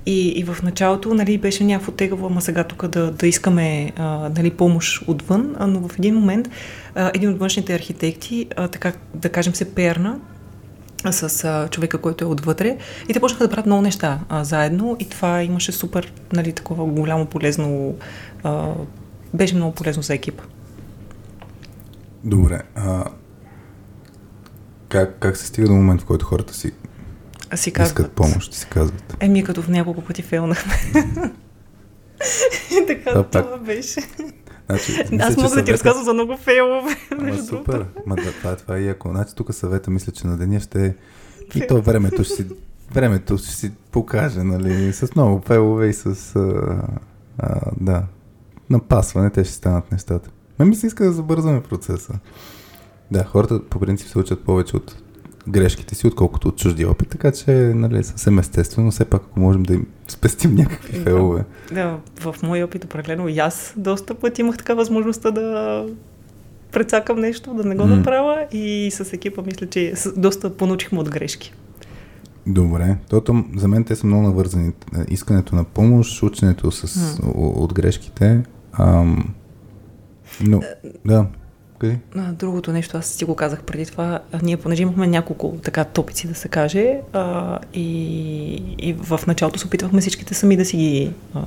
И, и в началото нали, беше някакво тегаво, ама сега тук да, да искаме а, нали, помощ отвън, а, но в един момент а, един от външните архитекти, а, така да кажем се перна, с а, човека, който е отвътре и те почнаха да правят много неща а, заедно и това имаше супер, нали, такова голямо полезно, а, беше много полезно за екипа. Добре, а, как, как се стига до момент, в който хората си си казват. Искат помощ, си казват. Еми, като в няколко пъти фейлнахме. И така, това, това беше. Значи, мисля, аз мога да съвета... ти разказвам за много фейлове. Ама супер. Ма, да, това, това е яко. Значи, тук съвета, мисля, че на деня ще е... И то времето ще си, времето ще си покаже, нали? С много фейлове и с... А, а, да. Напасване, те ще станат нещата. Ме ми се иска да забързаме процеса. Да, хората по принцип се учат повече от грешките си, отколкото от чужди опит, така че нали, съвсем естествено, все пак ако можем да им спестим някакви фейлове. Да, да, в моя опит определено и аз доста пъти имах така възможността да прецакам нещо, да не го направя mm. и с екипа мисля, че доста понучихме от грешки. Добре, тото за мен те са много навързани. Искането на помощ, ученето с, mm. от грешките, ам... но да... Другото нещо, аз си го казах преди това, ние понеже имахме няколко така топици да се каже а, и, и в началото се опитвахме всичките сами да си ги а,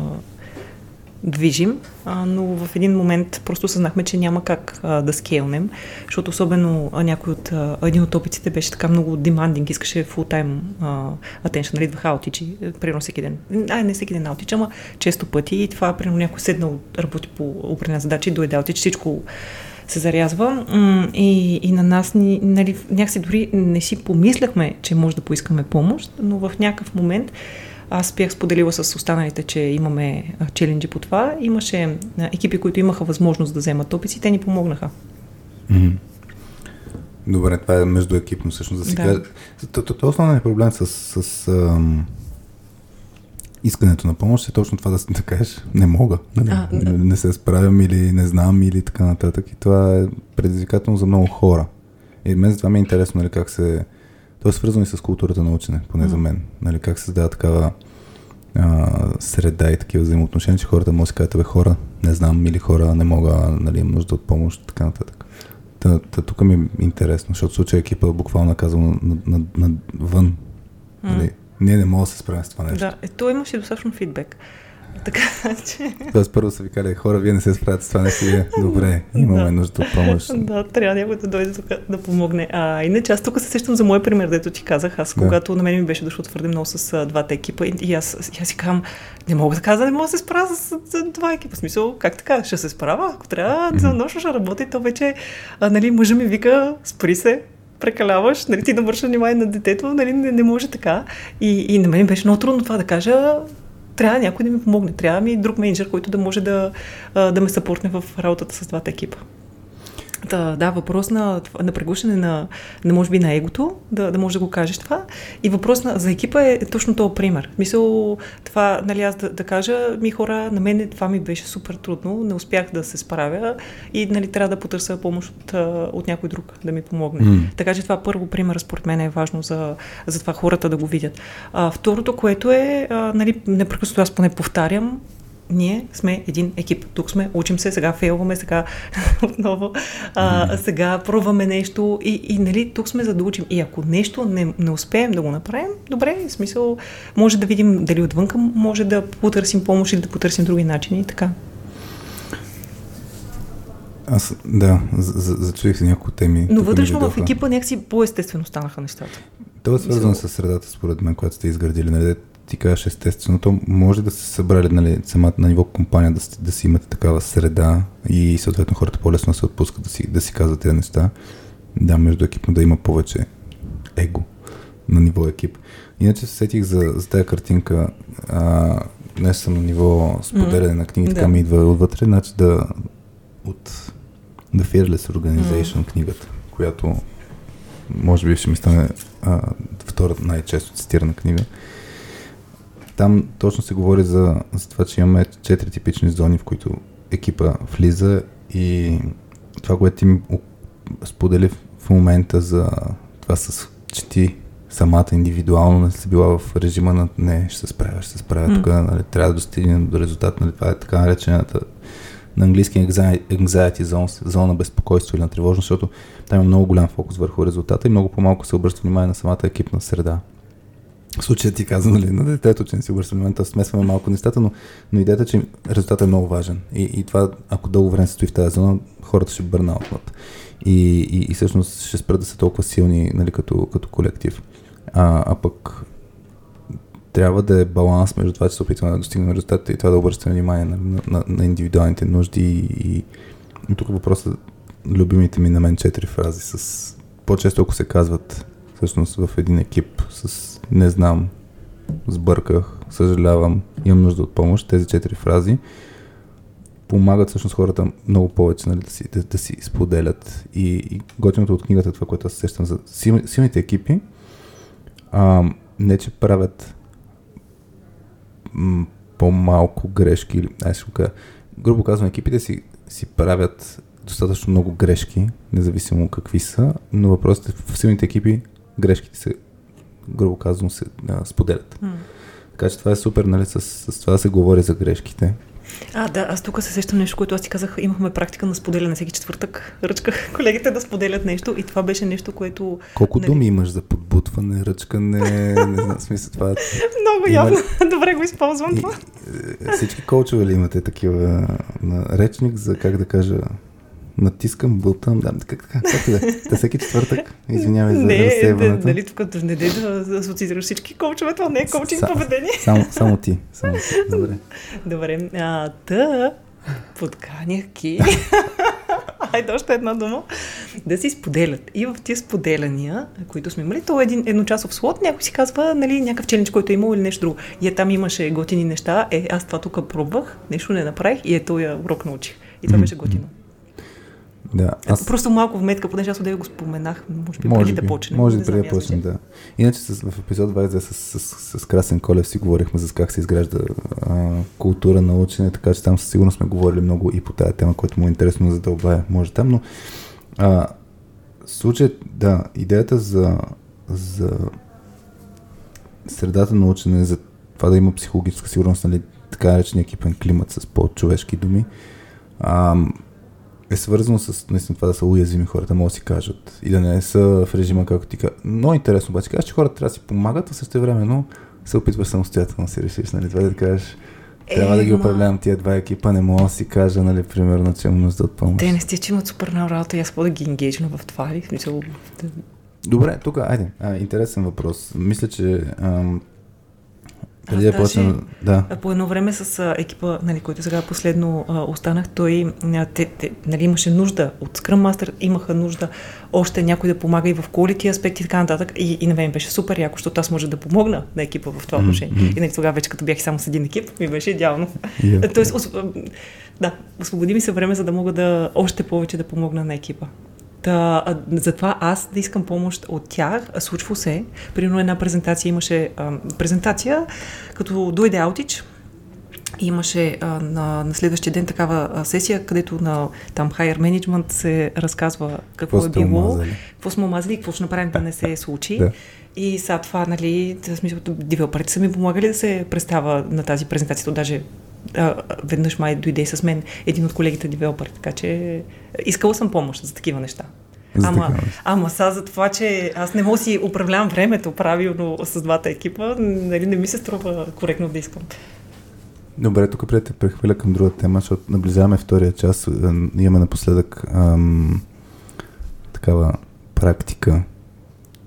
движим, а, но в един момент просто съзнахме, че няма как а, да скейлнем, защото особено а, някой от, а, един от топиците беше така много demanding, искаше full-time а, attention, нали, дваха аутичи, примерно всеки ден. Ай, не всеки ден аутич, ама често пъти и това, примерно някой седнал, работи по определена задача и дойде аутич, всичко се зарязва и, и на нас ни, нали, някакси дори не си помисляхме, че може да поискаме помощ, но в някакъв момент аз бях споделила с останалите, че имаме челенджи по това. Имаше екипи, които имаха възможност да вземат опици, те ни помогнаха. Mm-hmm. Добре, това е междуекипно всъщност да си да. кажа. Това основният проблем с, с, с ам, искането на помощ е точно това да, да кажеш не мога, нали? а, не, не се справям или не знам или така нататък и това е предизвикателно за много хора и мен за това ми е интересно нали, как се, то е свързано и с културата на учене, поне mm. за мен, нали, как се създава такава а, среда и такива взаимоотношения, че хората може да кажат, бе, хора, не знам, или хора, не мога, нали, имам нужда от помощ, така нататък. Та, та, тук ми е интересно, защото в случая екипа буквално казвам на, на, на, навън. Mm. Нали, ние не мога да се справим с това нещо. Да, е, то имаш и достатъчно фидбек. Така че... Тоест първо са ви казали, хора, вие не се справяте с това, не си добре, имаме да. нужда от помощ. Да, трябва някой да дойде да помогне. А, иначе аз тук се сещам за моя пример, дето ти казах, аз да. когато на мен ми беше дошло твърде много с а, двата екипа и, и аз, аз си казвам, не мога да кажа, не мога да се справя с, с, с два екипа. В смисъл, как така, ще се справя, ако трябва, mm-hmm. за нощ ще работи, то вече, а, нали, мъжа ми вика, спри се. Прекаляваш, нали, ти да върши внимание на детето, нали, не, не може така. И, и на мен беше много трудно това да кажа, трябва някой да ми помогне, трябва ми друг менеджер, който да може да, да ме съпортне в работата с двата екипа. Да, да, въпрос на, на преглъщане на, на, може би, на егото, да, да може да го кажеш това. И въпрос на, за екипа е точно този пример. Мисъл, това, нали, аз да, да кажа, ми хора, на мен това ми беше супер трудно, не успях да се справя и, нали, трябва да потърся помощ от, от някой друг да ми помогне. Mm. Така че това първо пример, според мен, е важно за, за това хората да го видят. А, второто, което е, а, нали, непрекъснато аз поне повтарям, ние сме един екип. Тук сме, учим се, сега фейлваме, сега отново, а, сега пробваме нещо и, и, нали, тук сме за да учим. И ако нещо не, не успеем да го направим, добре, в смисъл, може да видим дали отвънка, може да потърсим помощ или да потърсим други начини и така. Аз, да, зачуих се няколко теми. Но вътрешно в екипа някакси по-естествено станаха нещата. Това е свързано с средата, според мен, която сте изградили, нали? Ти кажеш естествено, то може да се събрали, нали, самата на ниво компания да, да си имате такава среда и съответно хората по-лесно се отпускат да си, да си казват тези неща. Да, между екипно да има повече его на ниво екип. Иначе се сетих за, за тая картинка. А, днес съм на ниво споделяне mm. на книги, така да. ми идва отвътре, значи да от The Fearless Organization mm. книгата, която може би ще ми стане а, втората най-често цитирана книга. Там точно се говори за, за това, че имаме четири типични зони, в които екипа влиза и това, което ти ми сподели в момента за това, с, че ти самата индивидуално не си била в режима на не, ще се справя, ще се справя, mm. тук, нали, трябва да достигне до резултат, нали, това е така наречената на английски anxiety зона, зона безпокойство или на тревожност, защото там има много голям фокус върху резултата и много по-малко се обръща внимание на самата екипна среда. В случая ти казвам, нали, на детето, че не си обръщам момента, смесваме малко нещата, но, но идеята е, че резултатът е много важен. И, и това, ако дълго време се стои в тази зона, хората ще бърнаутват. И, и, и всъщност ще спрат да са толкова силни, нали, като, като колектив. А, а пък трябва да е баланс между това, че се опитваме да достигнем резултатите и това да обръщаме внимание на, на, на, на индивидуалните нужди. И, и тук въпросът, любимите ми на мен четири фрази, с по-често ако се казват всъщност в един екип с не знам, сбърках, съжалявам, имам нужда от помощ. Тези четири фрази помагат всъщност хората много повече, нали, да, си, да, да си споделят. И, и готиното от книгата е това, което аз сещам за силните екипи. А, не, че правят м- по-малко грешки. Ай, ще кажа, грубо казвам, екипите си, си правят достатъчно много грешки, независимо какви са, но въпросът е в силните екипи грешките се, грубо казано, се а, споделят. Mm. Така че това е супер, нали, с, с това да се говори за грешките. А, да, аз тук се сещам нещо, което аз ти казах, имахме практика на споделяне всеки четвъртък. Ръчках колегите да споделят нещо и това беше нещо, което... Колко нали... думи имаш за подбутване, ръчкане, не знам, смисъл това... Много явно, добре го използвам това. Всички коучове ли имате такива речник за, как да кажа... Натискам, бълтам, дам, как, как, как да. Та всеки четвъртък, извинявай за разсейването. Не, нали, тук не дей да асоциираш всички коучове, това не е коучинг поведение. Само, само ти, само ти, добре. Добре, а, да, подканяхки, айде още една дума, да си споделят. И в тия споделяния, които сме имали, то е един едночасов слот, някой си казва, нали, някакъв челлендж, който е имал или нещо друго. И е, там имаше готини неща, е, аз това тук пробвах, нещо не направих и е, този урок научих. И това беше готино. Да, аз... Просто малко вметка, понеже аз отдея го споменах, може би може преди би, да почнем. Може би преди да почнем, да. Иначе с, в епизод двайсет с, с, с Красен Колев си говорихме за как се изгражда а, култура на учене, така че там със сигурност сме говорили много и по тая тема, която му е интересно за дълбая, може там, но а, случай, да, идеята за, за средата на учене, за това да има психологическа сигурност, нали, така наречен екипен климат с по-човешки думи, а, е свързано с наистина това да са уязвими хората, могат да си кажат и да не са в режима, както ти кажа. Много интересно обаче, казваш, че хората трябва да си помагат, а също време, но се опитваш самостоятелно да си решиш, нали, това да кажеш. Трябва е, да ги управлявам тия два екипа, не мога да си кажа, нали, примерно, че имам нужда от помощ. Те не сте, че имат супер нова работа и аз мога да ги енгейджна в това ли? Смисъл... Добре, тук, айде, а, интересен въпрос. Мисля, че... Ам, преди да почнем... Да. По едно време с а, екипа, нали, който сега последно а, останах, той а, те, те, нали, имаше нужда от Scrum Master, имаха нужда още някой да помага и в quality аспекти и така нататък. И, и на мен беше супер яко, защото аз може да помогна на екипа в това отношение. Mm-hmm. И нали, тогава вече като бях само с един екип, ми беше идеално. Yeah. Тоест, ос, да, освободи ми се време, за да мога да още повече да помогна на екипа. Та, затова аз да искам помощ от тях, случва се. Примерно една презентация имаше а, презентация, като дойде аутич, имаше а, на, на следващия ден такава а, сесия, където на там higher management се разказва какво е било, какво сме омазали, какво ще направим да не се случи. Да. И сега това, нали, девелоперите са ми помагали да се представя на тази презентация, даже Uh, веднъж май дойде с мен един от колегите девелопър, така че искала съм помощ за такива неща. За ама, ама са за това, че аз не мога си управлявам времето правилно с двата екипа, нали, не ми се струва коректно да искам. Добре, тук пред те прехвърля към друга тема, защото наближаваме втория час. Имаме напоследък ам, такава практика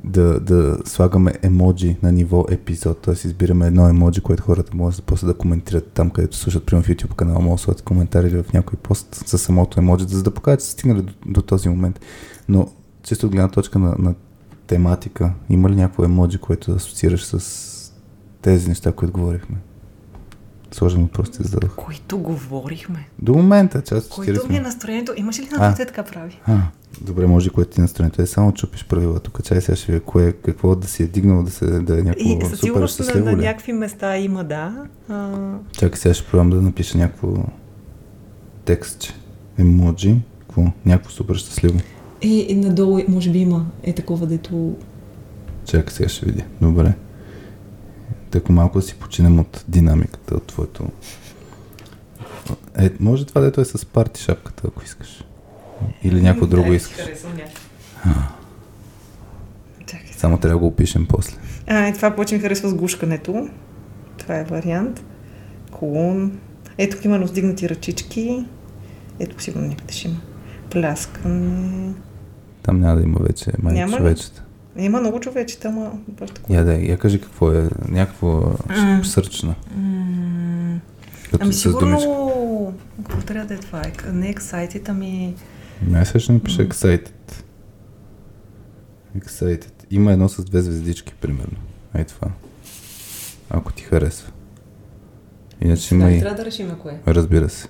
да, да слагаме емоджи на ниво епизод, т.е. избираме едно емоджи, което хората могат после да коментират там, където слушат, примерно в YouTube канала, могат да слагат коментари или в някой пост със самото емоджи, за да покажат, че са стигнали до, до този момент. Но чисто от гледна точка на, на тематика, има ли някакво емоджи, което да асоциираш с тези неща, които говорихме? Сложен въпрос ти зададох. Които говорихме? До момента, че аз асоциирахме. Които ми е настроението? Имаш ли на това така прави? А. Добре, може, което ти настроението е, само чупиш правила тук. Чай сега ще ви кое, какво да си е дигнало, да, се, да е някакво супер щастливо. И със сигурност на, на някакви места има, да. А... Чакай, сега ще пробвам да напиша някакво текстче. Емоджи, какво? Някакво супер щастливо. И, и надолу, може би има е такова, дето... Чакай, сега ще видя. Добре. Тако малко да си починем от динамиката, от твоето... Е, може това, дето е с парти шапката, ако искаш. Или някакво друго да, искаш. Само трябва да го опишем после. А, и това повече ми харесва с гушкането. Това е вариант. Колон. Ето тук има раздигнати ръчички. Ето сигурно някъде ще има. Пляскане. Там няма да има вече май човечета. Има много човечета, ама... Я да, я кажи какво е. Някакво mm. сърчна. Mm. Ами сигурно... Какво трябва да е това? Не excited, ами... Не, също не пише excited. Excited. Има едно с две звездички, примерно. Ай това. Ако ти харесва. Иначе има и... Трябва да решим, ако е. Разбира се.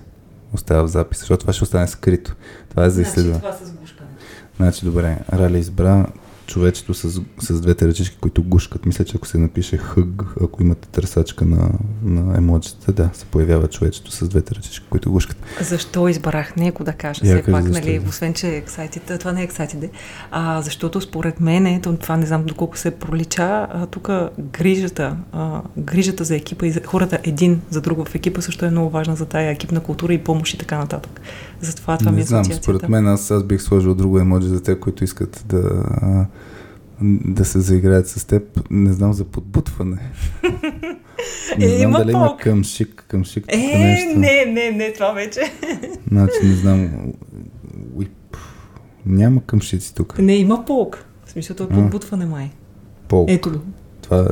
Остава в запис, защото това ще остане скрито. Това е за изследване. Значи това с гушкане. Значи, добре. Рали избра човечето с, с двете ръчички, които гушкат. Мисля, че ако се напише хъг, ако имате търсачка на, на емоджите, да, се появява човечето с двете ръчички, които гушкат. Защо избрах него да кажа? Все пак, нали, да. Освен, че е excited, това не е excited, а, защото според мен, това не знам доколко се пролича, тук грижата, а, грижата за екипа и за хората един за друг в екипа също е много важна за тая екипна култура и помощ и така нататък. Затова това не ми е асоциацията. Не знам, според мен аз, аз бих сложил друго емоджи за те, които искат да... да се заиграят с теб. Не знам за подбутване. Не знам има дали толк. Има към шик, към шик. Е, нещо. Не, не, не, това вече. Значи не знам. Уип. Няма към шици тук. Не, има полк. В смисъл, това е подбутване май. Полк. Ето ли. Това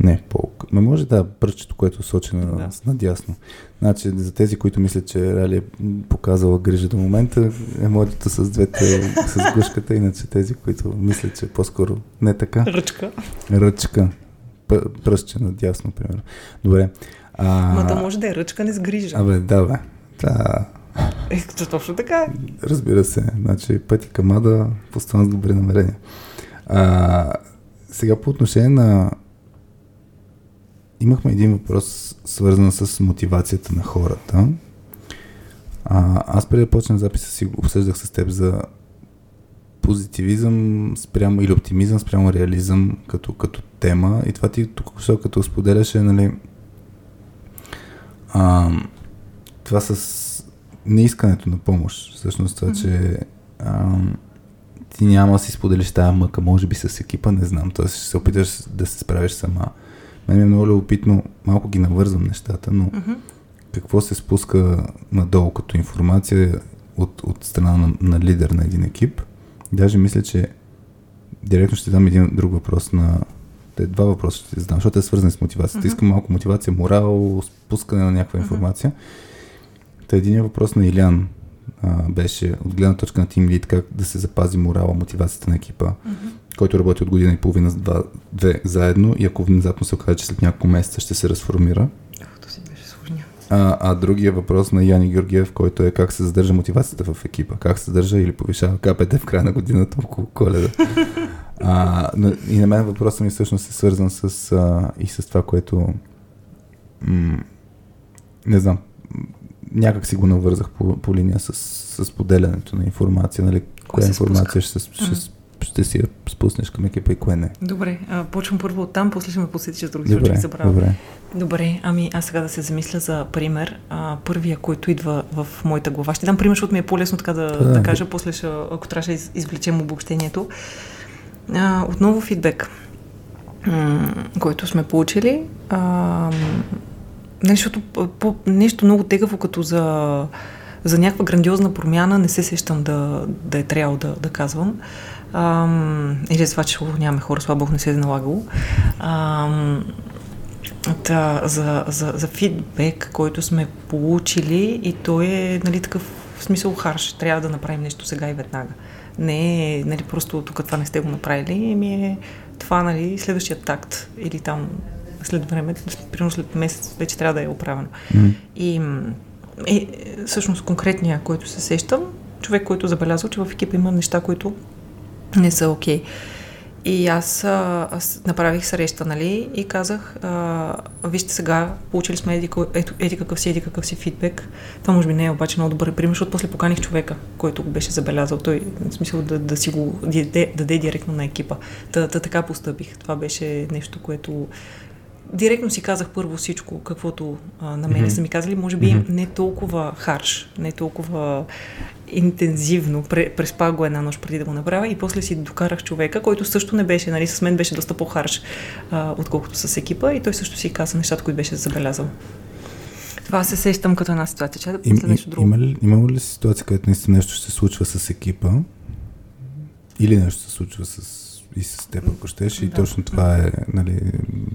не, полк. Ме може да пръчето, което сочи на, да. Надясно. Значи, за тези, които мислят, че Рали е показала грижа до момента, емодито с двете, с гушката, иначе тези, които мислят, че по-скоро не така. Ръчка. Ръчка. Пръстче надясно, примерно. Добре. А... Ма да може да е ръчка, не с грижа. Абе, да, бе. Да. Е, че точно така е. Разбира се. Значи, пъти към ада, постоянно с добри намерения. А... Сега по отношение на имахме един въпрос, свързан с мотивацията на хората. А, аз преди да почнем записа си обсъждах с теб за позитивизъм спрямо, или оптимизъм спрямо реализъм като, като тема. И това ти тук, като споделяше, нали, а, това с неискането на помощ. Всъщност това, mm-hmm. че а, ти няма да си споделиш тази мъка, може би с екипа, не знам. Т.е. ще се опиташ да се справиш сама. Мен е много любопитно, малко ги навързвам нещата, но mm-hmm. какво се спуска надолу като информация от, от страна на, на лидер на един екип. Даже мисля, че директно ще дам един друг въпрос на... Те два въпроса ще задам, защото е свързан с мотивацията. Uh-huh. Искам малко мотивация, морал, спускане на някаква информация. Uh-huh. Та единият въпрос на Илиян а, беше от гледна точка на Team Lead как да се запази морала, мотивацията на екипа, uh-huh. който работи от година и половина с два, две заедно и ако внезапно се окаже, че след няколко месеца ще се разформира. Ах, си беше сложния. А, а другия въпрос на Яни Георгиев, който е как се задържа мотивацията в екипа, как се задържа или повишава КПД в края на годината около Коледа. А, и на мен въпросът ми всъщност е свързан с, а, и с това, което м- не знам, някак си го навързах по, по линия с, с поделянето на информация, нали, коя информация ще, ще, mm-hmm. ще си я спуснеш към екипа и кое не. Добре, а, почвам първо от там, после ще ме посетиш други случаи, забравя. Добре. Добре, ами аз сега да се замисля за пример. А, първия, който идва в моята глава, ще дам пример, защото ми е по-лесно така да, да, да кажа, после ще, ако трябва да извлечем обобщението. Uh, отново фидбек, mm, който сме получили. Uh, нещото, по, нещо много тегаво, като за, за някаква грандиозна промяна, не се сещам да, да е трябвало да, да казвам. Uh, или за това, че нямаме хора, слава Бог, не се е налагало. Uh, да, за, за, за фидбек, който сме получили и той е, нали, такъв в смисъл харш. Трябва да направим нещо сега и веднага. Не, нали, просто тук това не сте го направили, ми е това, нали, следващия такт или там след време, примерно след месец вече трябва да е оправено. Mm-hmm. И е, всъщност конкретния, който се сещам, човек, който забелязва, че в екипа има неща, които не са окей. Okay. И аз, аз направих среща, нали, и казах, а, вижте сега, получили сме еди, еди, еди какъв си, еди какъв си фидбек. Това може би не е обаче много добър пример, защото после поканих човека, който го беше забелязал. Той, в смисъл, да, да си го даде, даде директно на екипа. Та, та, така постъпих. Това беше нещо, което... Директно си казах първо всичко, каквото а, на мен mm-hmm. са ми казали. Може би mm-hmm. не толкова харш, не толкова интензивно, преспа го една нощ преди да го направя и после си докарах човека, който също не беше, нали, с мен беше доста по-харш, а, отколкото с екипа и той също си каза нещата, които беше забелязал. Това се сещам като една ситуация, че да писля нещо друго. Има ли, имало ли ситуация, където наистина нещо ще се случва с екипа или нещо се случва с и с теб, ако щеш, и да. Точно това е, нали,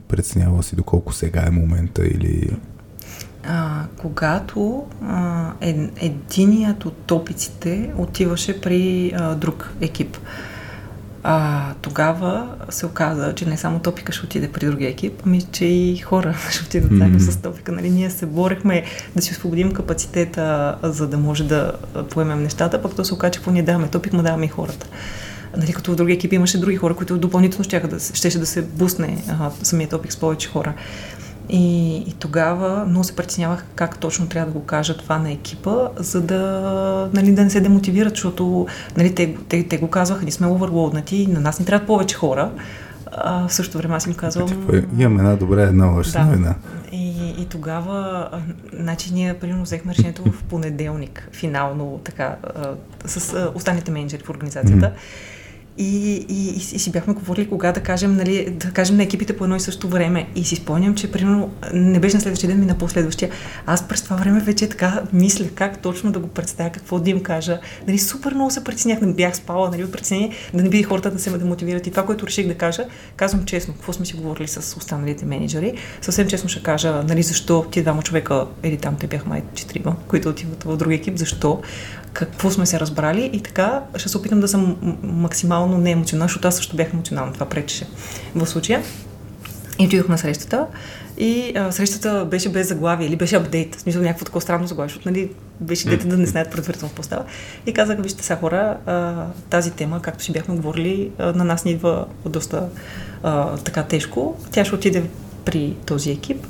преценява си доколко сега е момента или... А, когато а, е, единият от топиците отиваше при а, друг екип, а, тогава се оказа, че не само топика ще отиде при другия екип, ами че и хора ще отидат заедно mm-hmm. с топика. Нали, ние се борехме да си освободим капацитета, за да може да поемем нещата, пък то се оказа, че по ние даваме топик, му даваме и хората. Нали, като в други екипи имаше други хора, които допълнително щяха да, щеше да се бусне а, самия топик с повече хора. И, и тогава много се притеснявах как точно трябва да го кажа това на екипа, за да, нали, да не се демотивират, защото, нали, те, те, те го казваха, ние сме овърлоуднати, на нас ни трябват повече хора. А, в същото време аз им казвам... Имаме една добра, една лоша новина. И, и тогава, значи, ние примерно взехме решението в понеделник, финално, така, а, с а, останалите менеджери в организацията. Mm-hmm. И, и, и си бяхме говорили кога да кажем, нали, да кажем на екипите по едно и също време. И си спомням, че примерно не беше на следващия ден, ми на последващия. Аз през това време вече така мисля как точно да го представя, какво да им кажа. Нали, супер много се притеснях, не бях спала, нали, от притеснение, да не биде хората да се ме демотивират. И това, което реших да кажа, казвам честно, какво сме си говорили с останалите менеджери. Съвсем честно ще кажа, нали, защо ти двама човека, или там те бях май четирима, които отиват в друг екип, защо, какво сме се разбрали и така ще се опитам да съм максимално неемоционална, защото аз също бях емоционална, това пречеше в случая. И отидох на срещата и а, срещата беше без заглавие или беше апдейт, в смисъл някакво такова странно заглавие, защото, нали, беше дете да не знаят предварително какво става. И казах, вижте сега хора, а, тази тема, както си бяхме говорили, а, на нас ни идва доста а, така тежко, тя ще отиде при този екип.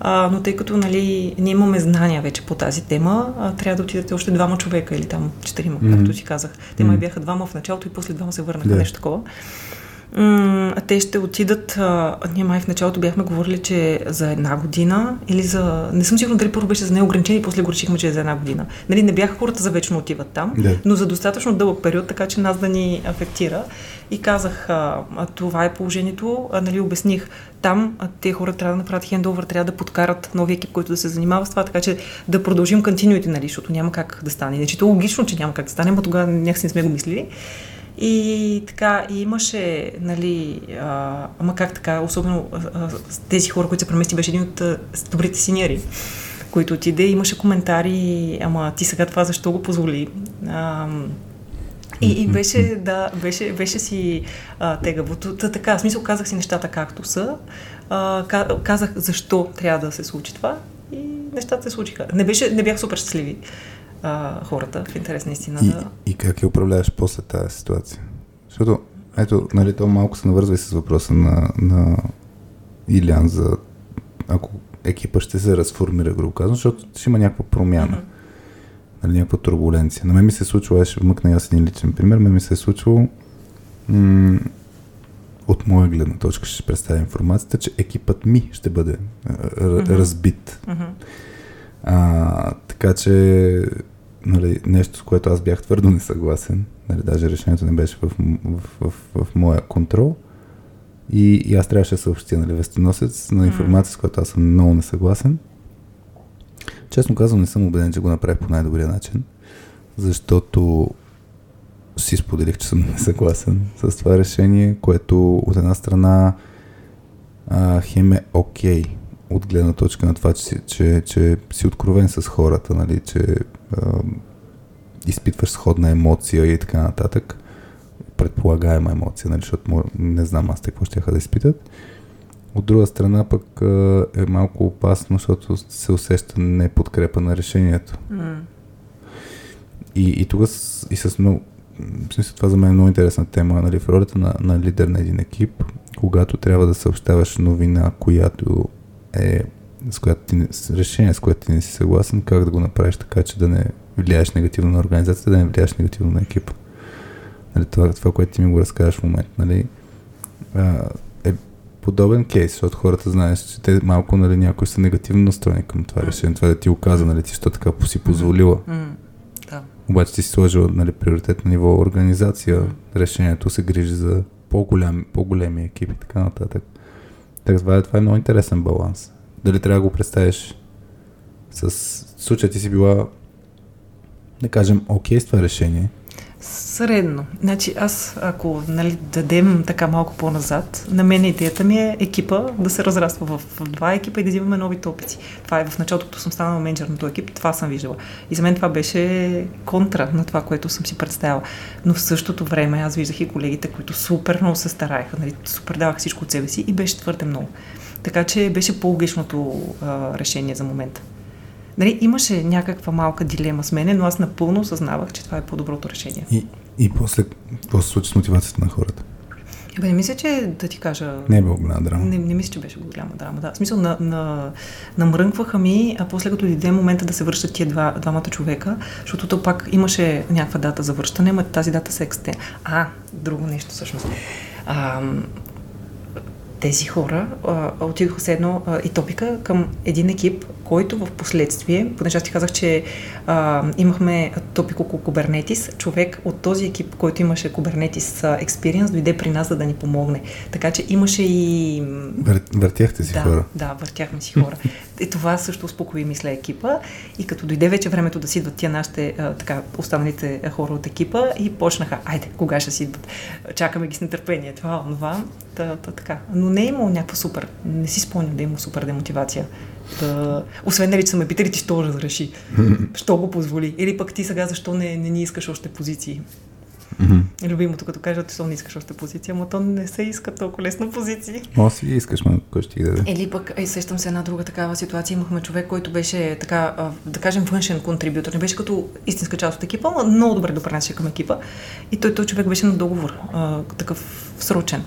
А, но тъй като нали, не имаме знания вече по тази тема, а, трябва да отидете още двама човека или там четирима, mm-hmm. както ти казах. Те май mm-hmm. бяха двама в началото и после двама се върнаха yeah. нещо такова. М- те ще отидат, а, ние май в началото бяхме говорили, че за една година или за... Не съм сигурна дали първо беше за неограничени и после го решихме, че е за една година. Нали, не бяха хората за вечно отиват там, yeah. но за достатъчно дълъг период, така че нас да ни афектира. И казах, а, а, това е положението, а, нали, обясних, там а, те хора трябва да направят хендовър, трябва да подкарат новия екип, който да се занимава с това, така че да продължим континуити, нали, защото няма как да стане. Иначе то логично, че няма как да стане, но тогава някакси не сме го мислили. И така, и имаше, нали, а, ама как така, особено а, тези хора, които се премести, беше един от а, добрите синьори, които отиде, имаше коментари, ама ти сега това защо го позволи? А, И, и беше, да, беше, беше си а, тегаво. Така, в смисъл казах си нещата както са, а, казах защо трябва да се случи това и нещата се случиха. Не, беше, не бях супер щастливи а, хората, в интерес на истина. И, да... и как я управляваш после тази ситуация? Защото, ето, нали, то малко се навързва и с въпроса на, на Илиян за ако екипа ще се разформира, грубо казано, защото ще има някаква промяна. Mm-hmm. Нали, някаква турбуленция. На мен ми се е случило, аз ще вмъкна и аз един личен пример, мен ми се е случило м- от моя гледна точка, ще представя информацията, че екипът ми ще бъде р- mm-hmm. разбит. Mm-hmm. А, така че нали, нещо, с което аз бях твърдо несъгласен, нали, даже решението не беше в, в, в, в моя контрол и, и аз трябваше да съобщя нали, вестоносец на информация, с която аз съм много несъгласен. Честно казвам, не съм убеден, че го направих по най-добрия начин, защото си споделих, че съм несъгласен с това решение, което от една страна а, хем е окей, от гледна точка на това, че, че, че си откровен с хората, нали, че а, изпитваш сходна емоция и така нататък, предполагаема емоция, нали, защото не знам аз те какво ще да изпитат. От друга страна пък а, е малко опасно, защото се усеща неподкрепа на решението. Mm. И, и тук с, и с много... В смисъл, това за мен е много интересна тема. Нали, в ролята на, на лидер на един екип, когато трябва да съобщаваш новина, която е с която ти, решение, с което ти не си съгласен, как да го направиш така, че да не влияеш негативно на организацията, да не влияеш негативно на екипа. Нали, това, това, което ти ми го разказваш в момента. Нали, а, подобен кейс, защото хората знаеш, че те малко, нали, някои са негативно настроени към това mm. решение, това да ти оказа, нали, ти що така си позволила. Mm. Mm. Да. Обаче ти си сложила, нали, приоритет на ниво организация, mm. решението се грижи за по-голям, по-големи екипи и така нататък. Така това е, това е много интересен баланс. Дали трябва да го представиш с случая ти си била, да кажем, окей с това решение, средно. Значи аз, ако нали, дадем така малко по-назад, на мен идеята ми е екипа да се разраства в, в два екипа и да взимаме нови опити. Това е в началото, като съм станала менеджер на този екип, това съм виждала. И за мен това беше контра на това, което съм си представила. Но в същото време аз виждах и колегите, които супер много се стараеха, нали, супер давах всичко от себе си и беше твърде много. Така че беше по-логичното а, решение за момента. Нали, имаше някаква малка дилема с мене, но аз напълно осъзнавах, че това е по-доброто решение. И, и после, после случи с мотивацията на хората? Бе, не мисля, че да ти кажа... Не е било голяма драма. Не, не мисля, че беше голяма драма, да. В смисъл, на, на, намрънкваха ми, а после като дойде момента да се връщат тия два, двамата човека, защото то пак имаше някаква дата за връщане, но тази дата се ексте. А, друго нещо всъщност. А, тези хора а, отидоха с едно а, и топика към един екип, който в последствие, понеже аз ти казах, че а, имахме топик около Kubernetes, човек от този екип, който имаше Kubernetes experience, дойде при нас, за да ни помогне. Така че имаше и... Вър... Въртяхте си да, хора. Да, въртяхме си хора. И това също успокои мисля екипа. И като дойде вече времето да си идват тия нашите, а, така, останалите хора от екипа и почнаха, айде, кога ще си идват? Чакаме ги с нетърпение. Това, това, та, та, така. Но не е имало някаква супер, не си спомням да е имало супер демотивация. Да... Освен нали, че са ме питали, ти що разреши? Mm-hmm. Що го позволи? Или пък ти сега защо не, не ни искаш още позиции? Mm-hmm. Любимото, като кажат, защо не искаш още позиция, ама то не се иска толкова лесно позиции. О, си ги искаш, ма кой ще ги даде. Или пък, ай, сещам се една друга такава ситуация, имахме човек, който беше така, да кажем, външен контрибютор. Не беше като истинска част от екипа, но много добре допринасяше към екипа. И той, той човек беше на договор, а, такъв срочен.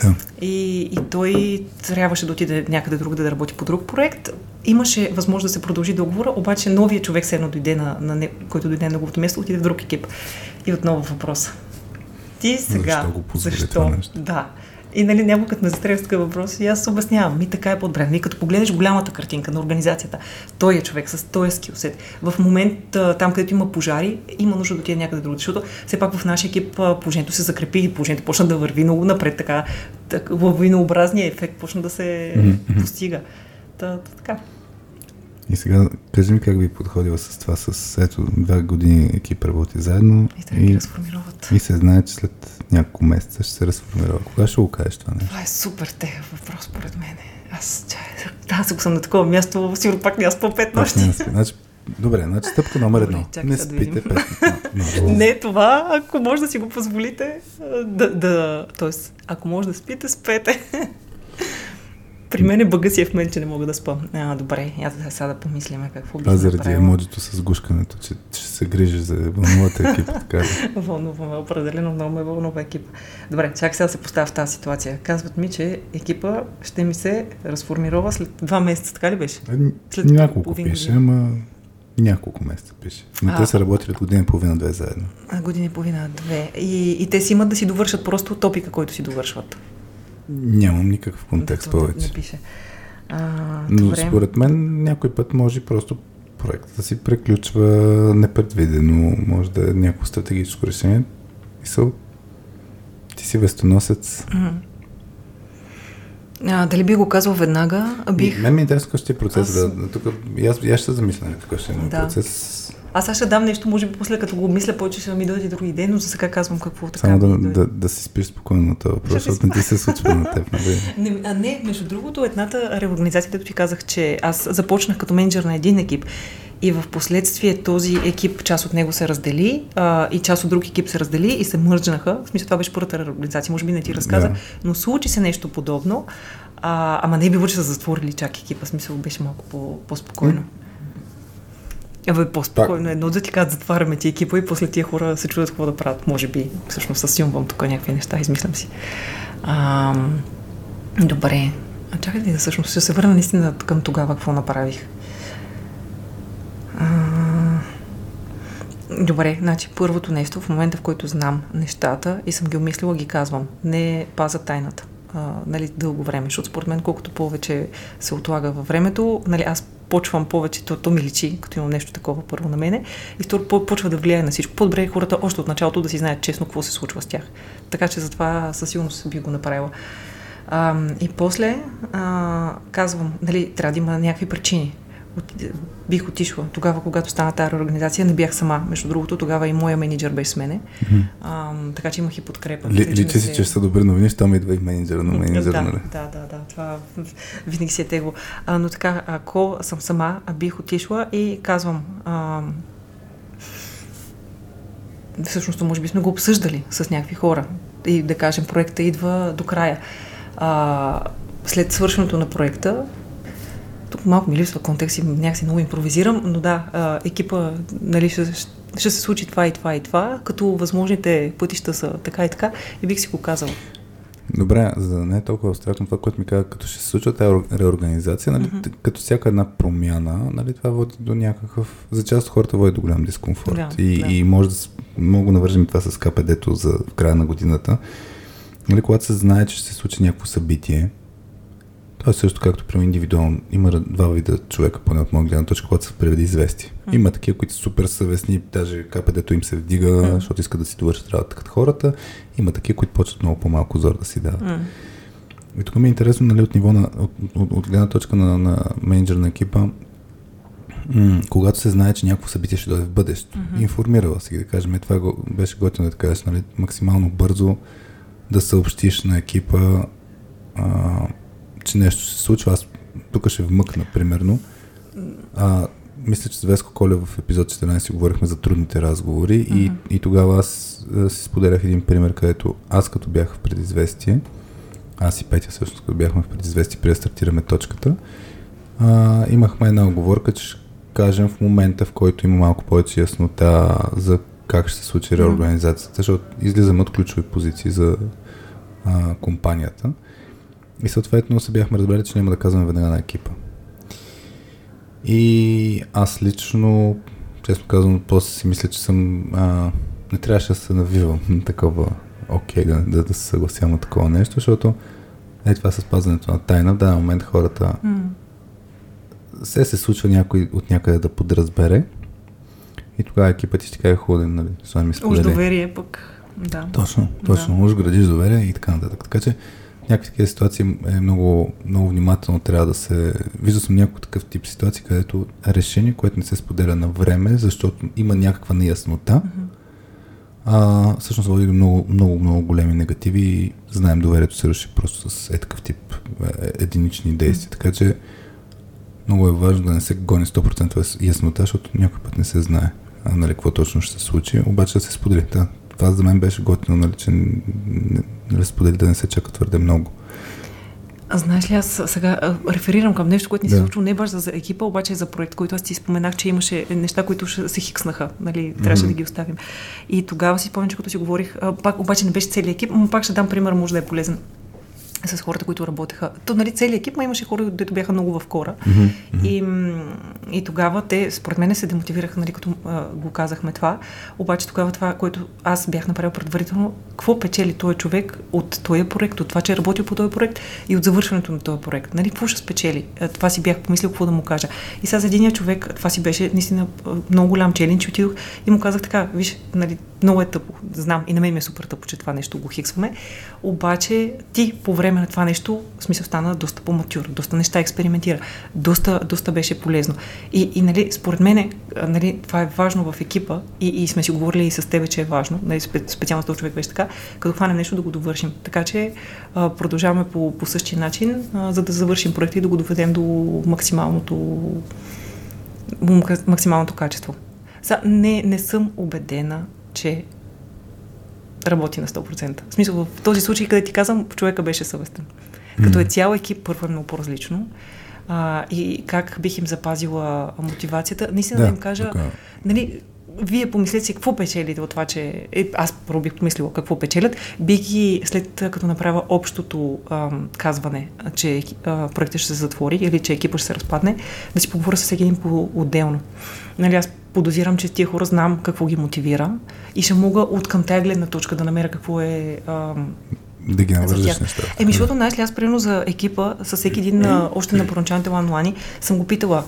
Да. И, и той трябваше да отиде някъде друг да работи по друг проект. Имаше възможност да се продължи договора, обаче новия човек седно дойде на, на не, който дойде на неговото място, отиде в друг екип. И отново въпроса. Ти сега... Защо го позволя това нещо? Да. И нали някой като ме затревска въпрос и аз обяснявам, ми така е подбран. И като погледнеш голямата картинка на организацията, той е човек с този скилсет. В момента там, където има пожари, има нужда да отиде някъде друго, защото все пак в нашия екип положението се закрепи и положението почна да върви много напред, така лавинообразния ефект почна да се mm-hmm. постига. Та, така. И сега, кажи ми как ви подходила с това, с ето два години екип работи заедно и, да и, и се знае, че след няколко месеца ще се разформирава. Кога ще го кажеш това нещо? Това е супер тега въпрос, поред мен. Аз, аз ако съм на такова място, сигурно пак не аз по пет нощи. Значи, добре, значи стъпка номер едно. Добре, не спите да пет. Не това, ако може да си го позволите, да, да, тоест, ако може да спите, спете. При мен е бъга си е в мен, че не мога да спа. А, добре, я да сега да помислиме какво ги да правим. А заради емоджито с гушкането, че ще се грижиш за вълновата екипа, така ли? Вълнуваме, определено много ме вълнува екипа. Добре, чак сега да се поставя в тази ситуация. Казват ми, че екипа ще ми се разформирова след два месеца, така ли беше? След няколко пише, ама няколко месеца пише. Но а, те са работили година и половина-две заедно. А, година и половина-две. И, и те си имат да си довършат просто топика, който си довършват. Нямам никакъв контекст да, повече. Не пише. А, Но добре. Според мен някой път може просто проектът да си преключва непредвидено, може да е някакво стратегическо решение. Мисъл, ти си вестоносец. Mm-hmm. А, дали би го казал веднага? Бих... Мен ми е интересно какво ще е процес. Аз... Да, тук, аз, аз ще замисля на какво ще е да. процес. Аз аз ще дам нещо, може би после като го мисля, повече ще ми дойде други идеи, но за сега казвам какво така. Само да, да, да си спиш спокойно на това въпрос, защото не ти се случва на теб. Не, а не, между другото, едната реорганизация, като ти казах, че аз започнах като менеджер на един екип и в последствие този екип, част от него се раздели а, и част от друг екип се раздели и се мържнаха. В смисъл това беше първата реорганизация, може би не ти разказах, да. Но случи се нещо подобно, а, ама не е било, че са затворили чак екипа, в смисъл беше малко по, по-спокойно. Абе, по-спокойно едно да ти казват, затваряме ти екипа и после тия хора се чудят какво да правят. Може би, всъщност съсилвам тук някакви неща, измислям си. А, добре, а чакайте, да всъщност ще се върна наистина към тогава, какво направих. А, добре, значи първото нещо, в момента в който знам нещата и съм ги умислила, ги казвам. Не паза тайната. А, нали, дълго време, защото според мен колкото повече се отлага във времето, нали, аз почвам повече, то, то ми личи, като имам нещо такова първо на мене и второ почва да влияе на всичко. По-добре хората още от началото да си знаят честно какво се случва с тях. Така че затова със сигурност би го направила. А, и после а, казвам, нали, трябва да има някакви причини. От, бих отишла. Тогава, когато стана тази организация, не бях сама. Между другото, тогава и моя менеджер беше с мене. Mm-hmm. А, така че имах и подкрепа. Ли, личи си, се... че са добри новини, ще там идва и менеджера на менеджера. Да, нали? да, да, да. Това винаги си е тегло. А, но така, ако съм сама, бих отишла и казвам... А... Всъщност, може би сме го обсъждали с някакви хора. И да кажем, проекта идва до края. А, след свършването на проекта, тук малко ми липсва контекст и някакси много импровизирам, но да, екипа, нали, ще, ще се случи това и това и това, като възможните пътища са така и така и бих си го казала. Добре, за да не е толкова страшно това, което ми казва, като ще се случва тази реорганизация, нали, mm-hmm. като всяка една промяна, нали, това води до някакъв... За част от хората води до голям дискомфорт. Да, и, да. и може да мога навържим това с КПД-то за в края на годината. Нали, когато се знае, че ще се случи някакво събитие, а също както при индивидуално, има два вида човека, поне от моя гледна точка, когато се преведи извести. Mm. Има такива, които са супер съвестни, даже КПД-то им се вдига, mm. защото искат да си довършат работата като хората. Има такива, които почват много по-малко зор да си дават. Mm. И тук ми е интересно, нали, от ниво на, от, от, от гледна точка на, на менеджер на екипа, м- когато се знае, че някакво събитие ще дойде в бъдещето, mm-hmm. информирала си ги, да кажем, това го, беше готино да кажеш, нали, максимално бързо да съобщиш на екипа, а, че нещо ще се случва. Аз тук ще вмъкна, примерно. А, мисля, че с Веско Колев в епизод четиринайсет говорихме за трудните разговори mm-hmm. и, и тогава аз си споделях един пример, където аз като бях в предизвестие, аз и Петя всъщност като бяхме в предизвестие, преди да стартираме точката, а, имахме една оговорка, че ще кажем в момента, в който има малко повече яснота за как ще се случи реорганизацията, защото излизаме от ключови позиции за а, компанията. И съответно се бяхме разбрали, че няма да казваме веднага на екипа. И аз лично, честно казвам, после си мисля, че съм... А, не трябваше да се навивам на такова, окей, да, да, да се съгласям на такова нещо, защото е това с пазването на тайна. В даден момент хората... Mm. Се се случва някой от някъде да подразбере и тогава екипът ти ще каже ходен, нали? Сами ми сподели. Уж доверие пък, да. Точно, точно. Да. Уж градиш доверие и така нататък. Така че някакви такива ситуации е много, много внимателно трябва да се... Виждал съм някакъв такъв тип ситуации, където решение, което не се споделя на време, защото има някаква неяснота, mm-hmm. а, всъщност води до много, много, много големи негативи и знаем, доверието се руши просто с е такъв тип единични действия. Mm-hmm. Така че много е важно да не се гони сто процента яснота, защото някой път не се знае а, нали, какво точно ще се случи, обаче да се сподели. Да, това за мен беше готино, нали, че не, не, не сподели, да не се чака твърде много. А знаеш ли, аз сега реферирам към нещо, което ни се да. случва не баш за екипа, обаче и за проект, който аз ти споменах, че имаше неща, които се хикснаха, нали, трябваше mm-hmm. да ги оставим. И тогава си спомням, че като си говорих, пак, обаче не беше целият екип, но пак ще дам пример, може да е полезен. С хората, които работеха. То, нали, целият екип, ма имаше хора, които бяха много в кора. Mm-hmm. И, и тогава те, според мен, се демотивираха, нали, като а, го казахме това. Обаче тогава това, което аз бях направил предварително, какво печели този човек от този проект, от това, че е работил по този проект и от завършването на този проект. Нали, какво ще спечели? Това си бях помислил, какво да му кажа. И сега за единия човек, това си беше наистина много голям челлендж. Отидох и му казах така, виж, нали, много е тъпо. Знам, и на мен ми е супер тъпо, че това нещо го хиксваме. Обаче ти по време на това нещо, в смисъл, стана доста по-матюр, доста неща експериментира, доста, доста беше полезно. И, и нали, според мен, нали, това е важно в екипа и, и сме си говорили и с тебе, че е важно, нали, специално с този човек беше така, като хванем нещо да го довършим. Така че а, продължаваме по, по същия начин, а, за да завършим проекта и да го доведем до максималното, максималното качество. За, не, не съм убедена, че работи на сто процента. В смисъл, в този случай, къде ти казвам, човека беше съвестен. Mm-hmm. Като е цял екип, първо е много по-различно. А, и как бих им запазила мотивацията. Наистина да, да им кажа, така. Нали, вие помислете си какво печелите от това, че... Е, аз първо бих помислила какво печелят. Бих ги, след като направя общото а, казване, че а, проектът ще се затвори или че екипът ще се разпадне, да си поговоря с всеки един по-отделно. Нали, аз подозирам, че тия хора знам какво ги мотивира и ще мога от към тая гледна точка да намеря какво е... А, да ги навържиш неща. Еми, защото най-сли аз, примерно, за екипа, с всеки един, mm-hmm. още на първоначалните ланлани, съм го питала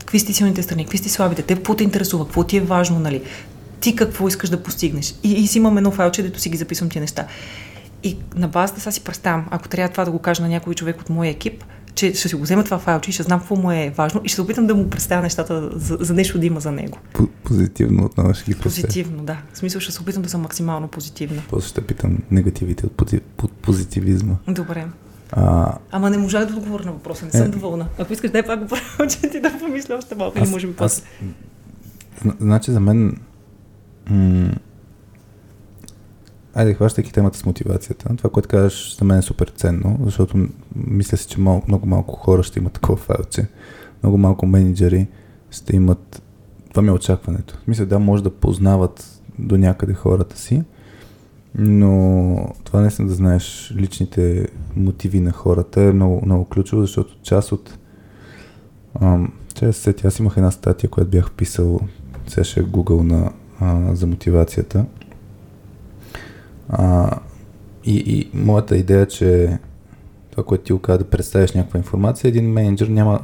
какви сте силните страни, какви сте слабите, те какво те интересува, какво ти е важно, нали? Ти какво искаш да постигнеш? И, и си имам едно файлче, дето си ги записвам тия неща. И на базата сега си представям, ако трябва това да го кажа на някой човек от моя екип, че ще си го взема това файлче и ще знам какво му е важно и ще се опитам да му представя нещата за, за нещо да има за него. Позитивно отново ще ги представя. Позитивно, да. В смисъл ще се опитам да съм максимално позитивна. После ще питам негативите от позитивизма. Добре. А... Ама не можах да отговоря на въпроса, не съм е... доволна. Ако искаш, дай пак го правя, че ти да помисля още малко, аз, или може би после. Аз... Значи за мен... М... Айде, хващайки темата с мотивацията. Това, което казваш, за мен е супер ценно, защото мисля си, че мал, много малко хора ще имат такова файлче. Много малко менеджери ще имат... Това ми е очакването. Мисля, да, може да познават до някъде хората си, но това не съм да знаеш личните мотиви на хората е много, много ключово, защото част от... Ам, част, аз имах една статия, която бях писал, сега ще Google на, а, за мотивацията. А, и, и моята идея, че това, което ти оказа да представиш някаква информация, един менеджер няма,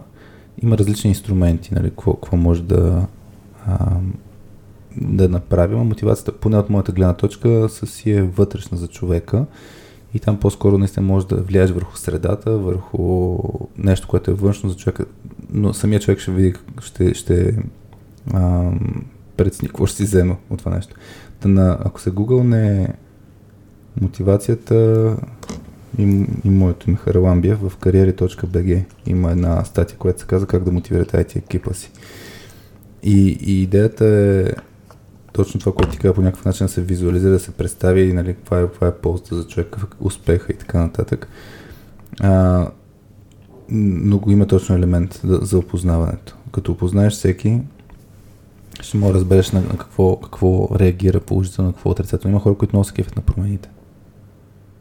има различни инструменти, нали, какво, какво може да, а, да направим. Мотивацията, поне от моята гледна точка, си е вътрешна за човека и там по-скоро наистина можеш да влияеш върху средата, върху нещо, което е външно за човека, но самия човек ще види, ще, ще а, прецени какво ще си взема от това нещо. Та на, ако се Google не мотивацията и, и моето име Хараламбия в кариери точка би джи има една статия, която се казва как да мотивирате ай ти екипа си. И, и идеята е точно това, което ти казва, по някакъв начин да се визуализира, да се представи, нали, каква е, каква е ползата за човека, успеха и така нататък. А, но има точно елемент за, за опознаването. Като опознаеш всеки, ще може да разбереш на, на какво, какво реагира положително, на какво отрицателно. Има хора, които много се кефят на промените.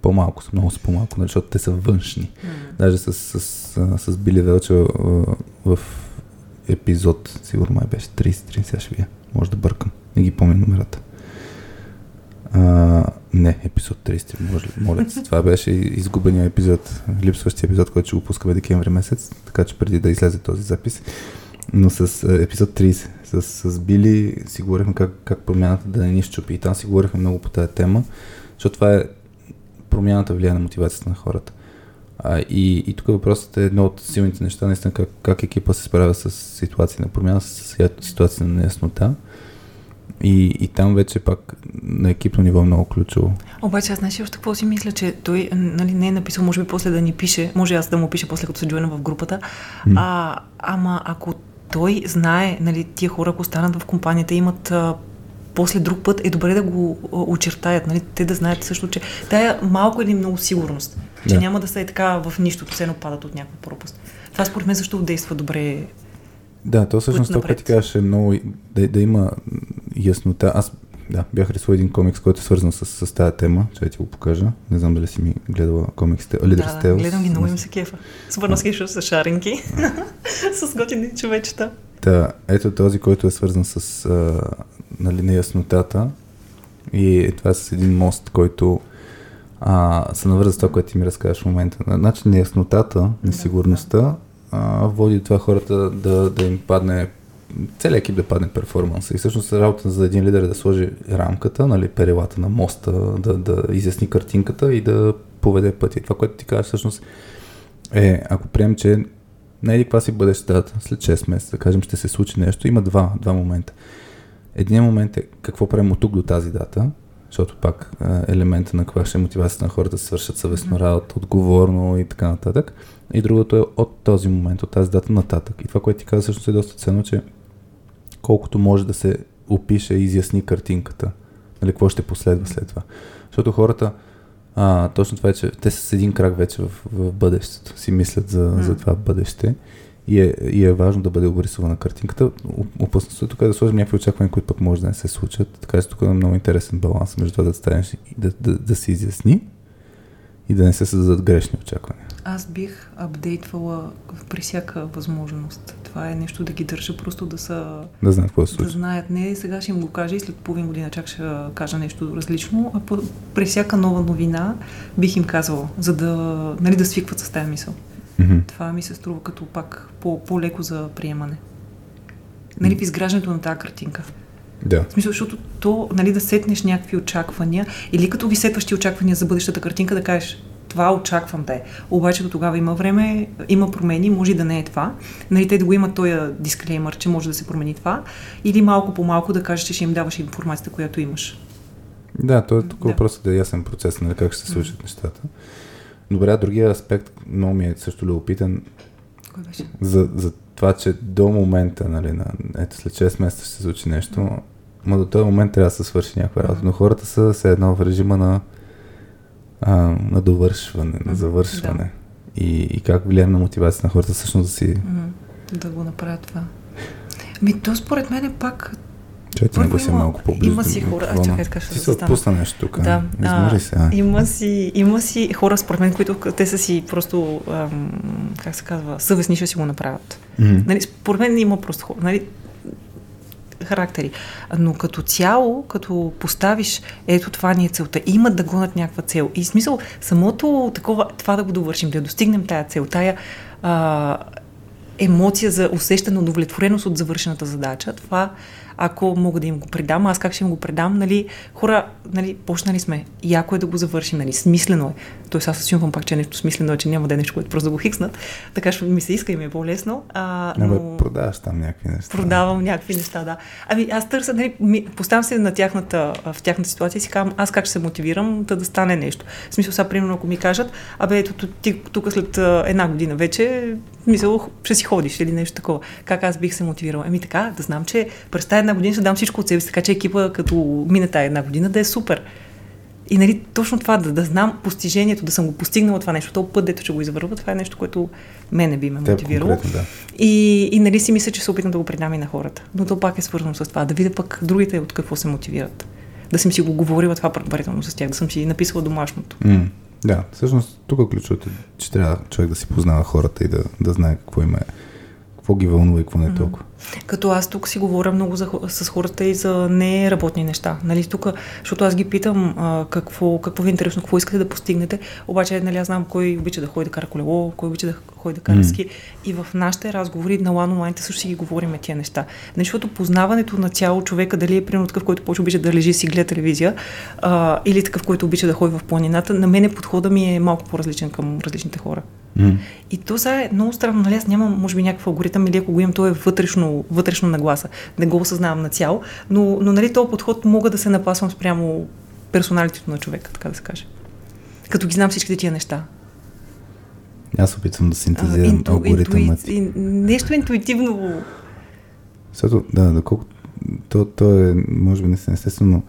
по-малко, много са по-малко, защото те са външни. Mm-hmm. Даже с, с, с, с Били Велча в епизод, сигурно май беше трийсет, сега ще вие, може да бъркам, не ги помня номерата. А, не, епизод трийсет, може ли, моля се. Това беше изгубения епизод, липсващия епизод, който ще го пускаме декември месец, така че преди да излезе този запис. Но с епизод трийсет, с, с Били си говорихме как, как промяната да не ни щупи. И там си говорихме много по тая тема, защото това е промяната влияе на мотивацията на хората. А, и, и тук въпросът е едно от силните неща, наистина как, как екипа се справя с ситуация на промяна, с ситуация на неяснота. И, и там вече пак на екипно ниво е много ключово. Обаче аз знаеш още какво си мисля, че той нали, не е написал, може би после да ни пише, може аз да му пиша после като се джойна в групата, mm. а, ама ако той знае, нали, тия хора, ако станат в компанията, имат а, после друг път, е добре да го а, очертаят, нали, те да знаят също, че тая малко или много сигурност, че yeah. няма да са и така в нищото, се нападат от някаква пропуст. Това според мен също действа добре. Да, то всъщност това ти казваше много, да, да има яснота. Аз да, бях рисувал един комикс, който е свързан с, с тази тема, ще ти го покажа. Не знам дали си ми гледала комиксите. Да, да, гледам ги, много им се кефа. Свърна с кишо с шаренки, с готини човечета. Да, ето този, който е свързан с а, нали, неяснотата и това е с един мост, който а, се навърза с това, което ти ми разказваш в момента. Значи неяснотата, несигурността, да, да. води това хората да, да им падне, целият екип да падне перформанса. И всъщност работа за един лидер е да сложи рамката, нали, перилата на моста, да, да изясни картинката и да поведе пътя. Това, което ти кажеш всъщност е, ако прием, че не еди каква си бъдещата, след шест месеца, кажем, ще се случи нещо, има два, два момента. Единият момент е какво правим от тук до тази дата, защото пак елемента на каква ще е мотивацията на хората да свършат съвестно работа, отговорно и така нататък. И другото е от този момент, от тази дата нататък. И това, което ти каза, всъщност е доста ценно, че колкото може да се опише и изясни картинката, нали, какво ще последва след това. Защото хората, а, точно това е, че те са с един крак вече в, в бъдещето, си мислят за, за това бъдеще и е, и е важно да бъде обрисувана картинката. Опасността тук е да сложим някакви очаквания, които пък може да не се случат. Така че тук е много интересен баланс между това да станеш и да, да, да се изясни и да не се създадат грешни очаквания. Аз бих апдейтвала при всяка възможност. Това е нещо да ги държа, просто да са... Да знаят какво се случва. Да знаят. Не, сега ще им го кажа и след половин година чак ще кажа нещо различно. А по- при всяка нова новина бих им казвала, за да, нали, да свикват с тази мисъл. Mm-hmm. Това ми се струва като пак по- по-леко за приемане. Нали, в изграждането на тази картинка. Да. В смисъл, защото то, нали, да сетнеш някакви очаквания или като ги сетваш ти очаквания за бъдещата картинка, да кажеш, това очаквам те. Обаче до тогава има време, има промени, може да не е това. Нали, те да го имат този дисклеймър, че може да се промени това. Или малко по малко да кажеш, че ще им даваш информацията, която имаш. Да, то е тук да. Въпросът да е ясен процес, нали, как ще се случат mm-hmm. нещата. Добре, а другия аспект много ми е също любопитен. Кой беше? За, за това, че до момента, нали, на, ето след шест месеца ще се случи нещо, но до този момент трябва да се свърши някаква работа. Но хората са все едно в режима на А, на довършване, на завършване. Да. И, и как влияем на мотивацията на хората всъщност да си... Да го направят това. Ами то според мен е пак... Чайте, не го си малко по-близо. Има си хора... А, чакай, така ще ти да се отпусна нещо тук. Да. Измори се. А. Има, си, има си хора, според мен, които те са си просто, ам, как се казва, съвестни, ще си го направят. Mm-hmm. Нали, според мен има просто хора. Нали, характери. Но като цяло, като поставиш, ето това ни е целта. Имат да гонят някаква цел. И в смисъл, самото такова, това да го довършим, да достигнем тая цел, тая а, емоция за усещане удовлетвореност от завършената задача, това, ако мога да им го предам, аз как ще им го предам, нали, хора, нали, почнали сме, яко е да го завършим, нали, смислено е. Тоест аз съсимвам пак, че е нещо смислено е, че няма да е нещо, което просто да го хикснат, така ще ми се иска и ми е по-лесно. А, но... но продаваш там някакви неща. Продавам някакви неща, да. Ами аз търся, нали, поставям се на тяхната, в тяхната ситуация и си казвам, аз как ще се мотивирам да, да стане нещо. В смисъл, сега, примерно, ако ми кажат, абе, ето тук след една година вече, мисъл, ще си ходиш или нещо такова. Как аз бих се мотивирала? Ами така, да знам, че през тая една година ще дам всичко от себе си, така че екипа като мине тая една година да е супер. И нали, точно това, да, да знам постижението, да съм го постигнала това нещо, този път, дето ще го извърва, това е нещо, което мене би ме мотивирало. Да. И, и нали си мисля, че се опитам да го предам и на хората. Но то пак е свързано с това, да видя пък другите от какво се мотивират. Да съм си го говорила това предварително с тях, да съм си написала домашното. Mm. Да, всъщност тук ключът е, че трябва човек да си познава хората и да, да знае какво има, какво ги вълнува и какво не е толкова. Като аз тук си говоря много за, с хората и за неработни неща, нали, тук, защото аз ги питам а, какво, какво ви е интересно, какво искате да постигнете, обаче, нали, аз знам кой обича да ходи да кара колело, кой обича да ходи да кара ски, mm. и в нашите разговори на лан онлайните също си ги говорим тия неща. Защото познаването на цяло човека, дали е примерно такъв, който повече обича да лежи си гледа телевизия, а, или такъв, който обича да ходи в планината, на мен подхода ми е малко по-различен към различните хора. Mm. И то сега е много странно, нали, аз нямам, може би, някакъв алгоритъм, или ако го имам, то е вътрешно вътрешна нагласа. Не го осъзнавам на цяло, но, но нали, този подход мога да се напасвам спрямо персоналитето на човека, така да се каже. Като ги знам всичките тия неща. Аз опитвам да синтезирам инту, алгоритъмът. Инту, инту, нещо интуитивно. Защото, да, доколко то, то е, може би не естествено,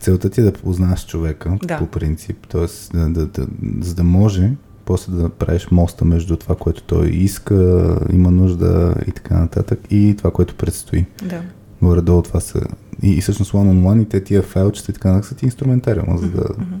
целта ти е да познаваш човека, да, по принцип, т.е. Да, да, да, за да може после да правиш моста между това, което той иска, има нужда и така нататък, и това, което предстои. Да. Горе-долу това са... И, и всъщност онлайн и те тия файлчета и така нататък са ти инструментариума, за да... Mm-hmm.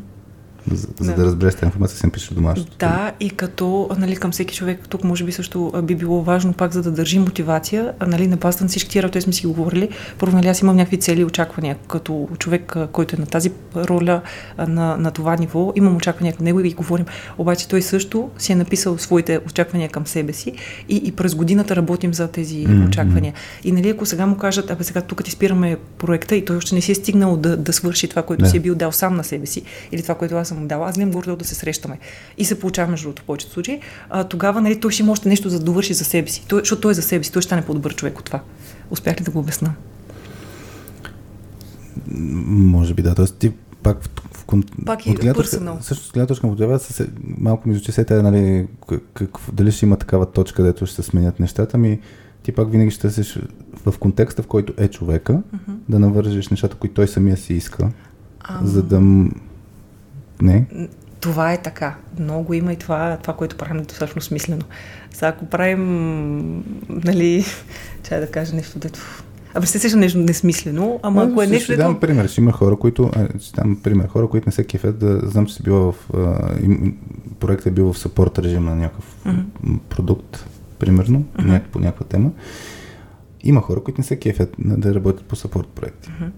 За, за да, да разбереш тази информация, си напишеш домашното. Да, и като, нали, към всеки човек тук може би също би било важно пак, за да държи мотивация, нали, на базата на всички тия работи сме си говорили. Първо, нали, аз имам някакви цели и очаквания. Като човек, който е на тази роля, на, на това ниво, имам очаквания към него и ги говорим. Обаче той също си е написал своите очаквания към себе си и, и през годината работим за тези mm-hmm. очаквания. И, нали, ако сега му кажат, абе сега тук ти спираме проекта и той още не си е стигнал да, да свърши това, което yeah. си е бил дал сам на себе си, или това, което аз съм дала, аз гледам гордо да се срещаме и се получава между другото в повечето случаи, а, тогава, нали, той ще има още нещо за да довърши за себе си. Той, защото той е за себе си, той ще стане по-добър човек от това. Успях ли да го обясна? Може би да, т.е. ти пак в, в, в пак е персонал. Също с гледна точка му трябва да се малко ми звучи сета, нали, дали ще има такава точка, дето ще се сменят нещата ми. Ти пак винаги ще търсиш в контекста, в който е човека, mm-hmm. да навържиш нещата, които той самия си иска, um... за да... Не. Това е така. Много има и това, това, което правим недостатъчно смислено. Сега ако правим, нали, чай да кажа нещо, дето... Абе, се сеща нещо несмислено, ама ако е нещо... Ще дето... дам пример. Ще има хора, които... Ще дам пример. Хора, които не се кефят да... Знам, че си била в... Проектът е бил в сапорт режим на някакъв mm-hmm. продукт, примерно, mm-hmm. няк... по някаква тема. Има хора, които не се кефят да работят по сапорт проекти. Mm-hmm.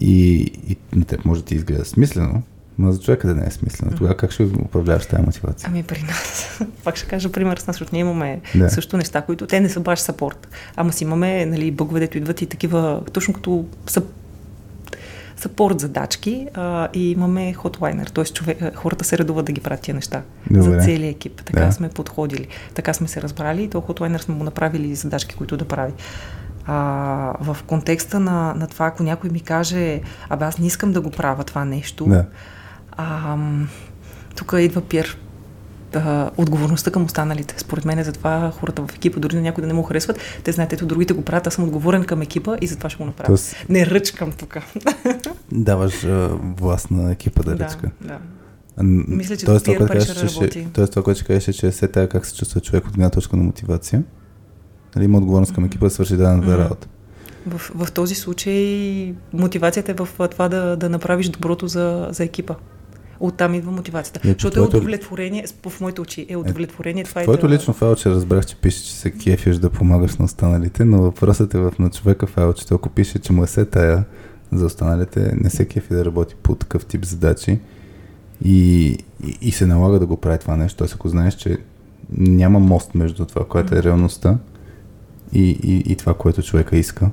И, и на теб може да ти изгледа смислено, но за човека да не е смислено. Тогава как ще управляваш тази мотивация? Ами при нас, пак ще кажа пример с нас, защото ние имаме да. също неща, които те не са баш сапорт. Ама си имаме, нали, бъгове, дето идват и такива, точно като са сапорт задачки, а, и имаме хотлайнер, т.е. човек, хората се редуват да ги правят тия неща. Добре. За целия екип. Така да. сме подходили, така сме се разбрали и то хотлайнер сме му направили задачки, които да прави. А, в контекста на, на това, ако някой ми каже, абе аз не искам да го правя това нещо, да. а, тук идва пир. Да, отговорността към останалите. Според мен е затова хората в екипа, дори на някой да не му харесват, те знаят, ето другите го правят, аз съм отговорен към екипа и затова ще го направя. Тоест... Не ръчкам тук. Даваш власт на екипа да, да ръчка. Да. Мисля, че това, пир пар ще работи. Тоест това, което ще кажеш, че се тая как се чувства човек от гледна точка на мотивация. Нали, има отговорност към екипа да свърши дадената mm-hmm. работа. В, в този случай мотивацията е в това да, да направиш доброто за, за екипа. Оттам идва мотивацията. Е, защото е удовлетворение, в моите очи е удовлетворение. Е, това е твоето лично файлче, разбрах, че пише, че се кефиш да помагаш на останалите, но въпросът е в на човека файлче. Ако пише, че му е се тая за останалите, не се кефи да работи по такъв тип задачи и, и, и се налага да го прави това нещо. Тоест, ако знаеш, че няма мост между това, което е реалността и, и, и това, което човека иска.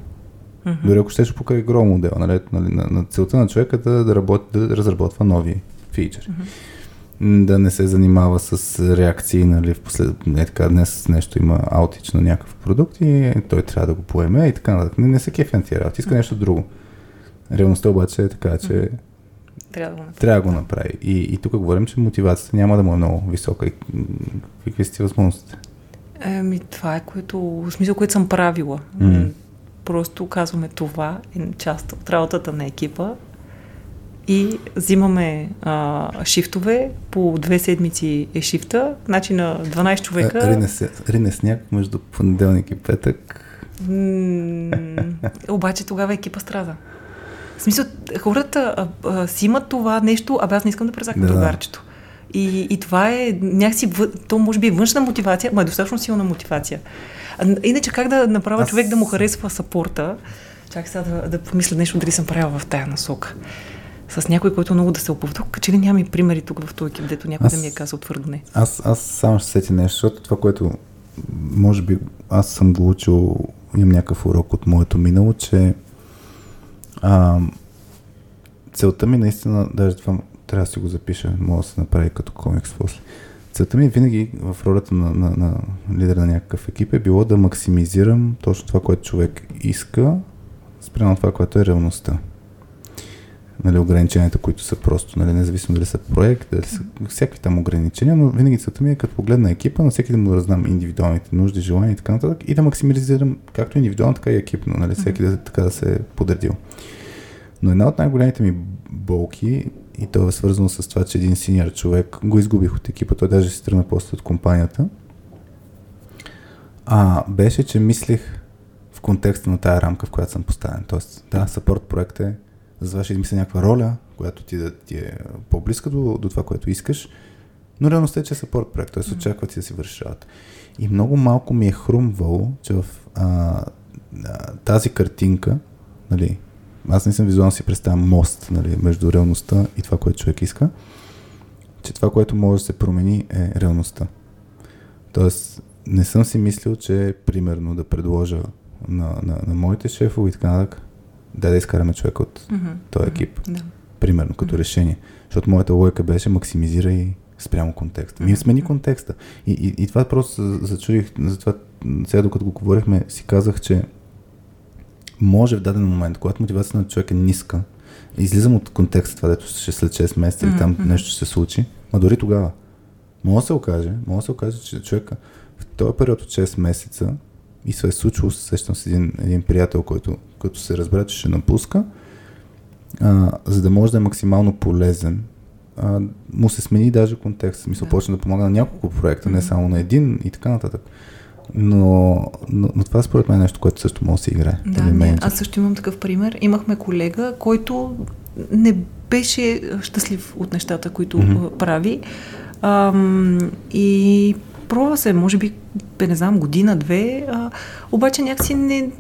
Mm-hmm. Дори ако ще ще покрай GROW модел, нали, на, на, на целта на човека да, да, работи, да разработва нови фичъри. Mm-hmm. Да не се занимава с реакции, нали, в послед... не, така, днес нещо има аутич на някакъв продукт и той трябва да го поеме и така нататък. Не, не се кефи на тия работи, иска mm-hmm. нещо друго. Реалността обаче е така, че mm-hmm. трябва да го направи. Трябва да го направи. И, и тук говорим, че мотивацията няма да му е много висока. И какви си възможностите? Еми, това е което, смисъл, което съм правила. Mm-hmm. Просто казваме, това е част от работата на екипа и взимаме а, шифтове, по две седмици е шифта, значи на дванайсет човека... Рине, рине сняг между понеделник и петък. М- обаче тогава екипа страда. В смисъл, хората а, а, си имат това нещо, абе аз не искам да презакам другарчето. Да. И, и това е някакси, то може би е външна мотивация, ама е достатъчно силна мотивация. Иначе как да направя Аз... човек да му харесва сапорта? Чакай сега да, да помисля нещо, дали съм правила в тая насока. С някой, който много да се оповдока, че ли няма и примери тук в този екип, дето някой аз, да ми е казал твърдне. Аз, аз само ще сетя нещо, защото това, което може би аз съм го учил, имам някакъв урок от моето минало, че а, целта ми наистина, даже това трябва да си го запиша, мога да се направи като комикс после. Целта ми винаги в ролята на, на, на лидер на някакъв екип е било да максимизирам точно това, което човек иска, спрямо това, което е реалността. Нали, ограниченията, които са просто, нали, независимо дали са проект, дали са всякакви там ограничения, но винаги целта ми е като погледна екипа, на всеки да му разнам индивидуалните нужди, желания и така нататък и да максимализирам както индивидуално, така и екипно, нали, всеки да, така да се е подредил. Но една от най-големите ми болки, и то е свързано с това, че един синьор човек го изгубих от екипа, той даже се тръгна после от компанията, а беше, че мислих в контекста на тая рамка, в която съм поставен. Тоест, да, support проект е за ваша измисля някаква роля, която ти, да, ти е по-близка до, до това, което искаш, но реалността е, че е support проект, т.е. Mm-hmm. очаква ти да си вършиш работа. И много малко ми е хрумвало, че в а, тази картинка, нали, аз не съм визуално си представям мост, нали, между реалността и това, което човек иска, че това, което може да се промени, е реалността. Тоест, не съм си мислил, че примерно да предложа на, на, на моите шефове и така нататък, да, да изкараме човека от mm-hmm. този екип. Mm-hmm. Примерно, като mm-hmm. решение. Защото моята логика беше максимизира и спрямо контекста. Ние mm-hmm. смени контекста. И, и, и това просто зачудих, затова сега докато го говорихме, си казах, че може в даден момент, когато мотивацията на човек е ниска, излизам от контекста, това дето ще след шест месеца mm-hmm. или там нещо ще се случи, а дори тогава, може да се окаже, може да се окаже, че човека в този период от шест месеца и се е случило, сещам с един, един приятел, който като се разбра, че ще напуска, а, за да може да е максимално полезен, а, му се смени даже контекст. Мисля, да. Почне да помага на няколко проекта, mm-hmm. не само на един и така нататък. Но, но, но това според мен е нещо, което също може да се играе. Да, аз също имам такъв пример. Имахме колега, който не беше щастлив от нещата, които mm-hmm. прави. Ам, и пробва се, може би, не знам, година-две, а, обаче някакси не...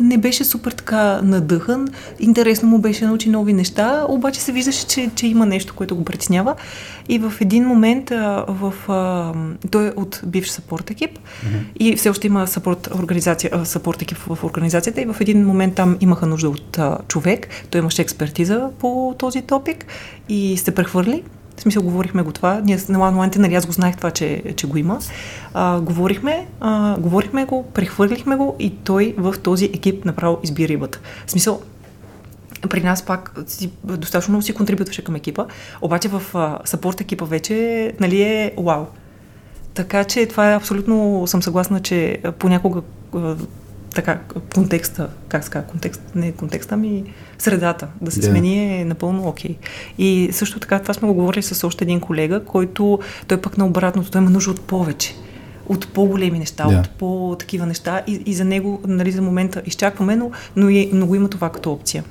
не беше супер така надъхан, интересно му беше да научи нови неща, обаче се виждаше, че, че има нещо, което го притеснява. И в един момент а, в, а, той е от бивш сапорт екип mm-hmm. и все още има сапорт, организация, а, сапорт екип в организацията и в един момент там имаха нужда от а, човек, той имаше експертиза по този топик и се прехвърли. В смисъл, говорихме го това. Ние на онлайните, нали, аз го знаех това, че, че го има. А, говорихме, а, говорихме го, прехвърлихме го и той в този екип направо изби рибата. В смисъл, при нас пак си, достатъчно много си контрибютваше към екипа, обаче в а, сапорт екипа вече, нали, е вау. Така че това е абсолютно, съм съгласна, че понякога а, така, контекста, как ска, контекст, не контекста, ами средата, да се yeah. смени е напълно окей. Okay. И също така, това сме го говорили с още един колега, който, той пък на обратното, той има нужда от повече, от по-големи неща, yeah. от по-такива неща и, и за него, нали, за момента изчакваме, но, но, е, но го има това като опция.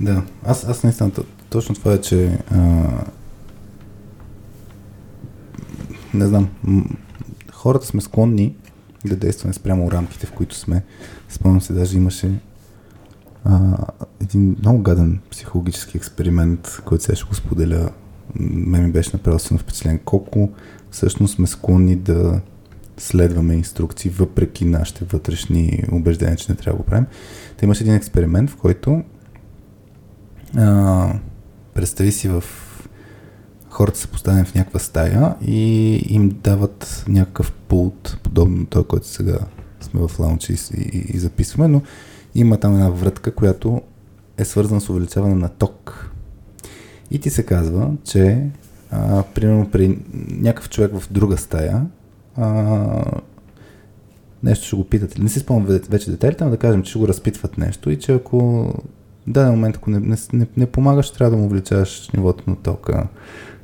Да, yeah. аз, аз наистина, точно това е, че а... не знам, хората сме склонни да действаме спрямо рамките, в които сме. Спомням се, даже имаше а, един много гаден психологически експеримент, който сега ще го споделя. Мен ми беше направил силно впечатлен. Колко всъщност сме склонни да следваме инструкции, въпреки нашите вътрешни убеждения, че не трябва да го правим. Та имаше един експеримент, в който а, представи си в хората са поставени в някаква стая и им дават някакъв пулт, подобно на този, който сега сме в Launchee и, и, и записваме, но има там една врътка, която е свързана с увеличаване на ток. И ти се казва, че а, примерно при някакъв човек в друга стая а, нещо ще го питат. Не си спомням вече детайлите, но да кажем, че ще го разпитват нещо и че ако даден момент, ако не, не, не, не помагаш, трябва да му увеличаваш нивото на тока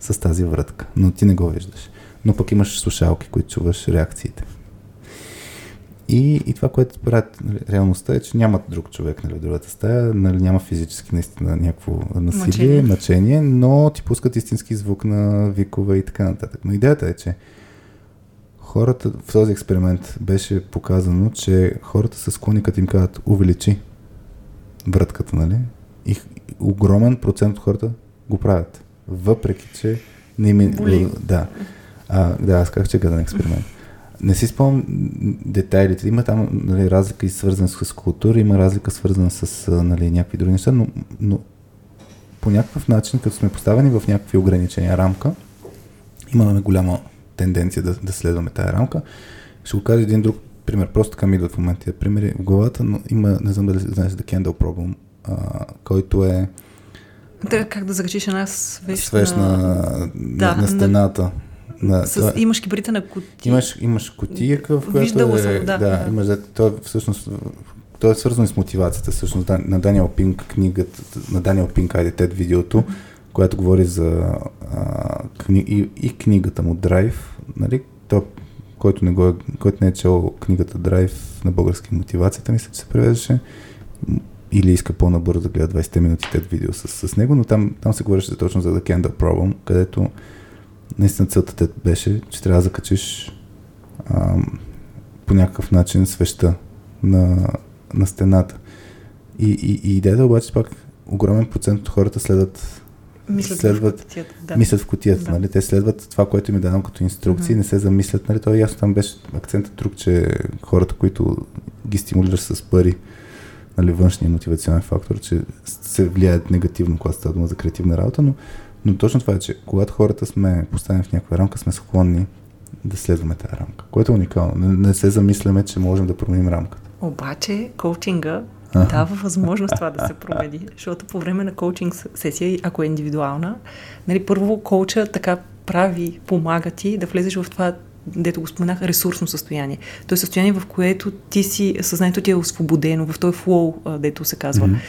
с тази врътка, но ти не го виждаш. Но пък имаш слушалки, които чуваш реакциите. И, и това, което правят, нали, реалността е, че няма друг човек, нали, в другата стая, нали, няма физически наистина някакво насилие, мъчение. мъчение, но ти пускат истински звук на викове и така нататък. Но идеята е, че хората, в този експеримент беше показано, че хората са склонни, като им казват увеличи вратката, нали, и огромен процент от хората го правят. Въпреки, че не им е... Да. А, да, аз казах, че е гаден експеримент. Не си спомням детайлите. Има там, нали, разлика и свързана с култура, има разлика свързана с, нали, някакви други неща, но, но по някакъв начин, като сме поставени в някакви ограничения рамка, имаме голяма тенденция да, да следваме тая рамка. Ще го кажа един друг пример. Просто така ми идват в момента тия примери в главата, но има, не знам дали знаеш, The Candle Problem, а, който е... Да, как да закачиш една свещна... Свещна да, на, на стената. Да, с, това... Имаш кибрите на кутия. Имаш, имаш кутийка, в която е... Съм, да, да, да. Имаш, това, всъщност, това е свързано и с мотивацията. Всъщност, на Даниел Пинк книгата, на Даниел Пинк Айдетет видеото, която говори за а, кни... и, и книгата му Drive, нали? То, който, не го, който не е чел книгата Drive на български мотивацията, мисля, че се превеждаше, или иска по-набързо да гледа двайсет минути Тет видео с, с него, но там, там се говореше точно за The Candle Problem, където наистина целта беше, че трябва да закачиш а, по някакъв начин свеща на, на стената. И, и, и идеята обаче пак огромен процент от хората следват мислят, следват, в, кутията, да. мислят в кутията. Да. Нали? Те следват това, което им е дадено като инструкции, mm-hmm. не се замислят. Нали? Това ясно там беше акцентът друг, че хората, които ги стимулираш с пари, нали, външния мотивационен фактор, че се влияят негативно, когато става дума за креативна работа, но Но точно това е, че когато хората сме поставени в някаква рамка, сме склонни да следваме тази рамка, което е уникално. Не, не се замисляме, че можем да променим рамката. Обаче коучинга дава възможност това да се промени, защото по време на коучинг сесия, ако е индивидуална, нали, първо коуча така прави, помага ти да влезеш в това, дето го споменах, ресурсно състояние. То е състояние, в което ти си, съзнанието ти е освободено, в този флоу, дето се казва. Mm-hmm.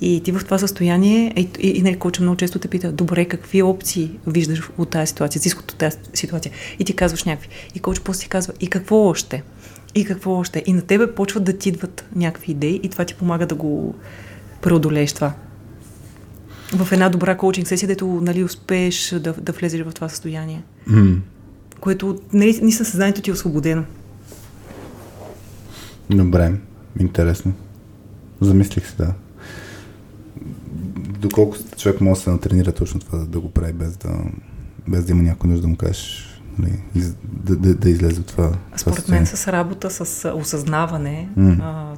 И ти в това състояние, и, и, и нали, коучът много често те пита, добре, какви опции виждаш от тази ситуация, изход от тази ситуация, и ти казваш някакви. И коучът после ти казва, и какво още? И какво още? И на тебе почват да ти идват някакви идеи и това ти помага да го преодолееш това. В една добра коучинг сесия, дето, нали, успееш да, да влезеш в това състояние. Mm. Което, нали, ни съзнанието ти е освободено. Добре, интересно. Замислих се, да. Доколко човек може да се натренира точно това да, да го прави, без да, без да има някой нужда да му кажеш, нали, да, да, да излезе от това. Според мен с работа, с осъзнаване mm. а,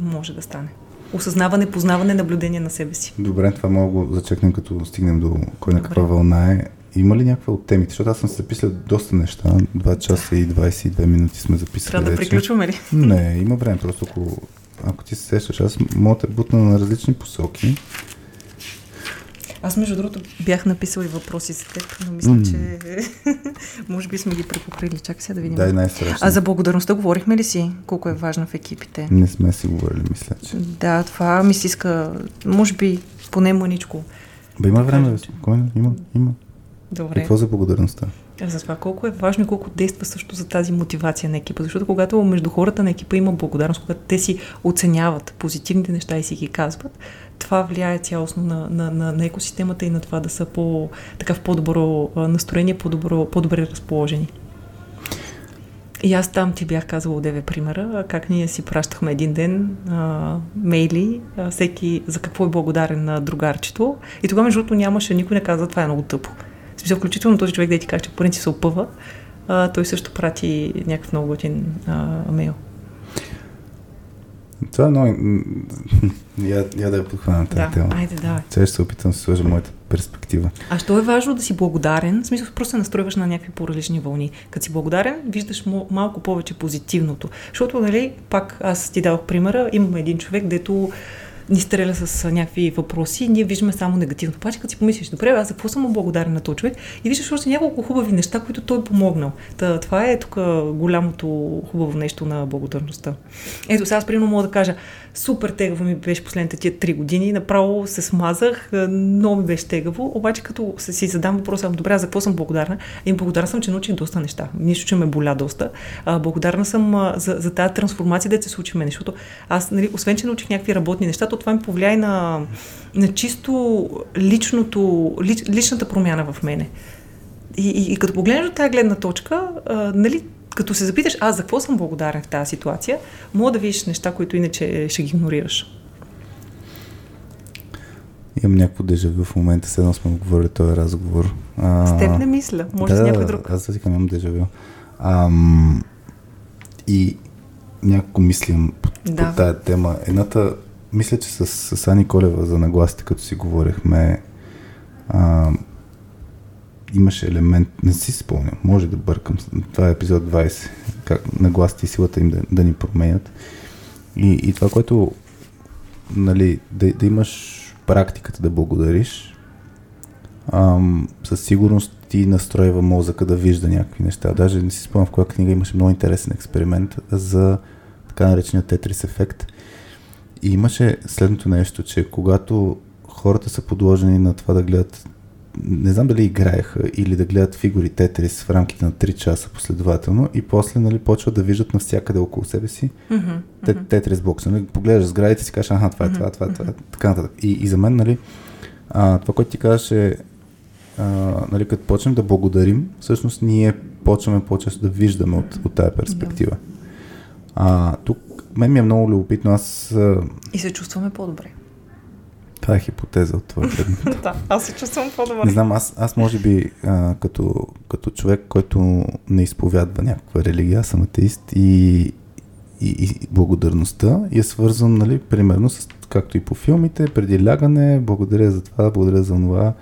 може да стане. Осъзнаване, познаване, наблюдение на себе си. Добре, това мога да зачекнем, като стигнем до кой на каква вълна е. Има ли някаква от темите? Защото аз съм се записал доста неща. два часа и двайсет и две минути сме записали. Трябва да приключваме ли? Не, има време. Просто ако, ако ти се сещаш, аз мога да бутна на различни посоки. Аз, между другото, бях написала и въпроси за теб, но мисля, mm. че може би сме ги препокрили. Чакай сега да видим. Да, най-страшно. А за благодарността говорихме ли си? Колко е важна в екипите? Не сме си говорили, мисля, че. Да, това ми си иска, може би, поне мъничко. Бе, има време, да, спокойно, има, има. Добре. Какво за благодарността? За това колко е важно и колко действа също за тази мотивация на екипа. Защото когато между хората на екипа има благодарност, когато те си оценяват позитивните неща и си ги казват, това влияе цялостно на, на, на, на екосистемата и на това да са по, така в по-добро настроение, по-добро, по-добре разположени. И аз там ти бях казала от девет примера, как ние си пращахме един ден а, мейли, а, всеки за какво е благодарен на другарчето. И тогава, между другото, нямаше, никой не каза, това е много тъпо. Смисъл, включително този човек, да ти каже, че поне си се опъва, а, той също прати някакъв много готин мейл. Това е много... Я, я да я подхвана тази да, тема. Айде, давай. Сега ще се опитам да се сложа моята перспектива. А що е важно да си благодарен? В смисъл, просто се настройваш на някакви по-различни вълни. Като си благодарен, виждаш малко повече позитивното. Защото, нали, пак аз ти дадох примера, имам един човек, дето ни стреля с някакви въпроси и ние виждаме само негативно. Обаче, като си помислиш, добре, аз за какво съм му благодарен на този човек, и виждаш още няколко хубави неща, които той е помогнал. Та, това е тук голямото хубаво нещо на благодарността. Ето, сега аз примерно мога да кажа, супер тегаво ми беше последните тия три години, направо се смазах, много ми беше тегаво, обаче като си задам въпроса, добре, аз за какво съм благодарна, и благодарна съм, че научих доста неща. Нищо, че ме боля доста. Благодарна съм за, за тази трансформация, да се случи мен, защото аз, нали, освен че научих някакви работни неща, то това ми повлия и на, на чисто личното, лич, личната промяна в мене. И, и, и като погледнеш от тази гледна точка, а, нали, като се запиташ, аз за какво съм благодарен в тази ситуация, мога да видиш неща, които иначе ще ги игнорираш. Имам някакво дежавю в момента, седно сме говорили този разговор. А, с теб не мисля, може да, с някой друг. Да, аз сега имам дежавю. Ам, и някакво мислим по, да. по тая тема. Едната, мисля, че с, с Ани Колева за нагласите, като си говорихме, а, имаше елемент, не си спомням, може да бъркам, това е епизод двайсет, как нагласите и силата им да, да ни променят. И, и това, което, нали, да, да имаш практиката да благодариш, ам, със сигурност ти настройва мозъка да вижда някакви неща. Даже не си спомням в коя книга имаше много интересен експеримент за така наречения Тетрис ефект. И имаше следното нещо, че когато хората са подложени на това да гледат, не знам дали играеха или да гледат фигури Тетрис в рамките на три часа последователно и после, нали, почват да виждат навсякъде около себе си mm-hmm, mm-hmm. Тетрис бокса. Нали, погледаш сградите и си кажеш, аха, това е това, това е това, mm-hmm. така нататък. И, и за мен, нали, а, това, което ти казваш е, а, нали, като почнем да благодарим, всъщност ние почваме по-често да виждаме от, от тая перспектива. Yeah. А, тук мен ми е много любопитно, аз... И се чувстваме по-добре. Това е хипотеза от това предмета. Да, аз се чувствам по-добре. Не знам, аз, аз може би а, като, като човек, който не изповядва някаква религия, аз съм атеист и, и, и благодарността я свързвам, нали, примерно с, както и по филмите, преди лягане, благодаря за това, благодаря за това,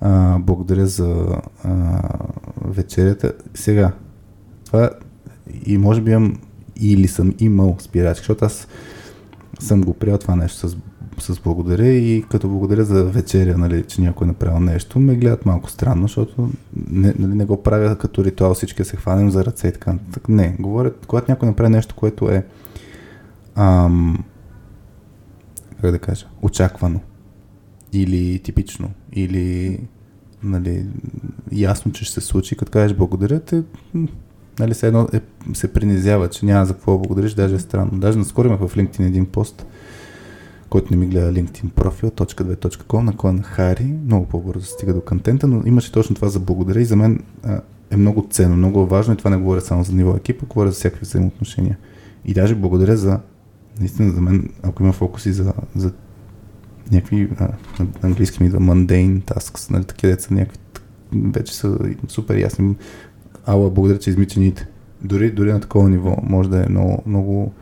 а, благодаря за а, вечерята. Сега, това и може би имам или съм имал спирачка, защото аз съм го приел това нещо с с благодаря и като благодаря за вечеря, нали, че някой е направил нещо, ме гледат малко странно, защото не, нали, не го правя като ритуал, всички се хванем за ръце и така нататък. Не, говорят, когато някой направи нещо, което е ам, как да кажа, очаквано или типично, или, нали, ясно, че ще се случи, като кажеш благодаря, те, нали, се, едно е, се принизява, че няма за какво благодариш, даже е странно. Даже наскоро имах в LinkedIn един пост, който не ми гледа LinkedIn профил, точка две точка ком, наклон Хари, много по-бързо стига до контента, но имаше точно това за благодаря и за мен а, е много ценно, много важно и това не говоря само за ниво екипа, говоря за всякакви взаимоотношения. И даже благодаря за, наистина за мен, ако има фокуси за, за някакви, а, на английски ми идва mundane tasks, нали, такива деца, някакви, вече са супер ясни. Ала, благодаря, че измичените. Дори, дори на такова ниво може да е много, много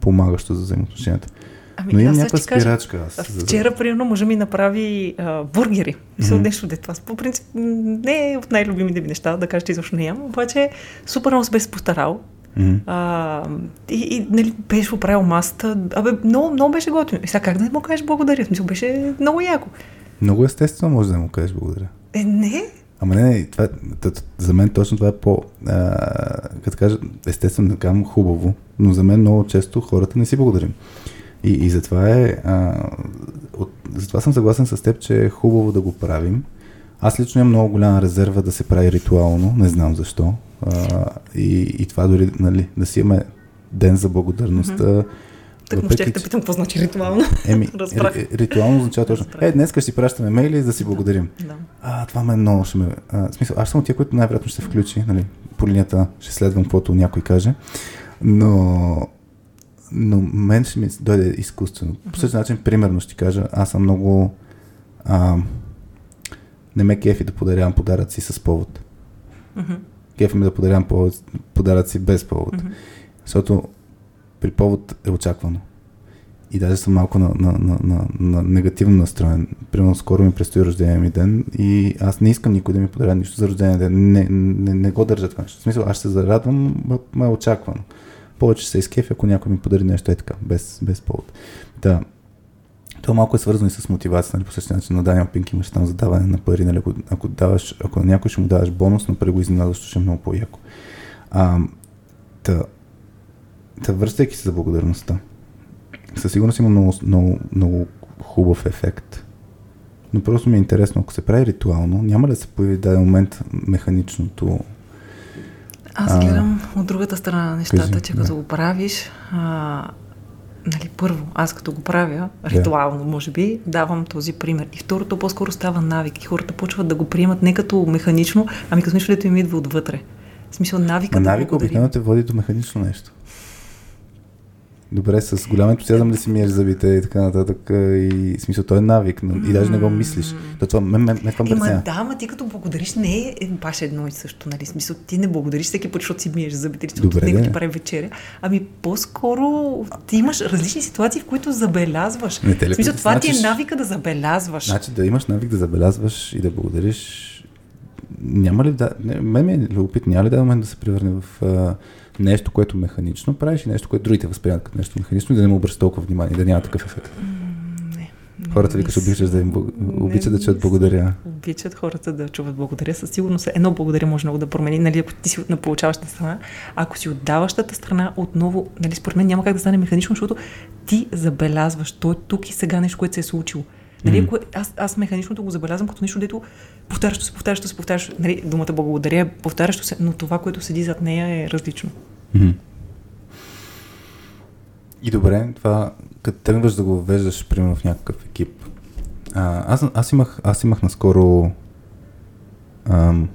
помагащо за взаимоотношенията. Ами, но има някаква спирачка. Кажа, аз, вчера, примерно, мъжа ми направи а, бургери. Мисля, mm-hmm. нещо дето. Аз по принцип не е от най-любимите ми неща, да кажа, че изобщо не ям, обаче супер много се беше постарал. Mm-hmm. А, и, и нали, беше оправил масата. Абе, много, много беше готино. И сега как да му кажеш благодаря? Мисля, беше много яко. Много естествено може да му кажеш благодаря. Е, не. Ама не, не това, за мен точно това е по, а, като кажа, естествено да кажам хубаво, но за мен много често хората не си благодарим. И, и затова е, а, от, затова съм съгласен с теб, че е хубаво да го правим. Аз лично имам много голяма резерва да се прави ритуално, не знам защо. А, и, и това дори, нали, да си имаме ден за благодарността. Mm-hmm. Тък му ще да питам, какво значи ритуално. Еми, ритуално означава точно. Е, днес ще си пращаме мейли, да си благодарим. Да. А, това ме много ще ме... А, смисъл, аз съм от тия, които най-вероятно ще се включи, нали, по линията ще следвам, каквото някой каже. Но... но мен ще ми дойде изкуствено. По същия начин, примерно ще кажа, аз съм много... А, не ме кефи да подарявам подаръци с повод. Uh-huh. Кефи ми да подарявам повод, подаръци без повод. Uh-huh. Защото при повод е очаквано. И даже съм малко на, на, на, на, на негативно настроен. Примерно скоро ми предстои рождения ми ден и аз не искам никой да ми подаря нищо за рождения ден. Не, не, не го държа това нещо. В смисъл, аз ще се зарадвам, ме е очаквано. Повече се изкефи, ако някой ми подари нещо е така, без, без повод. Да. То малко е свързано и с мотивация, нали, по същия начин на Даниел Пинк имаш там задаване на пари, нали, ако, ако, даваш, ако на някой ще му даваш бонус, но пари го изненадваш, ще е много по-яко. А, та, та връщайки се за благодарността, със сигурност има много, много, много хубав ефект. Но просто ми е интересно, ако се прави ритуално, няма да се появи в даден момент механичното... Аз гледам а, от другата страна на нещата, кажи, че да. Като го правиш... А... Нали, първо, аз като го правя, ритуално, yeah. може би, давам този пример. И второто по-скоро става навик. И хората почват да го приемат не като механично, ами като нещо, дето им идва отвътре. В смисъл, навика да благодарим. Навика обикновено те води до механично нещо. Добре, с голям ентусиазъм да си миеш зъбите и така нататък. И в смисъл, той е навик, но и даже не го мислиш. То това ме, ме, ме това ме преценя. Да, ма ти като благодариш не е баш едно и също, нали? Смисъл, ти не благодариш всеки път, защото си миеш зъбите, защото от него ти прави вечеря. Ами по-скоро ти имаш различни ситуации, в които забелязваш. В смисъл, това значиш, ти е навика да забелязваш. Значи да имаш навик да забелязваш и да благодариш. Няма ли да... Не, мен ми е любопитно, няма ли да момент да се превърне в... А... нещо, което механично правиш и нещо, което другите възприемат като нещо механично, да не му обръща толкова внимание, да няма такъв ефект. Не, не хората викаш, обичаш да им обичат да чуят благодаря. Обичат хората да чуват благодаря. Със сигурност едно благодаря може много да промени, нали, ако ти си от на получаващата страна. Ако си от даващата страна, отново, нали, според мен няма как да стане механично, защото ти забелязваш, той тук и сега нещо, което се е случило. Нали, mm. кое, аз, аз механичното го забелязвам като нещо, дето повтарящо се, повтарящо се, повтарящо, нали, думата благодаря, повтарящо се, но това, което седи зад нея е различно. Mm. И добре, това, като тръгваш да го въвеждаш, примерно в някакъв екип, а, аз, аз, имах, аз имах наскоро ам,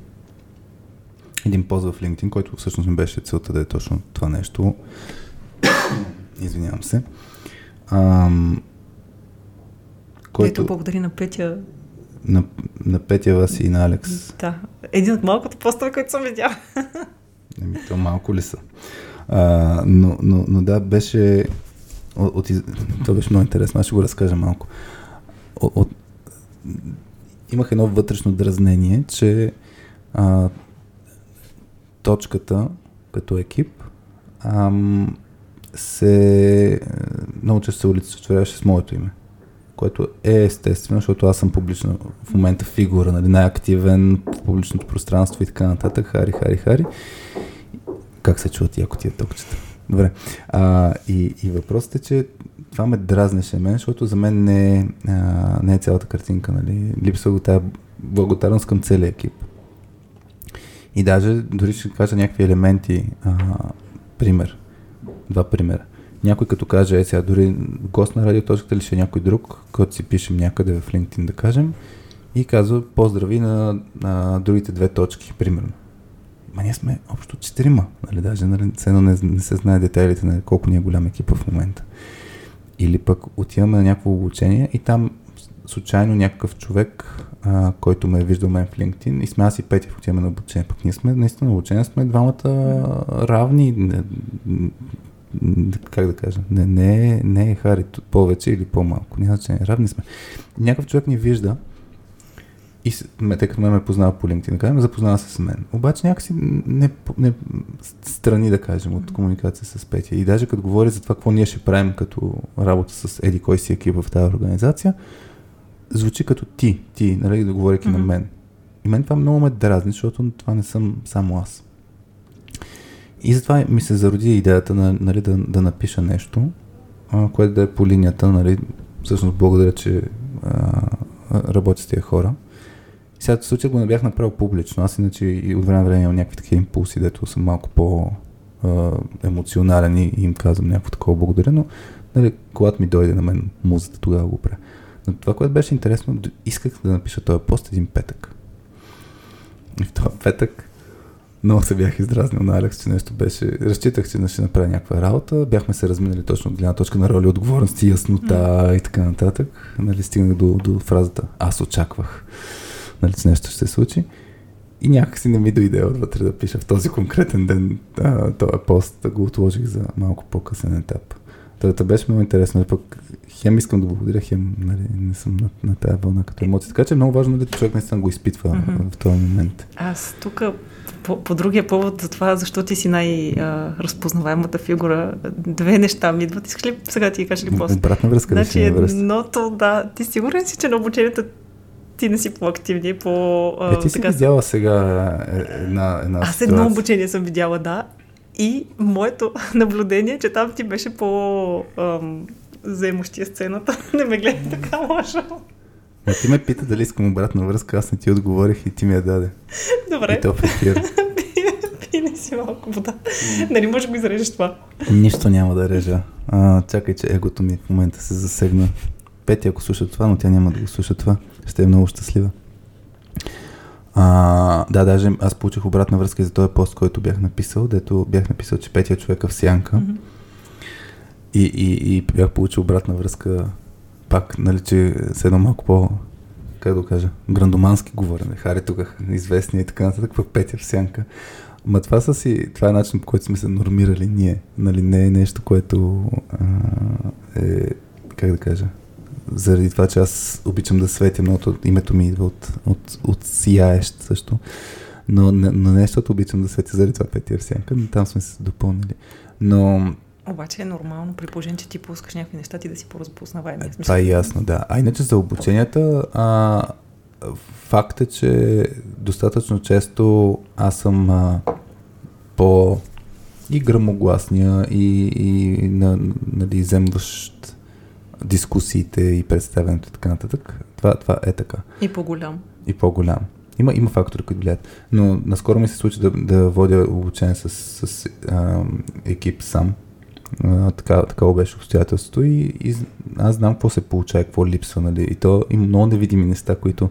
един пост в LinkedIn, който всъщност ми беше целта да е точно това нещо. Извинявам се. Ам... Който... Ето, благодари на Петя. На, на Петя, вас и на Алекс. Да. Един от малкото постове, който съм видял. Еми, то малко ли са. А, но, но, но да, беше... От... Това беше много интересно. Аз ще го разкажа малко. От... Имах едно вътрешно дразнение, че а, точката като екип ам, се... много често се олицетворяваше с моето име. Което е естествено, защото аз съм публична в момента фигура, нали, най-активен в публичното пространство и така нататък. Хари, хари, хари. Как се чува ти, ако ти е токчета? Добре. А, и, и въпросът е, че това ме дразнеше мен, защото за мен не е, а, не е цялата картинка, нали. Липсва го тая благодарност към целия екип. И даже дори ще кажа някакви елементи. А, пример. Два примера. Някой като каже, е сега дори гост на радиоточката ли ще е някой друг, който си пишем някъде в LinkedIn, да кажем, и казва поздрави на, на другите две точки, примерно. Ма ние сме общо четирима, нали, даже нали, цено не, не се знае детайлите на колко ни е голям екипа в момента. Или пък отиваме на някакво обучение и там случайно някакъв човек, а, който ме е виждал мен в LinkedIn, и сме аз и Петя в отиваме на обучение. Пък ние сме, наистина, на обучение сме двамата равни, как да кажа, не, не, не е Хари повече или по-малко, няма значение, равни сме. Някакъв човек ни вижда и тъй като ме ме познава по LinkedIn, кажем, запознава се с мен. Обаче някакси не, не страни, да кажем, от комуникация с Петя. И даже като говори за това, какво ние ще правим като работа с еди кой си екипа в тази организация, звучи като ти, ти, нали, да говоряки mm-hmm. на мен. И мен това много ме дразни, защото това не съм само аз. И затова ми се зароди идеята, нали, да, да напиша нещо, което да е по линията, нали, всъщност благодаря, че а, работя с тия хора. И сега в случая го не бях направил публично, аз иначе и от време на време имам някакви такива импулси, дето съм малко по-емоционален и им казвам някакво такова благодаря, но нали, когато ми дойде на мен музата, тогава го правя. Но това, което беше интересно, исках да напиша този пост един петък. И в този петък много се бях издразнил на Алекс, че нещо беше... Разчитах, че ще направя някаква работа. Бяхме се разминали точно от гледна точка на роли, отговорности, яснота mm. и така нататък. Нали, стигнах до, до фразата аз очаквах, нали, че нещо ще се случи. И някакси не ми дойде отвътре да пиша в този конкретен ден. Този пост го отложих за малко по-късен етап. Та беше много интересно. Пък хем искам да благодаря, хем нали, не съм на, на тая вълна като емоция. Така че е много важно да човек наистина го изпитва mm-hmm. в този момент. Аз тук по, по другия повод за това, защо ти си най-разпознаваемата фигура, две неща ми идват. Искаш ли сега ти ги кажа ли после? Обратна връзка. Значи едното, да, ти сигурен си, че на обучението ти не си по-активни, по... А, е, ти си така... видяла сега една, една Аз едно ситуация. Обучение съм видяла, да. И моето наблюдение е, че там ти беше по-заемащия сцената. Не ме гледай така лошо. А ти ме пита дали искам обратна връзка, аз не ти отговорих и ти ми я даде. Добре. И то префир. Пини си малко вода. Mm. Нали може да го изрежеш това? Нищо няма да режа. А, чакай, че егото ми в момента се засегна. Петя, ако слуша това, но тя няма да го слуша това. Ще е много щастлива. А, да, даже аз получих обратна връзка и за този пост, който бях написал, дето бях написал, че петия човека в сянка mm-hmm. и, и, и бях получил обратна връзка пак, нали, че с едно малко по, как да го кажа, грандомански говорене, Хари тук известни и така нататък, пък петия в сянка. Ма това са си, това е начин, по който сме се нормирали ние, нали, не е нещо, което а, е, как да кажа, заради това, че аз обичам да светя, но името ми идва от, от, от сияещ също. Но, но нещото обичам да светя, заради това петия в сянка, но там сме се допълнили. Но... Обаче е нормално, при положение, че ти пускаш някакви неща, ти да си по-разпознаваем. Това е ясно, да. А иначе за обученията, а, факт е, че достатъчно често аз съм а, по и гръмогласния, и, и на, нали, земващ дискусиите и представянето и така нататък. Това, това е така. И по-голям. И по-голям. Има, има фактори, които влияят. Но наскоро ми се случи да, да водя обучение с, с а, екип сам. А, така, такава беше обстоятелството и, и аз знам какво се получава, какво липсва. Нали? И то има много невидими неща, които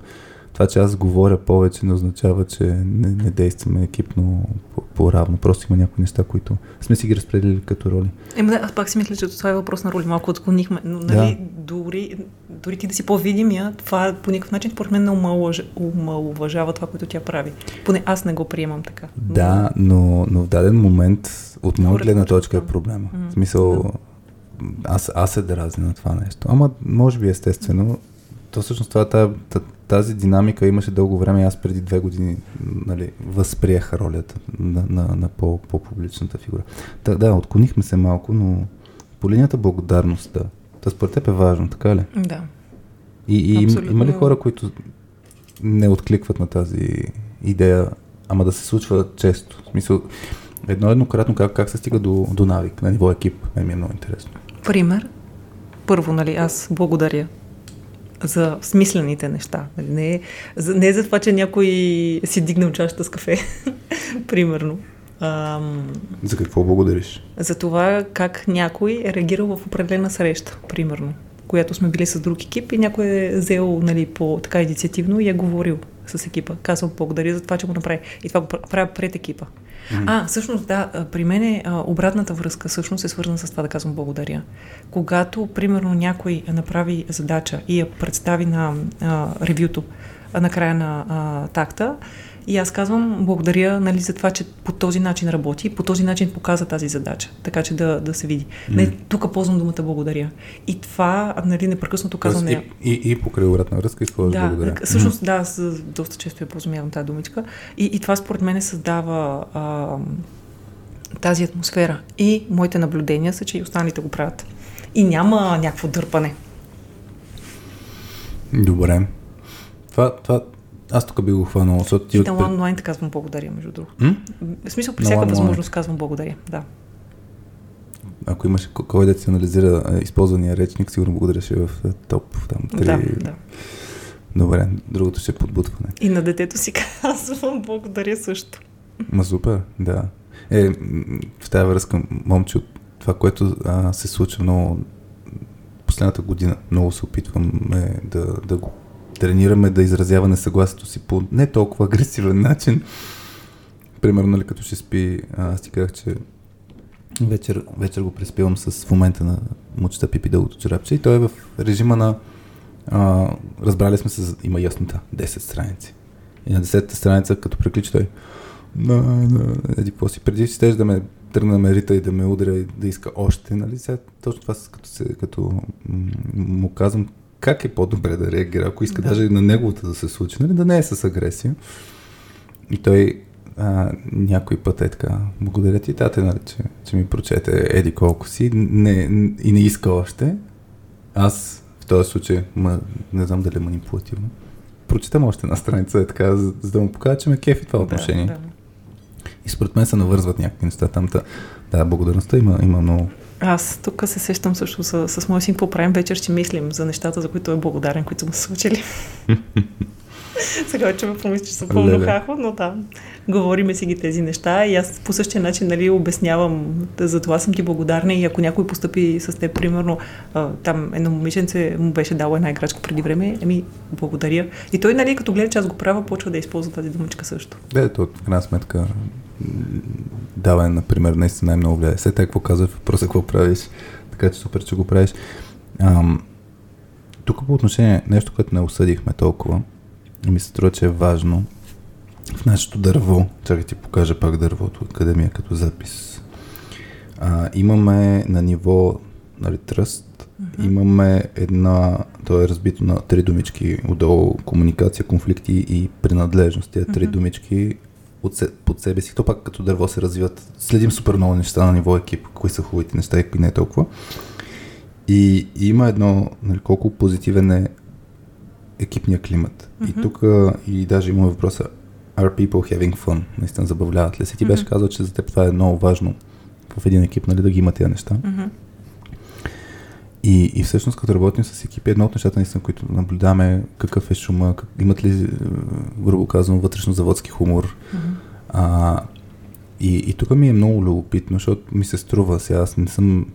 това, че аз говоря повече, не означава, че не, не действаме екипно по-равно. Просто има някои неща, които сме си ги разпределили като роли. Еми да, аз пак си мисля, че това е въпрос на роли. Малко отклонихме, но нали, да. дори, дори ти да си по-видимия, това по никакъв начин, според мен, не омалуважава това, което тя прави. Поне аз не го приемам така. Да, но, но в даден момент от моя гледна точка е проблема. М-м, в смисъл, да. аз, аз се дразня на това нещо. Ама, може би естествено, то всъщност това тая, тази динамика имаше дълго време. Аз преди две години нали, възприех ролята на, на, на по, по-публичната фигура. Та, да, отклонихме се малко, но по линията благодарността. Та според теб е важно, така ли? Да. И, и има ли хора, които не откликват на тази идея, ама да се случва често? В смисъл, едно еднократно как, как се стига до, до навик на ниво екип? Ме ми е много интересно. Пример? Първо, нали, аз благодаря за смислените неща. Не, не за това, че някой си дигнал чашата с кафе, примерно. Ам... За какво благодариш? За това как някой е реагирал в определена среща, примерно, която сме били с друг екип и някой е взел нали, по така инициативно и е говорил с екипа. Казвам благодаря за това, че го направи. И това го правя пред екипа. Mm-hmm. А, всъщност, да, при мен е обратната връзка всъщност е свързана с това да казвам благодаря. Когато, примерно, някой направи задача и я представи на а, ревюто на края на а, такта, и аз казвам благодаря нали, за това, че по този начин работи, по този начин показа тази задача, така че да, да се види. Mm. Не, тук ползвам думата благодаря. И това нали, непрекъснато казвам... И, и, и покрай обратна връзка използваш да, благодаря. Всъщност, mm. да, с, доста често я позвамявам тази думичка. И, и това според мен създава а, тази атмосфера. И моите наблюдения са, че и останалите го правят. И няма някакво дърпане. Добре. Това... това... Аз тук би го хванал. И на онлайн казвам благодаря, между другото. М? В смисъл, при всяка възможност казвам благодаря, да. Ако имаш кой да ти анализира използвания речник, сигурно благодаряше в топ там три. Да, да. Добре, другото ще е подбутване. И на детето си казвам благодаря също. Ма супер, да. Е, в тази връзка, момче, от това, което а, се случва много последната година, много се опитвам е, да, да го тренираме да изразява несъгласието си по не толкова агресивен начин. Примерно, нали, като ще спи, аз ти казах, че вечер, вечер го преспивам с в момента на мучета пипи дългото чорапче и той е в режима на а, разбрали сме се, има яснота, десет страници. И на десетата страница, като приключи той, еди какво си, преди си теж да ме тръгна на мерита и да ме удря и да иска още, нали? Сега точно това, като, се, като му казвам как е по-добре да реагира, ако иска да. Даже и на неговото да се случи, нали? Да не е с агресия. И той а, някой път е така, благодаря ти, тате, нали, че, че ми прочете еди колко си не, и не иска още. Аз в този случай, ма, не знам дали е манипулативно, прочитам още една страница, е така, за, за да му покажа, че ме кефи това отношение. Да, да. И според мен се навързват някакви неща там. Да, да, благодарността има, има много. Аз тук се сещам също с, с моя син, какво правим вечер, ще мислим за нещата, за които е благодарен, които са му случили. Сега че ме помисля, че съм пълно хахо, но да, говориме си ги тези неща и аз по същия начин, нали, обяснявам, за това съм ти благодарна и ако някой постъпи с теб, примерно, там едно момиченце му беше дало една играчка преди време, еми, благодаря. И той, нали, като гледа, че аз го правя, почва да използва тази думичка също. Да, то от една сметка дава, например, наистина най-много влияе. След това, какво казваш, въпроса, какво правиш, така че супер, че го правиш. Ам, тук по отношение нещо, което не осъдихме толкова, ми се струва, че е важно в нашето дърво, чакай ти покажа пак дървото, къде ми е като запис. А, имаме на ниво, нали, Trust, uh-huh. имаме една, то е разбито на три думички отдолу, комуникация, конфликти и принадлежност. Тия три uh-huh. думички от се, под себе си, то пак като дърво се развиват, следим супер много неща на ниво екип, кои са хубавите неща и кои не е толкова. И, и има едно, нали, колко позитивен е екипния климат. Mm-hmm. И тук и даже имаме въпроса Are people having fun? Наистина забавляват ли се? Ти mm-hmm. беше казал, че за теб това е много важно в един екип, нали, да ги има тези неща. Mm-hmm. И, и всъщност като работим с екипи, едно от нещата наистина, които наблюдаваме, какъв е шума, как, имат ли, грубо казано, вътрешно-заводски хумор. Mm-hmm. А, и и тук ми е много любопитно, защото ми се струва, сега аз не съм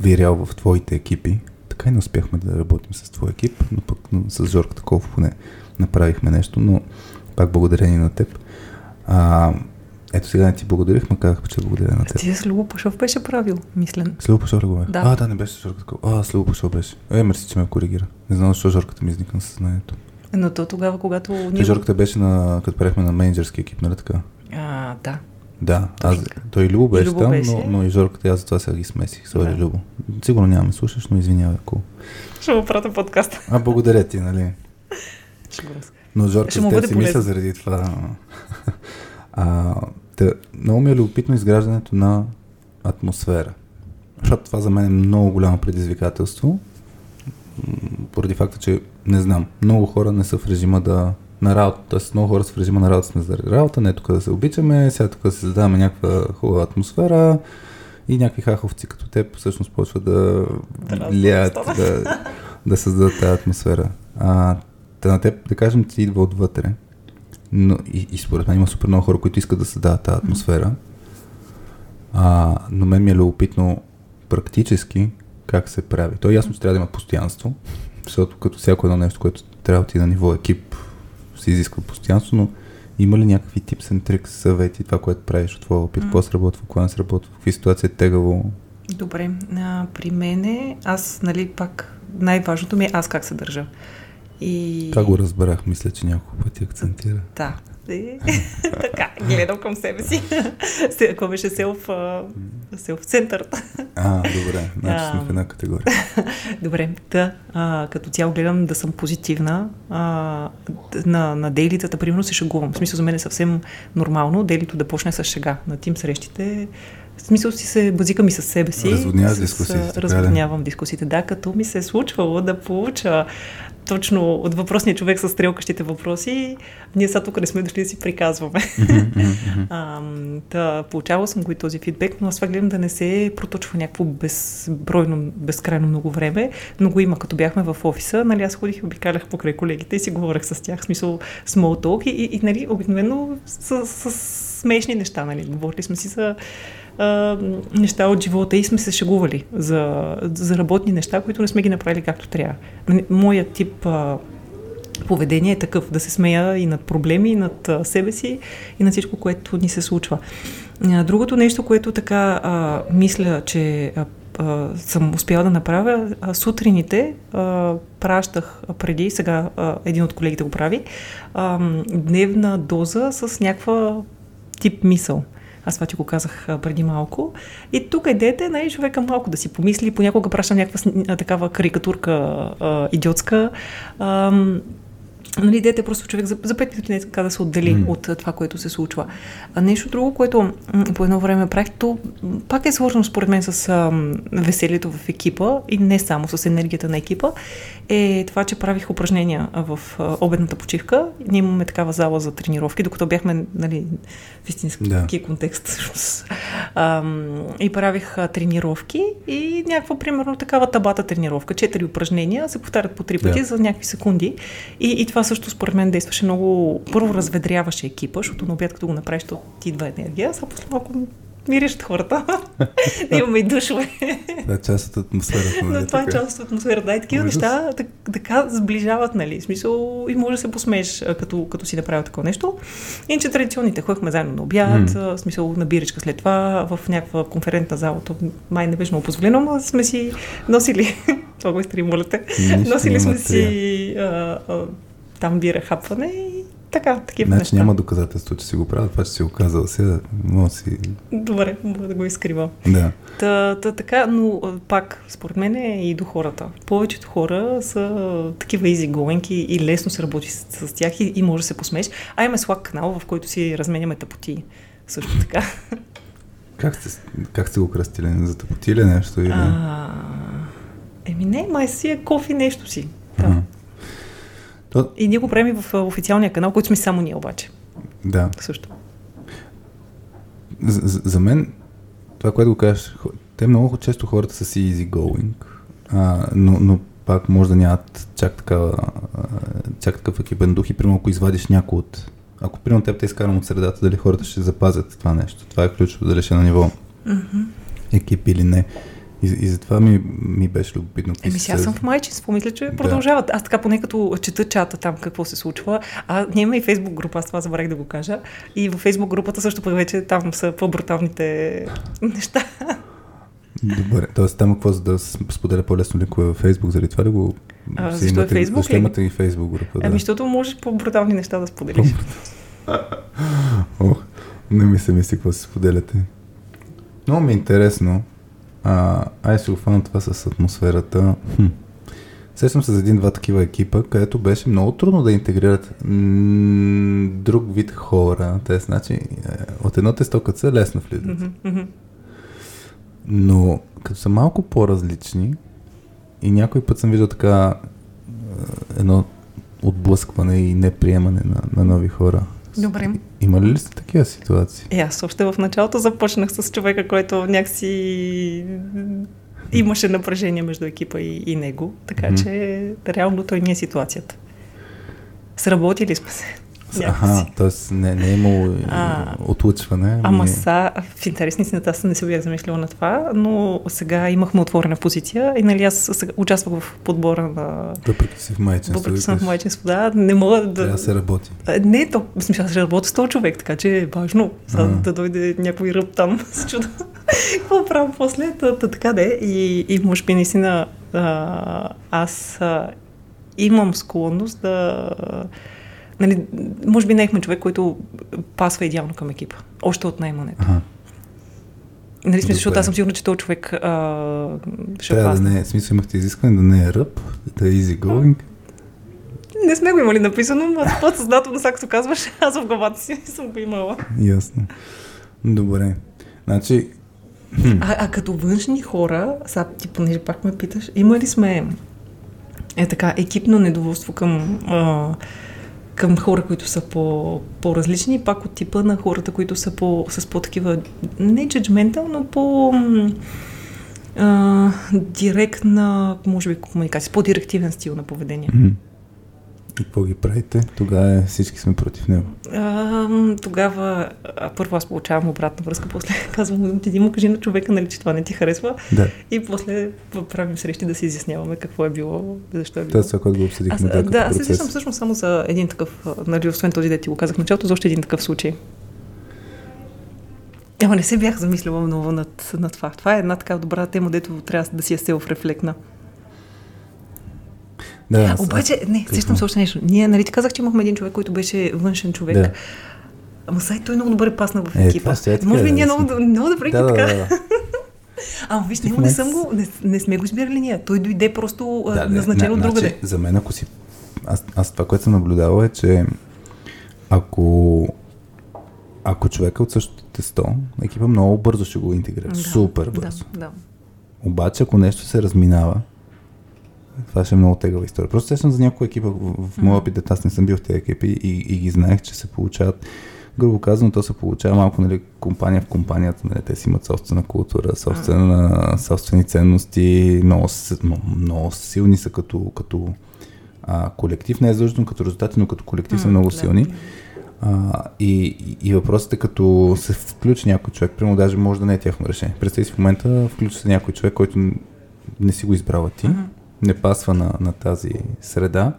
вирял в твоите екипи, така и не успяхме да работим с твой екип, но пък с Жорката колко поне направихме нещо, но пак благодарение на теб. А, ето сега не ти благодарих, ма казах, че благодаря на теб. Ти с Любо Пашов беше правил, мислен. С Любо Пашов ли го бях? Да. А, да, не беше с Жорката колко. А, с Любо Пашов беше. Е, мерси, че ме коригира. Не знам защо Жорката ми изникна съзнанието. Но то тогава, когато... Ние... Жорката беше, на, като правихме на менеджерски екип, нали така? А, да. Да, аз, той и Любо беше и Любо там, беше. Но, но и Жорката, аз за това сега ги смесих. Сори, да. Любо. Сигурно няма ме слушаш, но извинявай, ако... Ще му пратя подкаста. А, благодаря ти, нали? Ще го разкажа. Но Жорката с теб си мисля заради това. А, тъ, много ми е любопитно изграждането на атмосфера. Защото това за мен е много голямо предизвикателство. Поради факта, че не знам, много хора не са в режима да... на работа, т.е. много хора са в режима на работа, сме заради работа, не е тук да се обичаме, сега тук да се задаваме някаква хубава атмосфера и някакви хаховци като теб всъщност почват да влияят, да, да създадат тази атмосфера. А, та на теб, да кажем, ти идва отвътре, но и, и според мен има супер много хора, които искат да създават тази атмосфера, а, но мен ми е любопитно практически как се прави. То е ясно, че трябва да има постоянство, защото като всяко едно нещо, което трябва да ти на ниво екип, се изисква постоянство, но има ли някакви tips and tricks, съвети, това, което правиш от твоя опит, какво mm. сработва, кога не сработва, какви ситуации е тегаво? Добре, а, при мене, аз, нали, пак най-важното ми е аз как се държа. И... Това го разбрах, мисля, че няколко пъти акцентира. Да. Така, гледам към себе си. Ако беше селф-център. А, добре, значи сме в една категория. Добре, да, като цяло гледам да съм позитивна. На дейлитата, примерно, се шегувам. В смисъл, за мен е съвсем нормално дейлито да почне с шега. На тим срещите, в смисъл си се бъзикам и със себе си. Разводнявам дискусиите. Разводнявам дискусиите, да, като ми се е случвало да получа точно от въпросния човек с стрелкащите въпроси, ние сега тук не сме дошли да си приказваме. а, да, получавал съм го и този фидбек, но аз това гледам да не се проточва някакво безбройно, безкрайно много време, но го има. Като бяхме в офиса, нали, аз ходих и обикалях покрай колегите и си говорех с тях, в смисъл small talk и, и, и нали, обикновено с, с, с смешни неща, нали, говорили сме си за Uh, неща от живота и сме се шегували за, за работни неща, които не сме ги направили както трябва. Моят тип uh, поведение е такъв, да се смея и над проблеми, и над uh, себе си, и над всичко, което ни се случва. Uh, другото нещо, което така uh, мисля, че uh, uh, съм успяла да направя, uh, сутрините uh, пращах преди, сега uh, един от колегите го прави, uh, дневна доза с някаква тип мисъл. Аз това ти го казах преди малко. И тук идеята е най- човека малко да си помисли. Понякога пращам някаква такава карикатурка а, идиотска. А, нали, идеята е просто човек за, за пет минути не иска да се отдели mm. от това, което се случва. А нещо друго, което по едно време правих, то пак е свързано според мен с а, веселието в екипа и не само с енергията на екипа, е това, че правих упражнения в а, обедната почивка. Ние имаме такава зала за тренировки, докато бяхме, нали, в истински yeah. контекст. а, и правих а, тренировки и някаква, примерно, такава табата тренировка. Четири упражнения се повтарят по три пъти yeah. за някакви секунди. И, и това също според мен действаше много, първо разведряваше екипа, защото на обяд като го направиш, то ти идва енергия, а после малко мириш от хората. Имаме и душове. Да, част от атмосферата. Да, това е част от атмосферата. Да, и такива неща така сближават, нали, в смисъл, и може да се посмееш, като, като си направил такова нещо. Иначе традиционните, ходихме заедно на обяд, mm. в смисъл на биричка след това, в някаква конферентна зала, то май не беше много позволено, но сме си носили, това го изтримолете, носили сме си а, а, там бира, хапване и така, такива значи, неща. Значи няма доказателство, че си го правил, това, че си го казал сега, но си... Добре, мога да го изкривам. Да. Та, та, така, но пак, според мен е и до хората. Повечето хора са такива изигоенки и лесно се работи с, с тях и, и може да се посмееш. А имаме Slack канал, в който си разменяме тъпоти. Също така. Как сте, как сте го кръстили? За тъпоти или нещо? Или... А, еми не, май си е кофи нещо си. Да. А-а. И ние го правим в официалния канал, който сме само ние обаче. Да. Също. За, за мен, това, което го кажеш, те много често хората са си easy going, а, но, но пак може да нямат чак, така, чак такъв екипен дух и примерно ако извадиш някой от... Ако примерно теб те изкарам от средата, дали хората ще запазят това нещо. Това е ключово, дали ще на ниво mm-hmm. екип или не. И, и затова ми, ми беше любопитно. Еми, сега съм в майчинство, мисля, че да. Продължават. Аз така поне като чета чата там какво се случва. А ние имаме и Фейсбук група, аз това забравих да го кажа. И във Фейсбук групата също пък вече там са по-бруталните неща. Добре, т.е. там е какво, за да споделя по-лесно линкове във Фейсбук, заради това ли го... А, защо имате, е Фейсбук? Защо имате и Фейсбук група? Ами, да. Защото можеш по-брутални неща да споделиш. Ох, не ми се мисли какво се споделяте. Много ми е интересно. А, ай си го фана това с атмосферата. Хм. Сещам се за един-два такива екипа, където беше много трудно да интегрират м- друг вид хора. Те, значи, от едно те стокът са лесно влизат. Mm-hmm. Но като са малко по-различни и някой път съм виждал така едно отблъскване и неприемане на, на нови хора. Добре. Има ли сте такива ситуации? Е, аз още в началото започнах с човека, който някакси имаше напрежение между екипа и, и него, така mm-hmm. че реално той не е ситуацията. Сработили сме се. Аха, т.е. не, не е имало а, отлучване. Ама не... са, в интересни си, аз не се бях замислила на това, но сега имахме отворена позиция и нали аз участвах в подбора на... Въпреки си в майчинство. Въпреки си в майчинство, да. Не мога да... Трябва се работи. Не, то, в смисъл, аз ще работя с този човек, така че е важно. Сега да дойде някой ръб там, с чудо. Какво правим после? Та, та, така да е. И, и може би наистина аз а, имам склонност да... Нали, може би наехме човек, който пасва идеално към екипа. Още от наемането. Нали, смисъл, защото аз съм сигурна, че този човек а, ще трябва пасне. Да не е, смисъл имахте изискване да не е ръб, да е easy going. Не сме го имали написано, но път съзнателно, както казваш, аз в главата си съм го имала. Ясно. Добре. Значи... А, а като външни хора, сега ти понеже пак ме питаш, има ли сме е така екипно недоволство към... А, към хора, които са по, по-различни, пак от типа на хората, които са по, с по-такива, не judgmental, но по-директна, може би, комуникация, по-директивен стил на поведение. И какво ги правите? Тогава всички сме против него. А, тогава, а първо аз получавам обратна връзка, после казвам, ти му кажи на човека, нали, че това не ти харесва. Да. И после правим срещи да си изясняваме какво е било, защо е било. Това, което го обсъдихме. Да, да, аз се сещам всъщност само за един такъв, нали, освен този, да ти го казах в началото, за още един такъв случай. Ама не се бях замислила много над, над това. Това е една така добра тема, дето трябва да си я селф рефлекна. Да, обаче, не, сещам се още нещо. Ние, нали ти казах, че имахме един човек, който беше външен човек. Да. Ама сай, той много добре пасна в екипа. Е, това, може би ние много, много добре да, така. Да, да, да. Ама виж, не, съм го, не, не сме го избирали ние. Той дойде просто да, назначен от другаде. Значи, за мен, ако си... Аз, аз това, което съм наблюдавал е, че ако... Ако човека от същите сто, екипа много бързо ще го интегрира. Да, супер бързо. Да, да. Обаче, ако нещо се разминава, това ще е много тегава история. Просто сещам за някои екипа в, в моя опит, аз не съм бил в тези екипи и, и ги знаех, че се получават, грубо казано, то се получава малко, нали, компания в компанията, нали, те си имат собствена култура, собствена, собствени ценности, много, много силни са като, като а, колектив, не е задължително като резултати, но като колектив са много силни. А, и, и въпросът е, като се включи някой човек, прямо даже може да не е тяхно решение. Представи си в момента, включи се някой човек, който не си го избрала ти, uh-huh. не пасва на, на тази среда,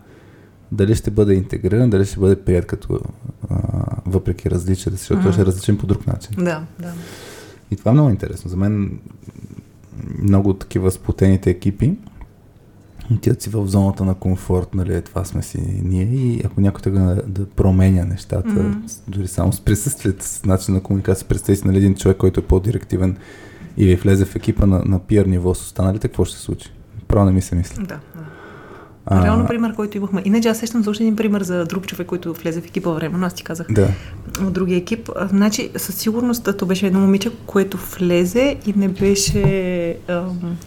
дали ще бъде интегриран, дали ще бъде прият като а, въпреки различията, защото uh-huh. той ще е различен по друг начин. Да, да. И това е много интересно. За мен много от такива сплотените екипи отидат си в зоната на комфорт, нали, това сме си ние, и ако някой тъга да променя нещата, mm-hmm. дори само с присъствието, с начин на комуникация, представи си, нали, един човек, който е по-директивен и влезе в екипа на, на пиар ниво с останалите, какво ще се случи? Право не ми се мисля. Да, да. А... Реално пример, който имахме. Иначе аз сещам за още един пример за друг човек, който влезе в екипа време, но аз ти казах да. От другия екип. Значи със сигурност то беше едно момиче, което влезе и не беше... Ам...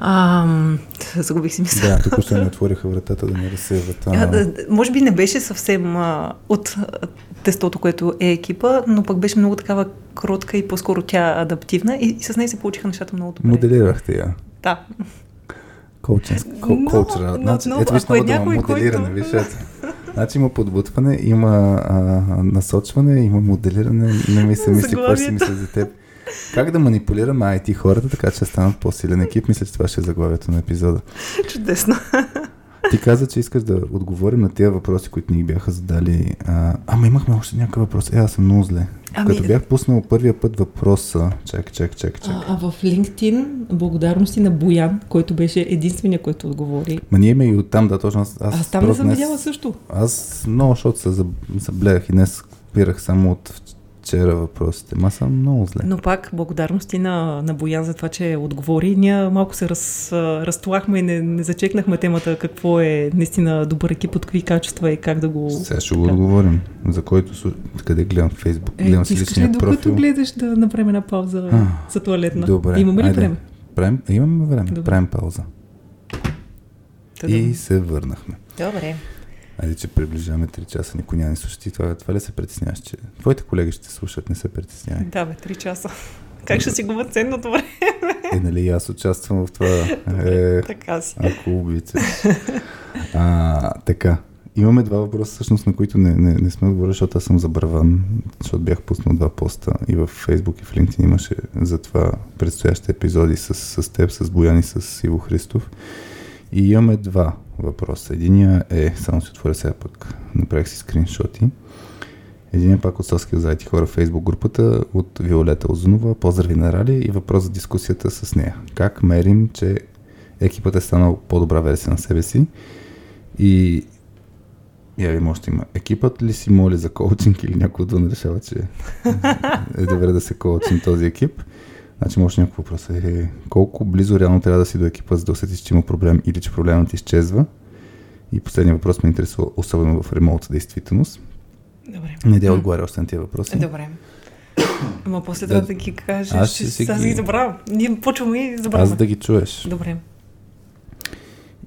Ам, загубих си мисъл. Да, тук ще не отвориха вратата да не разсеяват. А... Може би не беше съвсем а, от тестото, което е екипа, но пък беше много такава кротка и по-скоро тя адаптивна и, и с нея се получиха нещата много добре. Моделирахте я. Да. Коучера. Значи, ето виж нова дума, моделиране, виж ето. Значи има подбутване, има а, насочване, има моделиране, не ми се мисли, какво ще си мисля за теб. Как да манипулираме ай ти хората, така че станат по-силен екип? Мисля, че това ще е заглавието на епизода. Чудесно. Ти каза, че искаш да отговорим на тези въпроси, които ни бяха задали. А, ама имахме още някакъв въпрос. Е, аз съм много зле. Ами... Като бях пуснал първия път въпроса, чак, чак, чак, чак. А, а в LinkedIn, благодарности на Боян, който беше единствения, който отговори. Ма ние ме и оттам, да, точно. Аз, аз, аз там не съм видяла също. Аз много, защото се забледах и днес спирах само от... вчера въпросите. Ма съм много зле. Но пак благодарности на, на Боян за това, че отговори. Ние малко се раз, разтолахме и не, не зачекнахме темата какво е наистина добър екип, от какви качества и как да го... Сега ще го отговорим. За който... Къде гледам Фейсбук? Е, гледам си личния профил. Докато гледаш да направим една пауза а, за туалетна. Добре. Имаме ли време? Правим, имаме време. Добре. Правим пауза. Тъдам. И се върнахме. Добре. Айде, че приближаваме три часа, никой няма не слушати. Това, това ли се притесняваш, че твоите колеги ще слушат, не се притеснявай. Да бе, три часа. Как ще си губа ценното време? Е, нали, аз участвам в това. Добре, е, така си. Ако обичаш. А, така. Имаме два въпроса, всъщност, на които не, не, не сме отговорили, защото аз съм забраван, защото бях пуснал два поста и в Фейсбук и в LinkedIn имаше за това предстоящите епизоди с, с теб, с Боян и с Иво Христов. И имаме два въпроса. Единия е, само си отворя сега пък, направих си скриншоти. Единия пак от softskills точка com хора в Facebook групата от Виолета Озунова. Поздрави на Рали и въпрос за дискусията с нея. Как мерим, че екипът е станал по-добра версия на себе си? И я ви може да има. Екипът ли си моли за коучинг или някой отвън решава, че е добре да се коучим този екип? Значи, може някакъв въпрос е колко близо реално трябва да си до екипа, за да усетиш, че има проблем или че проблемът изчезва. И последния въпрос ме интересува, особено в ремонт действителност. Добре. Не да отговаря още на тия въпроси. Добре. Ама после да, това да ги кажеш, аз ще си ги забравя. Ние почваме и забравяме. Аз да ги чуеш. Добре.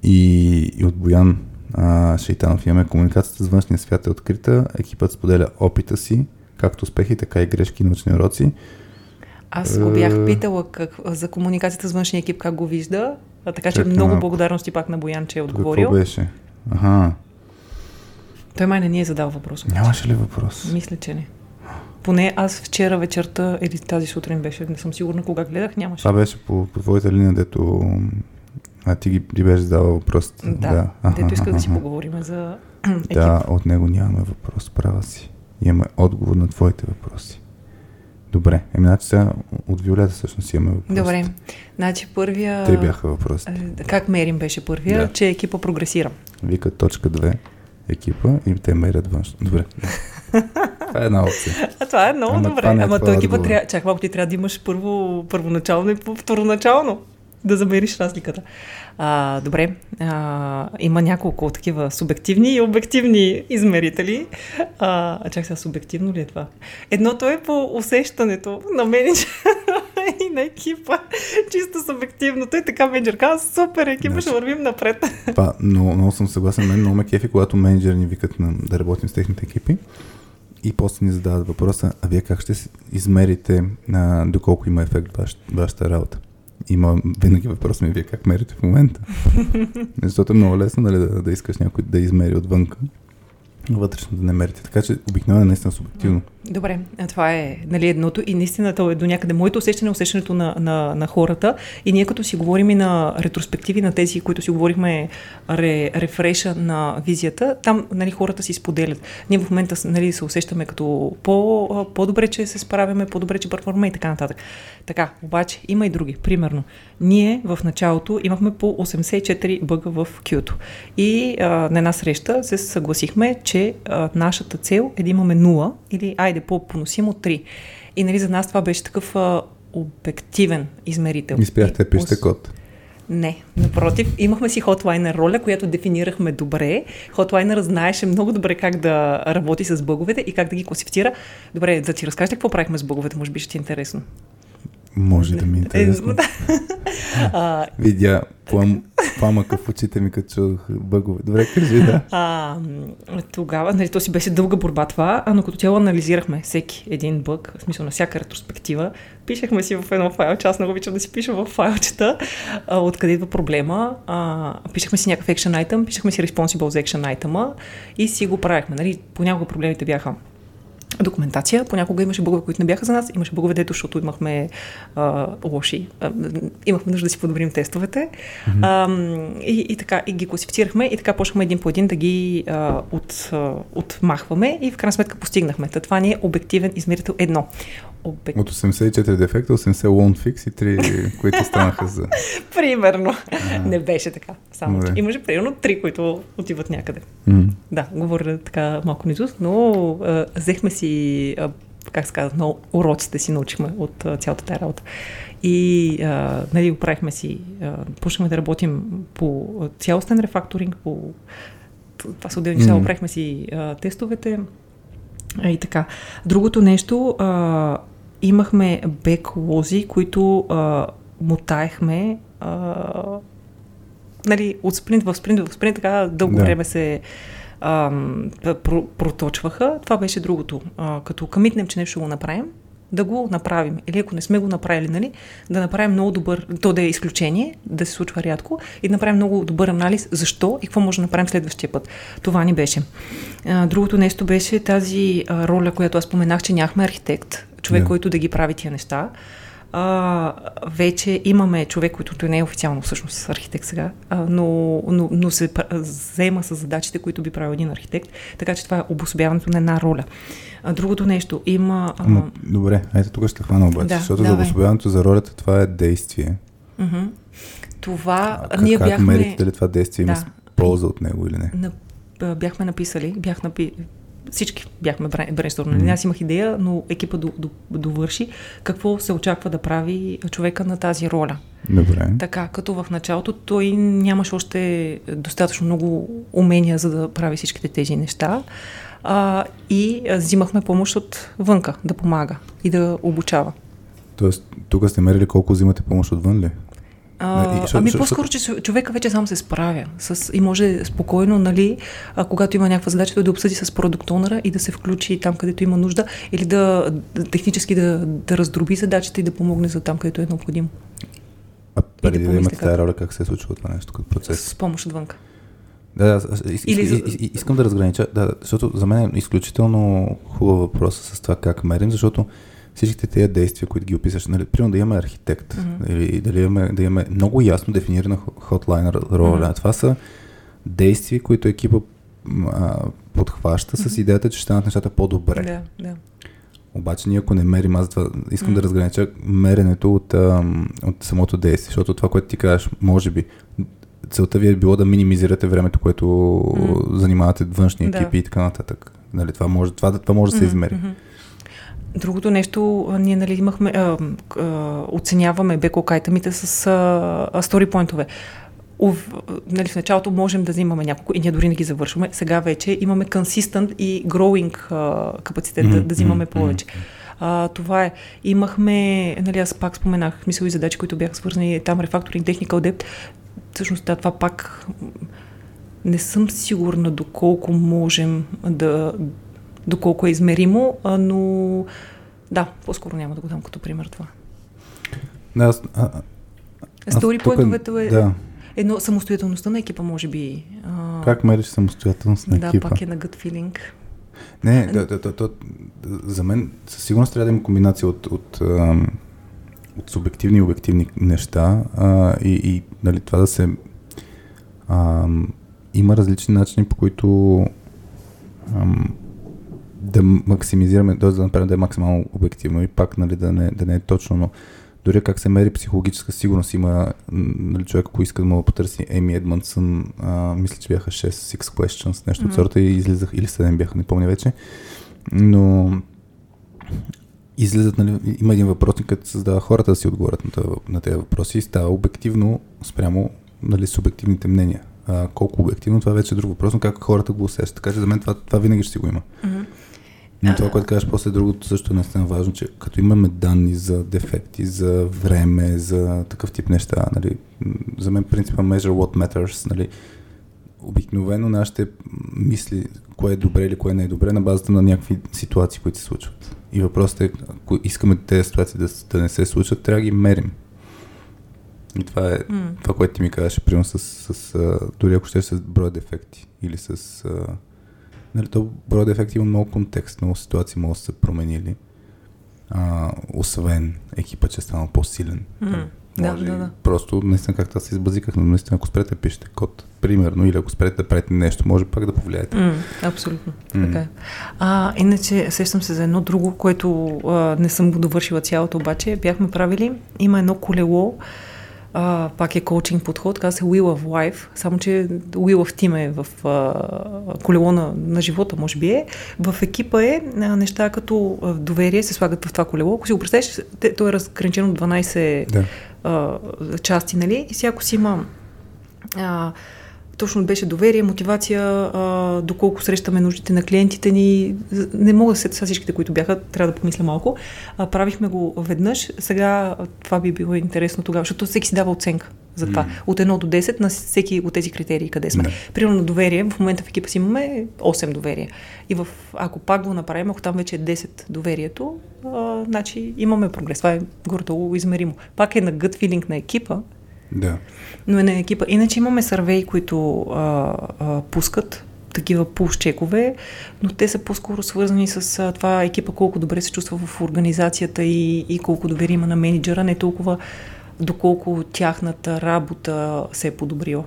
И, и от Боян а, Шейтанов имаме комуникацията с външния свят е открита. Екипът споделя опита си, както успехи, така и грешки и научни уроци. Аз го бях питала как, за комуникацията с външния екип, как го вижда, а, така Чакна, че много благодарности пак на Боян, че е отговорил. Какво беше? Аха. Той май не ни е задал въпрос. Нямаше ли въпрос? Мисля, че не. Поне аз вчера вечерта, или тази сутрин беше, не съм сигурна кога гледах, нямаше. Това беше по, по твоята линия, дето а ти ги ти беше задала въпросите. Да, да. Аха, дето исках да си поговорим за екип. Да, от него нямаме въпрос, права си. Имаме отговор на твоите въпроси. Добре, еми, значи сега от Виолета всъщност имаме въпроси. Добре, значи първия... Три бяха въпросите. Как мерим беше първия, да. Че екипа прогресира. Вика точка две екипа и те мерят външно. Добре. Това е една опция. А това е много Ама добре. Ама е той гиба трябва... Чакай малко, ти трябва да имаш първо, първоначално и второначално да замериш разликата. А, добре, а, има няколко такива субективни и обективни измерители. А, чак сега, субективно ли е това? Едното е по усещането на менеджера и на екипа. Чисто субективно. Той така менеджер казва, супер, екипа, да, ще вървим напред. Това, много, много съм съгласен. Мен много ме кефи, когато менеджери ни викат на, да работим с техните екипи и после ни задават въпроса, а вие как ще измерите а, доколко има ефект ваш, вашата работа? Има винаги въпрос ми, вие как мерите в момента? Защото е много лесно, нали, да, да искаш някой да измери отвънка, вътрешно да не мерите. Така че обикновено е наистина субективно. Добре, това е, нали, едното и наистина е до някъде моето усещане, усещането на, на, на хората. И ние като си говорим и на ретроспективи, на тези, които си говорихме, ре, рефреша на визията, там, нали, хората си споделят. Ние в момента, нали, се усещаме като по, по-добре, че се справяме, по-добре, че перформаме и така нататък. Така, обаче има и други. Примерно, ние в началото имахме по осемдесет и четири бъга в Q-то. И а, на една среща се съгласихме, че а, нашата цел е да имаме нула или айде по-поносимо три. И, нали, за нас това беше такъв а, обективен измерител. И спряхте да пишете код. Не, напротив, имахме си хотлайнер роля, която дефинирахме добре. Хотлайнер знаеше много добре как да работи с бъговете и как да ги класифицира. Добре, да ти разкажеш какво правихме с бъговете, може би ще ти е интересно. Може да ми е интересно. а, Видя плам, пламъка в очите ми, като чух бъгове. Добре, кажи, да. А, тогава, нали, то си беше дълга борба това, но като цяло анализирахме всеки един бъг, в смисъл на всяка ретроспектива, пишехме си в едно файлче, аз много обичам да си пиша в файлчета, а, откъде идва проблема, а, пишехме си някакъв action item, пишехме си responsible за action item-а и си го правихме. Нали, понякога проблемите бяха документация. Понякога имаше бъгове, които не бяха за нас. Имаше бъгове, дето, защото имахме а, лоши. А, имахме нужда да си подобрим тестовете. Mm-hmm. А, и, и така, и ги класифицирахме и така почнахме един по един да ги а, от, а, отмахваме и в крайна сметка постигнахме. Та, това ни е обективен измерител едно. Обект... От осемдесет и четири дефекта, осемдесет лоун фикс и три, които станаха за... примерно. А, не беше така. Само, че имаше примерно три, които отиват някъде. Mm-hmm. Да, говоря така малко низус, но а, взехме си и, как се казва, много уроците си научихме от цялата тази работа. И, а, нали, оправихме си, а, почнахме да работим по цялостен рефакторинг, по това са отделни часа, mm-hmm. оправихме си а, тестовете а, и така. Другото нещо, а, имахме беклози, които а, мотаехме а, нали, от спринт в спринт в спринт, така дълго да. време се проточваха. Това беше другото. А, като къмитнем, че нещо ще го направим, да го направим. Или ако не сме го направили, нали, да направим много добър, то да е изключение, да се случва рядко, и да направим много добър анализ защо и какво може да направим следващия път. Това ни беше. А, другото нещо беше тази а, роля, която аз споменах, че нямахме архитект, човек, yeah. който да ги прави тия неща. А, вече имаме човек, който той не е официално всъщност архитект сега, а, но, но, но се заема с задачите, които би правил един архитект, така че това е обособяването на една роля. А, другото нещо има... А... Ама, добре, айде тук ще хвана обаче, да, защото давай. За обособяването за ролята това е действие. Uh-huh. Това а, как, ние бяхме... Как мерите, дали това действие да. има полза от него или не? На... Бяхме написали, бях напи... Всички бяхме брейнсторнали. Аз имах идея, но екипа довърши какво се очаква да прави човека на тази роля. Добре. Така, като в началото той нямаше още достатъчно много умения, за да прави всичките тези неща. А, и взимахме помощ от вънка да помага и да обучава. Тоест, тук сте мерили колко взимате помощ отвън ли? А, ами по-скоро, че човека вече сам се справя с, и може спокойно, нали, а, когато има някаква задача, той да обсъди с продукт онъра и да се включи там, където има нужда, или да технически да, да раздроби задачата и да помогне за там, където е необходимо. А преди да, да имате тази роля, как се е случило това нещо като процес? С помощ отвънка. Да, да, ис, или... ис, ис, искам да разгранича, да, защото за мен е изключително хубав въпрос с това как мерим, защото всичките тези действия, които ги описаш, нали, примерно да имаме архитект, mm-hmm. или да имаме, да имаме много ясно дефинирана хотлайнер роля. Mm-hmm. Това са действия, които екипа а, подхваща mm-hmm. с идеята, че ще станат нещата по-добре. Да, да. Обаче ние ако не мерим, аз това искам mm-hmm. да разгранича меренето от, а, от самото действие, защото това, което ти кажеш, може би целта ви е било да минимизирате времето, което mm-hmm. занимавате външни екипи да. и така нататък. Нали, това може, това, това може да се измери. Другото нещо, ние нали, имахме, а, а, оценяваме бек-лок-айтъмите с а, сторипойнтове. Нали, в началото можем да взимаме няколко и ние дори не ги завършваме. Сега вече имаме consistent и growing а, капацитет mm-hmm. да, да взимаме повече. Mm-hmm. А, това е. Имахме, нали, аз пак споменах, мисля и задачи, които бяха свързани там, рефакторинг, technical debt. Всъщност това пак не съм сигурна доколко можем да... доколко е измеримо, но да, по-скоро няма да го дам като пример това. Сторипойнтовете е... Да. Едно самостоятелността на екипа, може би. А... Как мериш самостоятелност на да, екипа? Да, пак е на gut feeling. Не, да, да, да, да, за мен със сигурност трябва да има комбинация от, от, от, от субективни и обективни неща а, и, и нали, това да се... А, има различни начини, по които а, да максимизираме, да направим да е максимално обективно и пак нали, да, не, да не е точно, но дори как се мери психологическа сигурност, има нали, човек, ако иска да му потърси Еми Едмондсон, а, мисля, че бяха шест questions, нещо mm-hmm. от сорта и излизах, или седем бяха, не помня вече, но излизат, нали, има един въпросник, като създава хората да си отговорят на, това, на тези въпроси и става обективно спрямо нали, субективните мнения. А, колко обективно, това вече е друг въпрос, но как хората го усещат, така че за мен това, това винаги ще си го има. Mm-hmm. Но това, което кажеш после другото, също е наистина важно, че като имаме данни за дефекти, за време, за такъв тип неща, нали, за мен принципа measure what matters, нали, обикновено нашите мисли, кое е добре или кое не е добре, на базата на някакви ситуации, които се случват. И въпросът е, ако искаме тези ситуации да, да не се случват, трябва да ги мерим. И това е mm. това, което ти ми казваше, примерно с, с, с дори ако ще с броя дефекти или с... Нали, то броя дефекти има много контекст, много ситуации може да са променили, а, освен екипа, че е станал по-силен. Mm, да, да, да. Просто, наистина, както аз се избазиках, но наистина, ако спрете да пишете код, примерно, или ако спрете да правите нещо, може пак да повлияете. Mm, абсолютно, mm. така е. А, иначе, сещам се за едно друго, което а, не съм го довършила цялото, обаче бяхме правили, има едно колело, Uh, пак е коучинг подход, казва се Wheel of Life, само че Wheel of Team е в uh, колело на, на живота, може би е. В екипа е uh, неща като uh, доверие се слагат в това колело. Ако си го представиш, то е разграничено от дванайсет да. uh, части, нали? И всяко си има uh, точно беше доверие, мотивация, а, доколко срещаме нуждите на клиентите ни. Не мога да се сетя всичките, които бяха, трябва да помисля малко. А, правихме го веднъж, сега това би било интересно тогава, защото всеки си дава оценка за това. Mm. От едно до десет на всеки от тези критерии къде сме. Yeah. Примерно доверие, в момента в екипа си имаме осем доверие. И в, ако пак го направим, ако там вече е десет доверието, а, значи имаме прогрес. Това е горе-долу измеримо. Пак е на gut feeling на екипа, да. Но е на екипа. Иначе имаме сървеи, които а, а, пускат такива пулс-чекове, но те са по-скоро свързани с а, това екипа колко добре се чувства в организацията и, и колко доверие има на менеджера, не толкова доколко тяхната работа се е подобрила.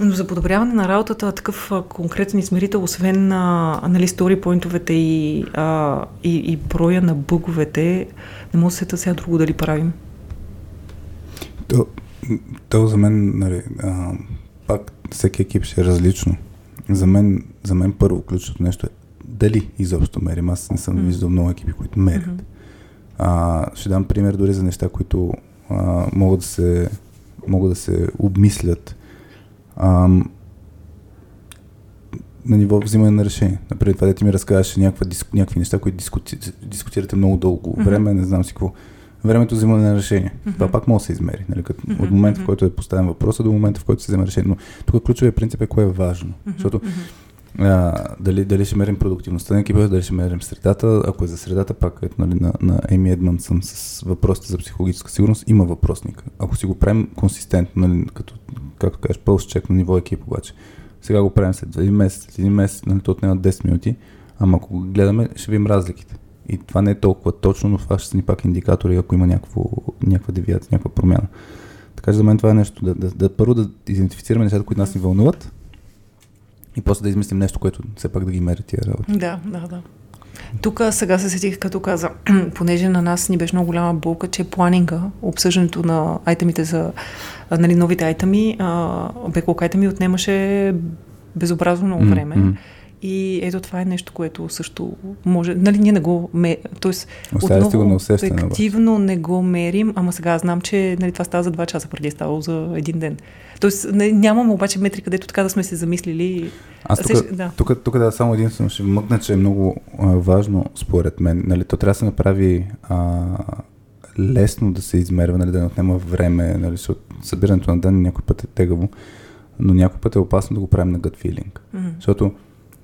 Но за подобряване на работата такъв а, конкретен измерител, освен на нали, сторипойнтовете и, а, и, и броя на бъговете, не може да се сета сега друго дали правим. То, то за мен, нали, а, пак всеки екип ще е различно. За мен, за мен първо ключното нещо е дали изобщо мерим. Аз не съм виждал много екипи, които мерят. Mm-hmm. А, ще дам пример дори за неща, които а, могат да се, могат да се обмислят а, на ниво взимане на решение. Например, това дете ми разказваше някакви неща, които дискути, дискутирате много дълго време, mm-hmm. не знам си какво. Времето за взимане на решение. Mm-hmm. Това пак може да се измери. Нали? От mm-hmm. момента, в който е поставен въпроса, до момента, в който се взема решение. Но тук ключовият принцип е кое е важно. Mm-hmm. Защото а, дали, дали ще мерим продуктивността на екипа, дали ще мерим средата, ако е за средата, пак е, нали, на, на Еми Едмондсън с въпросите за психологическа сигурност, има въпросник. Ако си го правим консистентно, нали, като, както кажеш, пълс чек на ниво екип обаче, сега го правим след един месец, след един месец, нали, то отнема десет минути, ама ако го гледаме, ще видим разликите. И това не е толкова точно, но това ще са ни пак индикатори, ако има някакво, някаква девиация, някаква промяна. Така че за мен това е нещо, да, да, да първо да идентифицираме нещата, които нас ни вълнуват и после да измислим нещо, което все пак да ги мери тия работи. Да, да, да. Тук сега се сетих, като каза, понеже на нас ни беше много голяма болка, че планинга, обсъждането на айтемите за нали, новите айтеми, беклок айтеми отнемаше безобразно много време. Mm-hmm. И ето това е нещо, което също може... Нали, ние не го... Ме... Тоест, Оставя отново ефективно не го мерим, ама сега знам, че нали, това става за два часа, преди е ставало за един ден. Тоест, не, нямам обаче метри, където така да сме се замислили. Аз тук, Сеш... да. тук, тук да, само единствено ще вмъкна, че е много а, важно, според мен. Нали, то трябва да се направи а, лесно да се измерва, нали, да не отнема време. Нали, събирането на данни някой път е тегаво, но някой път е опасно да го правим на gut feeling. Mm-hmm. Защото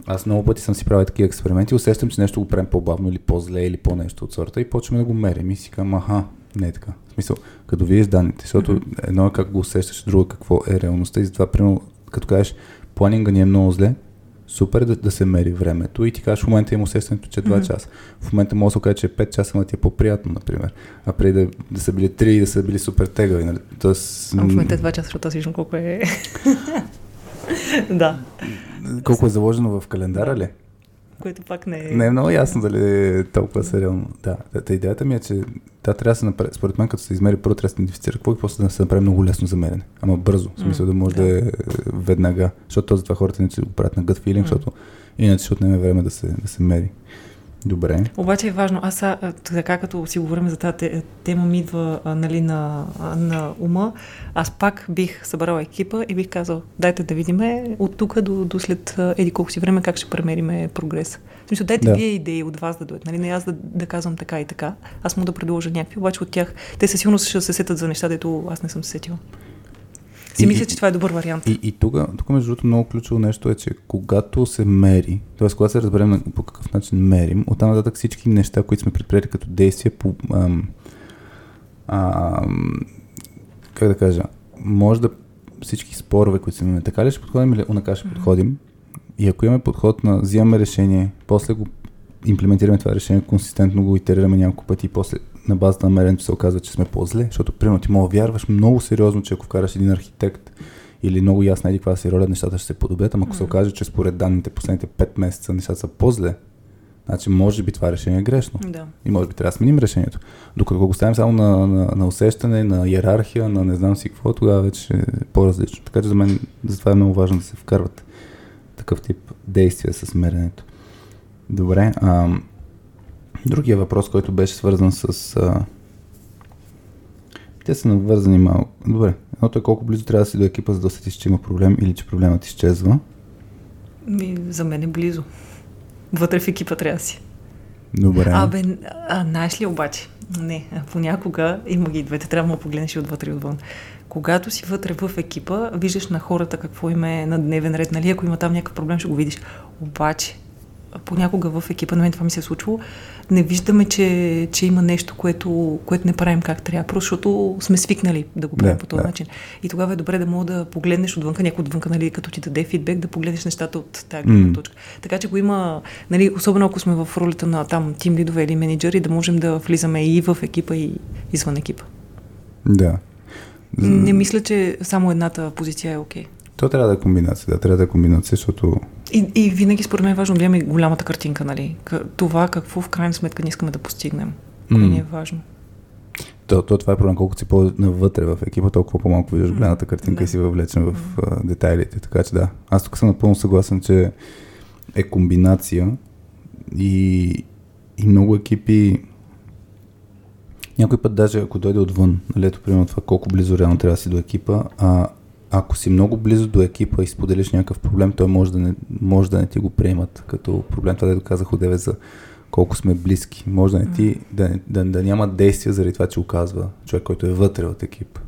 аз много пъти съм си правил такива експерименти, усещам, че нещо го правим по-бавно или по-зле или по-нещо от сорта и почваме да го мерим и си казвам, аха, не е така. В смисъл, като видиш данните, защото mm-hmm. едно е как го усещаш, друго какво е реалността и затова, примерно, като кажеш, планинга ни е много зле, супер да, да се мери времето и ти кажеш, в момента има усещането, че е два mm-hmm. часа. В момента може да се окаже, че е пет часа, но ти е по-приятно, например. А преди да, да са били три и да са били супер тегави. Нали? Тоест... А в момента е два часа, защото аз виждам колко е... Да. Колко е заложено в календара ли? Което пак не е... Не е много ясно дали е толкова сериално. Да, да, идеята ми е, че да, трябва да се направи, според мен като се измери, първо трябва да се идентифицира какво и после да се направи много лесно за мерене. Ама бързо, в смисъл mm, да може да. да е веднага, защото този това хората не ще го правят на gut feeling, mm. защото иначе ще отнеме време да се, да се мери. Добре. Обаче е важно. Аз така като си говорим за тази тема ми идва нали, на, на ума, аз пак бих събрала екипа и бих казал, дайте да видиме от тук до, до след еди колко си време как ще премериме прогрес. Смисъл, дайте да. Вие идеи от вас да дойдат. Нали? Не аз да, да казвам така и така. Аз мога да предложа някакви, обаче от тях те със сигурност ще се сетят за неща, дето аз не съм се сетила. Си и, мисля, че това е добър вариант. И, и тук, тук, между другото, много ключово нещо е, че когато се мери, т.е. когато се разберем на, по какъв начин мерим, оттам нататък всички неща, които сме предприели като действия, по, ам, ам, как да кажа, може да всички спорове, които си имаме, така ли ще подходим или онака ще mm-hmm. подходим и ако имаме подход на взимаме решение, после го имплементираме това решение, консистентно го итерираме няколко пъти и после на базата на меренето се оказва, че сме по-зле, защото примерно ти мога вярваш много сериозно, че ако вкараш един архитект или много ясна еди каква си роля, нещата ще се подобрят, ама ако mm-hmm. се окаже, че според данните последните пет месеца нещата са по-зле, значи може би това решение е грешно. Да. И може би трябва да сменим решението. Докато го ставим само на, на, на усещане, на йерархия, на не знам си какво, тогава вече е по-различно. Така че за мен затова е много важно да се вкарват такъв тип действия с меренето. Добре, а, другия въпрос, който беше свързан с... А... Те са навързани малко. Добре, едното е колко близо трябва да си до екипа, за да усетиш, че има проблем или че проблемът изчезва. И за мен е близо. Вътре в екипа трябва да си. Добре. Абе, знаеш ли обаче? Не, понякога има ги двете, трябва да му погледнеш и отвътре и отвън. Когато си вътре в екипа, виждаш на хората какво им е на дневен ред, нали? Ако има там някакъв проблем, ще го видиш. Обаче... понякога в екипа, на мен това ми се е случило, не виждаме, че, че има нещо, което, което не правим как трябва, просто защото сме свикнали да го правим да, по този да. начин. И тогава е добре да мога да погледнеш отвънка, някой отвънка, нали, като ти даде фидбек, да погледнеш нещата от тази mm. точка. Така че го има, нали, особено ако сме в ролята на там тим лидове или менеджери, да можем да влизаме и в екипа, и извън екипа. Да. Не мисля, че само едната позиция е окей. Okay. То трябва да е комбинация, да, трябва да е комбинация, защото... И, и винаги според мен е важно да имаме голямата картинка, нали? Това какво в крайна сметка не искаме да постигнем. Кое mm. ни е важно. То, то това е проблем, колкото си по-навътре в екипа, толкова по-малко виждаш голямата картинка да. И си въвлечен в mm. детайлите. Така че да, аз тук съм напълно съгласен, че е комбинация и, и много екипи... Някой път даже ако дойде отвън, нали, ето примерно това колко близо реално трябва да си до екипа, а ако си много близо до екипа и споделиш някакъв проблем, той може да не, може да не ти го приемат като проблем. Това да доказах от девет за колко сме близки. Може да не ти, да, да, да няма действия заради това, че го казва човек, който е вътре от екипа.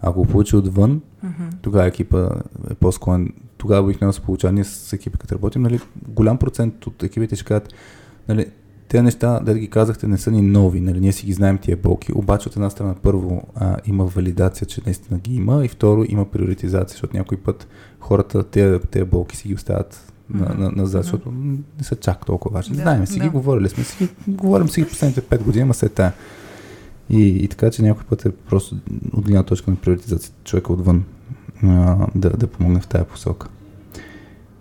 Ако го получи отвън, mm-hmm. тогава екипа е по-склонен. Тогава обикновено се получава. Ние с екипа, като работим, нали, голям процент от екипите ще кажат, нали, те неща, да ги казахте, не са ни нови, нали, ние си ги знаем тия болки, обаче от една страна първо а, има валидация, че наистина ги има и второ има приоритизация, защото някой път хората, тези, тези болки си ги оставят mm-hmm. на, на, назад, защото mm-hmm. не са чак толкова важни. Да, знаем, си да. Ги говорили сме, си, говорим си ги последните пет години, ама се тая. И, и така, че някой път е просто от гледна точка на приоритизация човека отвън а, да, да помогне в тая посока.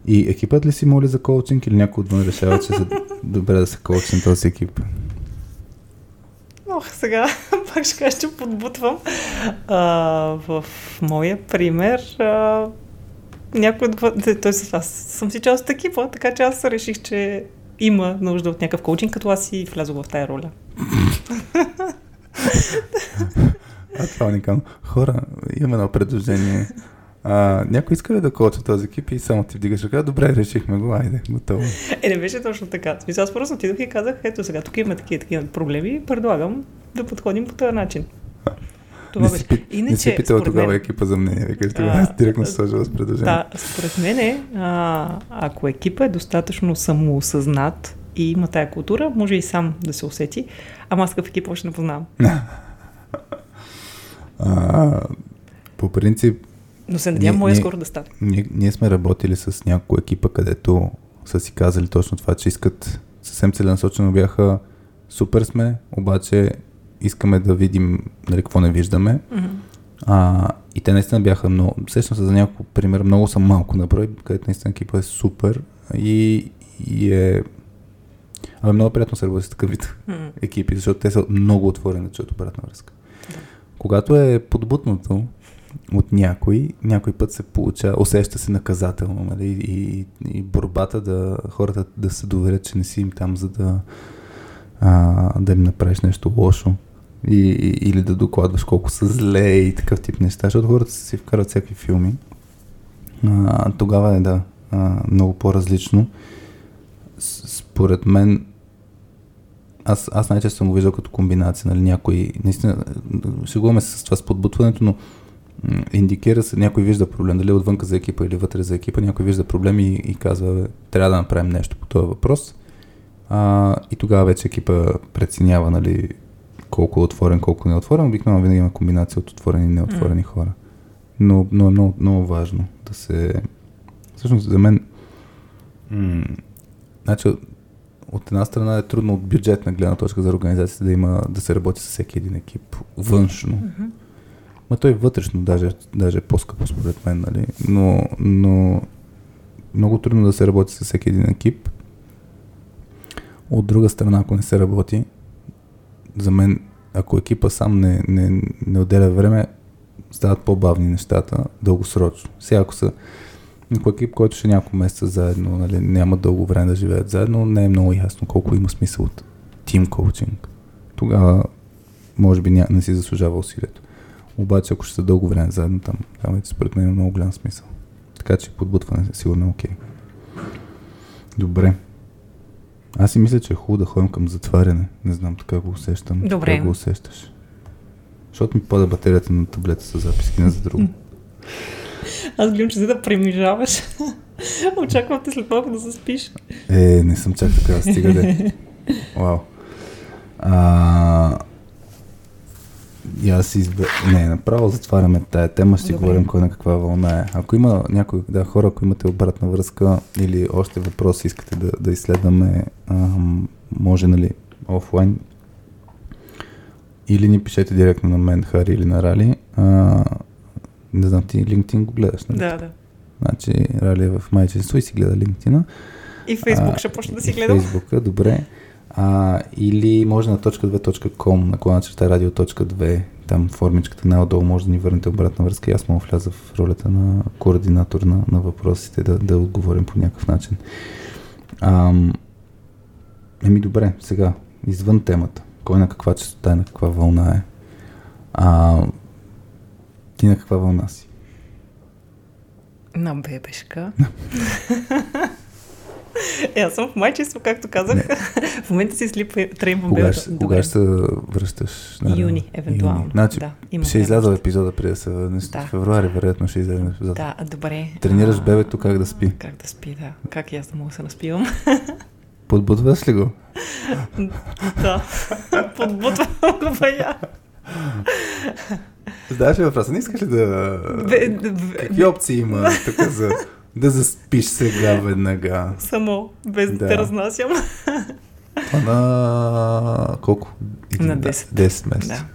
И екипът ли си моли за коучинг или някой отвън решава, че за... добре да се коучим този екип? Ох, сега пак ще кажа, че подбутвам. А, в моя пример а, някой да... Тоест, аз съм си част от екипа, така че аз реших, че има нужда от някакъв коучинг, като аз си влязох в тая роля. А, това уникално. Хора, имаме едно предложение. А, някой иска ли да коуча този екип и само ти вдигаш ръка? Добре, решихме го, айде, готово. Е, не беше точно така. Смисъл, аз просто отидох и казах, ето сега, тук има такива такива проблеми, предлагам да подходим по този начин. Това не, си, иначе, не си питала тогава мен... екипа за мнение, викаш тогава, аз директно се сложила с предложение. Да, според мен е, а, ако екипа е достатъчно самоосъзнат и има тая култура, може и сам да се усети, ама аз къв екип още не познавам. А, по принцип, но се надявам, мое скоро да стане. Ние, ние сме работили с някои екипа, където са си казали точно това, че искат, съвсем целенасочено бяха, супер сме, обаче искаме да видим, нали, какво не виждаме. Mm-hmm. А, и те наистина бяха много, всъщност за няколко пример, много са малко на брой, където наистина екипа е супер и, и е... Абе, много приятно се работи с такъв вид mm-hmm. екипи, защото те са много отворени да чуят обратна връзка. Yeah. Когато е подбутното от някой, някой път се получава, усеща се наказателно, нали? и, и борбата да хората да се доверят, че не си им там, за да, а, да им направиш нещо лошо и, и, или да докладваш колко са зле и такъв тип неща, защото хората си вкарват всякакви филми. А, тогава е, да, а, много по-различно. Според мен аз, аз най-често съм го виждал като комбинация, нали, някой, наистина, шегуваме се с това с подбутването, но индикира се, някой вижда проблем, дали отвънка за екипа или вътре за екипа, някой вижда проблем и, и казва, трябва да направим нещо по този въпрос. А, и тогава вече екипа преценява, нали, колко е отворен, колко не е отворен. Обикновено винаги има комбинация от отворени и неотворени mm. хора. Но, но е много, много важно да се... Всъщност за мен... Mm. Значи, от една страна е трудно от бюджетна гледна точка за организацията да има, да се работи с всеки един екип външно. Mm-hmm. Ма той вътрешно даже, даже е по-скъпо според мен, нали? Но, но много трудно да се работи с всеки един екип. От друга страна, ако не се работи, за мен, ако екипа сам не, не, не отделя време, стават по-бавни нещата дългосрочно. Сега ако са някой екип, който ще няколко месеца заедно, нали, няма дълго време да живеят заедно, не е много ясно колко има смисъл от тим коучинг. Тогава може би не си заслужава усилието. Обаче, ако ще са дълго време заедно там, там според мен има много голям смисъл. Така че подбутване сигурно е окей. Добре. Аз си мисля, че е хубаво да ходим към затваряне. Не знам, така го усещам. Добре. Така го усещаш. Защото ми пада батерията на таблета с записки, не за друго. Аз гледам, че за да премижаваш. Очаквам те след малко да се спиш. Е, не съм чак така, стига де. Вау. Ааа... И аз избе... Не, направо затваряме тая тема, ще говорим кой на каква вълна е. Ако има някои, да, хора, ако имате обратна връзка или още въпроси искате да, да изследваме, ам, може, нали, офлайн, или ни пишете директно на мен, Хари, или на Рали. А, не знам, ти LinkedIn го гледаш, нали? Да, да. Значи Рали е в майчинство и си гледа LinkedIn-а. И Facebook а, ще почне да си гледам. И Facebook, добре. А, или може на точка две точка ком, наклона черта радио точка две, там формичката най-отдолу може да ни върнете обратна връзка и аз мога вляза в ролята на координатор на, на въпросите, да, да отговорим по някакъв начин. Ам, еми добре, сега, извън темата, кой на каква честота е, на каква вълна е, а, ти на каква вълна си? На бебешка. Е, аз съм в майчество, както казах. Не. В момента си слипва треймвам бебето. Кога ще се връщаш? Наверное, юни, евентуално. Юни. Значи, да, ще изляза в епизода преди да се върнеш. Да. В февруари, вероятно, ще изляза в епизода. Да, добре. Тренираш а... бебето как да спи. Как да спи, да. Как и аз да мога да се наспивам. Подбутваш ли го? Да. Подбутвам го, бая. Знаеш ли въпроса? Не искаш ли да... Бе, бе, какви опции има така за... Да заспиш сега веднага. Само, без да, да те разнасям. Това на... колко? Един, на десет. десет месеца. Да.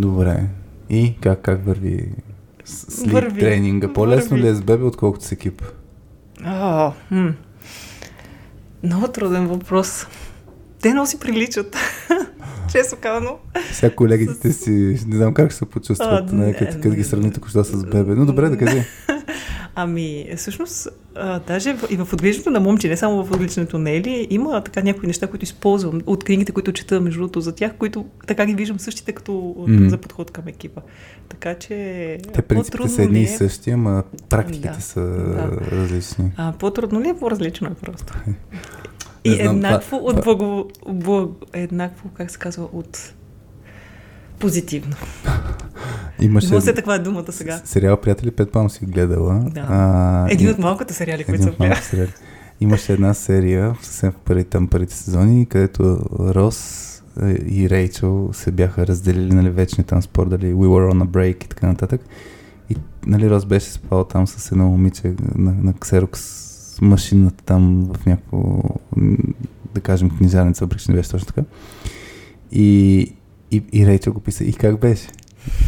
Добре. И как, как върви слип тренинга? По-лесно върви ли е с бебе, отколкото с екип? О, м- много труден въпрос. Те много си приличат. Често казано. Сега колегите си, не знам как ще се почувстват, като ги сравни току-що с бебе. Но добре, да кажи. Ами, всъщност, а, даже и в отглеждането на момче, не само в отглеждането на Ели, има така някои неща, които използвам от книгите, които чета между другото за тях, които така ги виждам същите като mm-hmm. за подход към екипа. Така че те принципите са едни и същи, ама практиките да, са да. различни. А, по-трудно ли е, по-различно е просто. И знам, еднакво това, от благо, благо... еднакво, как се казва, от позитивно. Имаше се такава думата сега. Сериал "Приятели", предполагам си гледала. Да. А, един от малкото сериали, които съм гледала. Имаше една серия съвсем в първи, там първите сезони, където Рос и Рейчел се бяха разделили, нали, вечни там спор, дали "We were on a break" и така нататък. И, нали, Рос беше спал там с едно момиче на, на ксерокс машината там в някакво, да кажем, книжарница, въпреки не беше точно така. И И, и Рейчел го писа: "И как беше?"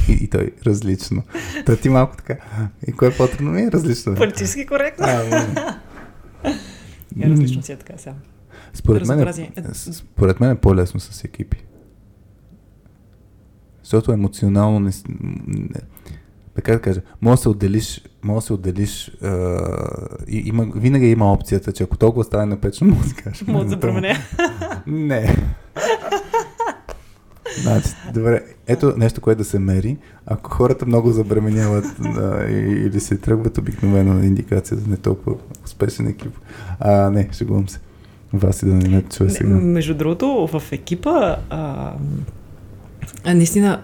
И, и той: "Различно." Та ти малко така: "И кое е по-трудно ми?" "Различно." Политически коректно. И различно си е така сега. Според мен, е, според мен е по-лесно с екипи. Защото емоционално не... не така да кажа, може да се отделиш, може да се отделиш, а, и, има, винаги има опцията, че ако толкова стане напечно, може да кажеш... Може да променя. Не. Значи, добре, ето нещо, което да се мери. Ако хората много забременяват а, или се тръгват, обикновено индикация за не толкова успешен екип. А, не, шегувам се. Вас и да не ме чуя сега. Между другото, в екипа а, а, наистина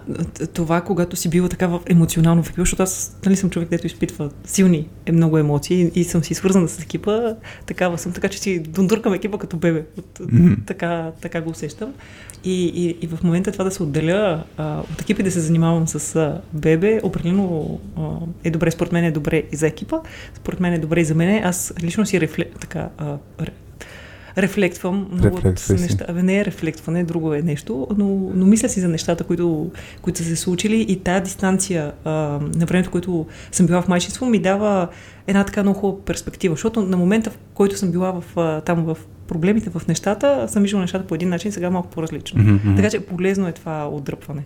това, когато си била така в емоционално в екипа, защото аз, нали, съм човек, дето изпитва силни е много емоции и съм си свързана с екипа, такава съм, така че си дундуркам екипа като бебе. От, mm-hmm. така, така го усещам. И, и, и в момента това да се отделя а, от екипа и да се занимавам с а, бебе, определено а, е добре. Според мен е добре и за екипа, според мен е добре и за мене. Аз лично си рефле, така, а, ре, рефлектвам много от неща. Абе, не е рефлектване, друго е нещо, но, но мисля си за нещата, които, които са се случили, и тая дистанция а, на времето, което съм била в майчинство, ми дава една така много хубава перспектива, защото на момента, в който съм била в, а, там в проблемите, в нещата, съм виждала нещата по един начин, сега малко по-различно. Mm-hmm. Така че полезно е това отдръпване.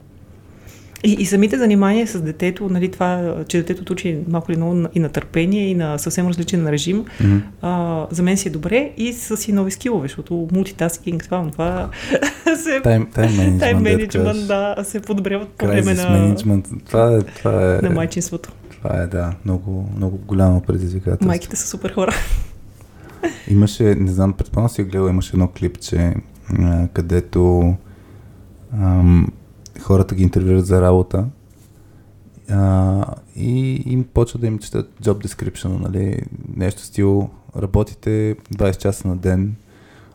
И, и самите занимания с детето, нали, това, че детето учи малко или много и на търпение, и на съвсем различен режим, mm-hmm. а, за мен си е добре, и са си нови скилове, защото мултитаскинг, това, това се... Тайм менеджмент, да, се подобряват по време на... Това е, това е... на майчинството. Това е, да, много, много голямо предизвикателство. Майките са супер хора. Имаше, не знам, предполагам си гледала, имаше едно клипче, където... Ам, хората ги интервюрат за работа, а, и им почва да им четат job description, нали? Нещо стил: работите двайсет часа на ден,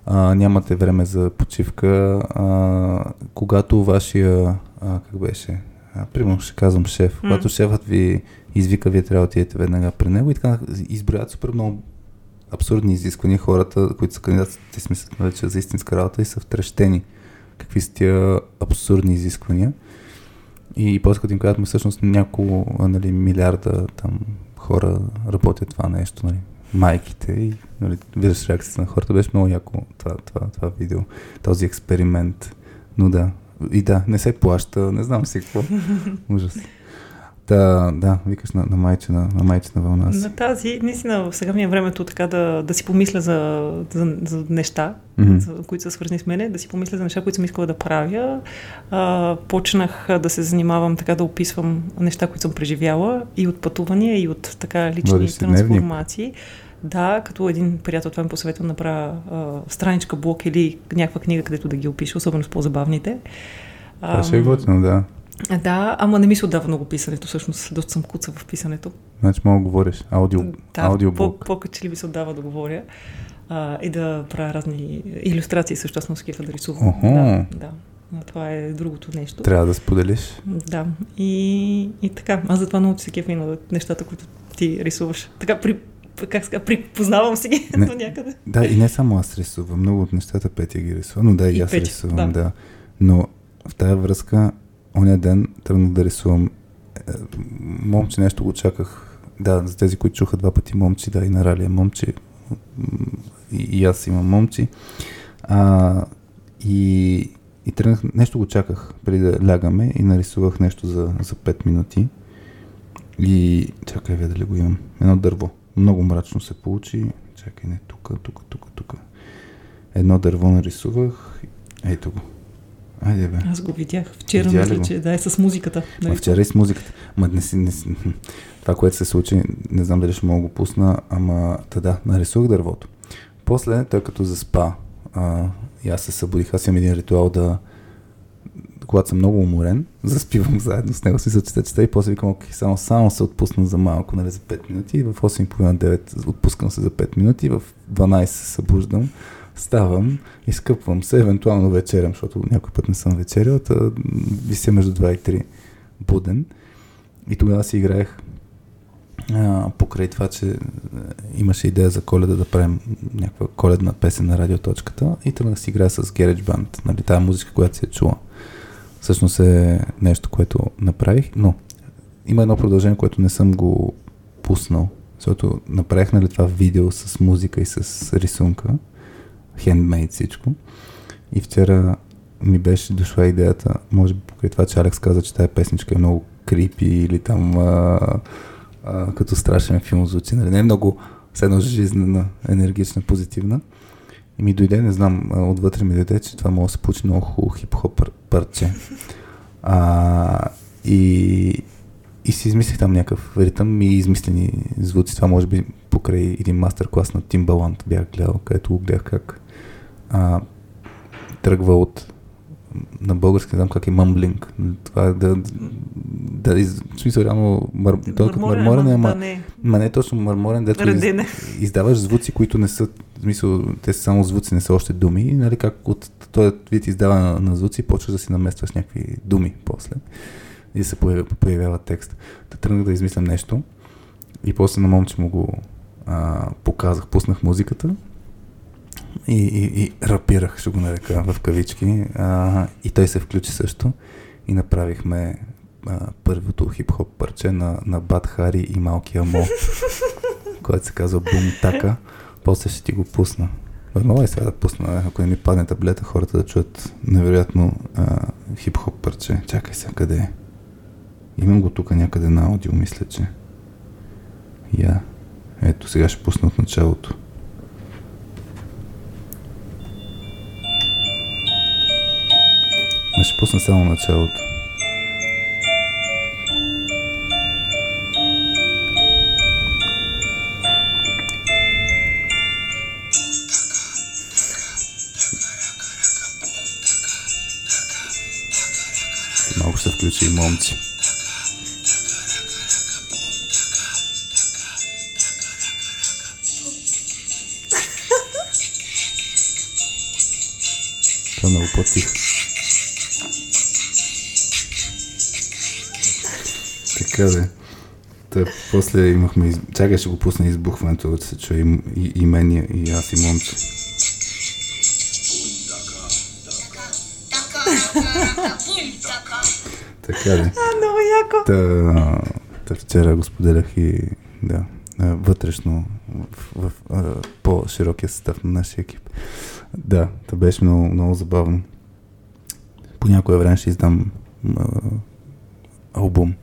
а, нямате време за почивка, а, когато вашия, а, как беше, а, примерно ще казвам шеф, mm. когато шефът ви извика, вие трябва да отидете веднага при него, и така изброят супер много абсурдни изисквания. Хората, които са кандидатите, смислят, нали, че за истинска работа, и са втрещени какви са тия абсурдни изисквания. И, и после като им казват, ме всъщност няколко, нали, милиарда там хора работят това нещо, нали, майките, и, нали, виждаш реакцията на хората. Беше много яко това, това, това видео, този експеримент. Но да, и да, не се плаща, не знам си какво. Ужас. Да, да, викаш на, на, майчина, на майчина вълна си. На тази, наистина, сега ми е времето така да, да си помисля за, за, за неща, mm-hmm. за, които са свързани с мене, да си помисля за неща, които съм искала да правя. А, почнах да се занимавам, така да описвам неща, които съм преживяла, и от пътувания, и от така лични Бъдеш трансформации. Дневник. Да, като един приятел това ми посъветва да направя а, страничка, блог или някаква книга, където да ги опиша, особено с по-забавните. Това ще е готино, да. Да, ама не ми се отдава много писането, всъщност, доста съм куца в писането. Значи мога да говориш, аудио, да, аудиоблог. Да, по-къде че ли ми се отдава да говоря, а, и да правя разни илюстрации, също аз много кефа да рисувам. Да, да, това е другото нещо. Трябва да споделиш. Да, и, и така, аз затова много се кефа и на нещата, които ти рисуваш. Така, при, как ска, припознавам си ги до някъде. Да, и не само аз рисувам, много от нещата Петя ги рисува, но да, и, и аз Петя, рисувам, да. да. Но в тая връзка... Оня ден тръгнах да рисувам. Момче нещо го чаках. Да, за тези, които чуха два пъти момче, да, и на Рали е момче. И, и аз имам момче. А, и, и тръгнах, нещо го чаках преди да лягаме, и нарисувах нещо за, за пет минути. И чакай, ве дали го имам. Едно дърво. Много мрачно се получи. Чакай, не, тук, тук, тук, тук. Едно дърво нарисувах. Ето го. Айде, бе. Аз го видях вчера, Видя мисля, че да, е с музиката. Нали? А вчера и с музиката. Ма, не си, не си. Това, което се случи, не знам дали ще мога го пусна, ама та да, нарисувах дървото. После той като заспа, а, и аз се събудих, аз имам един ритуал да, когато съм много уморен, заспивам заедно с него, си съчета, чета и после викам, окей, само, само се отпусна за малко, нали, за пет минути, и в осем и половина-девет отпускам се за пет минути, в дванайсет се събуждам, ставам, изкъпвам се, евентуално вечерям, защото някой път не съм вечерял, та вися между два и три буден. И тогава си играех а, покрай това, че имаше идея за Коледа да правим някаква коледна песен на радиоточката и тръгнах да си играя с GarageBand, нали, тая музичка, която си е чула. Всъщност е нещо, което направих, но има едно продължение, което не съм го пуснал, защото направих, нали, това видео с музика и с рисунка, хендмейд всичко. И вчера ми беше дошла идеята, може би покрай това, че Алекс каза, че тая песничка е много крипи или там а, а, като страшен филм звучи, нали, не е много седно жизнена, енергична, позитивна. И ми дойде, не знам, отвътре ми дойде, че това може да се получи много хубаво хип-хоп парче. А, и, и си измислих там някакъв ритъм и измислени звуци. Това може би покрай един мастер-клас на Timbaland бях гледал, където го гледах как а, тръгва от, на български не знам как е, мъмблинг. Това е да, да из, смисъл, реално мър, мърморен, мърморен е, ма, да не. Ма не е точно мърморен, дето из, издаваш звуци, които не са, в смисъл, те са само звуци, не са още думи, и, нали, как от този вид издаване на, на звуци почваш да си наместваш някакви думи после и се появя, появява текст. Та тръгнах да измислям нещо и после на момче му го а, показах, пуснах музиката и, и, и рапирах, ще го нарека в кавички, а, и той се включи също и направихме а, първото хип-хоп парче на, на Бат Хари и малкия Мо, който се казва Бумтака. После ще ти го пусна. Върнала и сега да пусна, ако не ми падне таблета, хората да чуят невероятно а, хип-хоп парче. Чакай сега, къде е? Имам го тук някъде на аудио, мисля, че. Я. Yeah. Ето, сега ще пусна от началото. Ще пусна само началото. Малко ще включи и момци. Това е много по-тихо. Така бе. Та, после имахме... Из... Чакай, ще го пусна избухването, да се чуя и, и, и мен, и аз, и момче. Така ли? А, много яко! Та, та вчера го споделях и да, вътрешно в, в, в по-широкия състав на нашия екип. Да, та беше много, много забавно. По някое време ще издам а, албум,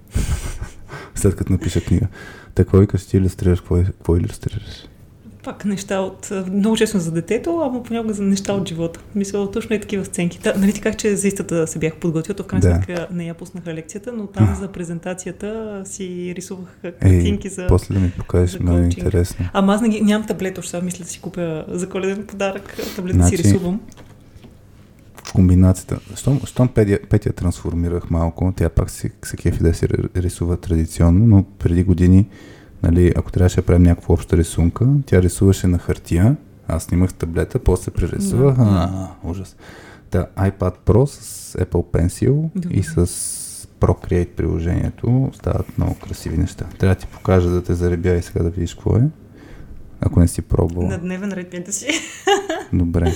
след като напиша книга. Та, какво викаш, ти илюстрираш? Какво, какво илюстрираш? Пак неща от... Много честно за детето, ама понякога за неща от живота. Мисля, точно е такива сценки. Та, нали ти как, че за истата се бях подготвил, то в крайна сметка да. Не я пуснаха лекцията, но там за презентацията си рисувах картинки. Ей, за... После да ми покажеш, много интересно. Ама аз не, нямам таблет, още мисля да си купя за коледен подарък. Таблет да значи, си рисувам. В комбинацията... Щом, щом Петя, Петя трансформирах малко, тя пак си, си кефи да си рисува традиционно, но преди години, нали, ако трябваше да правим някаква обща рисунка, тя рисуваше на хартия, аз снимах таблета, после прерисувах. Да. А, ужас. Та, iPad Pro с Apple Pencil. Добре. И с Procreate приложението стават много красиви неща. Трябва да ти покажа, да те заребя и сега да видиш какво е, ако не си пробвала. На дневен ред ми да си. Добре.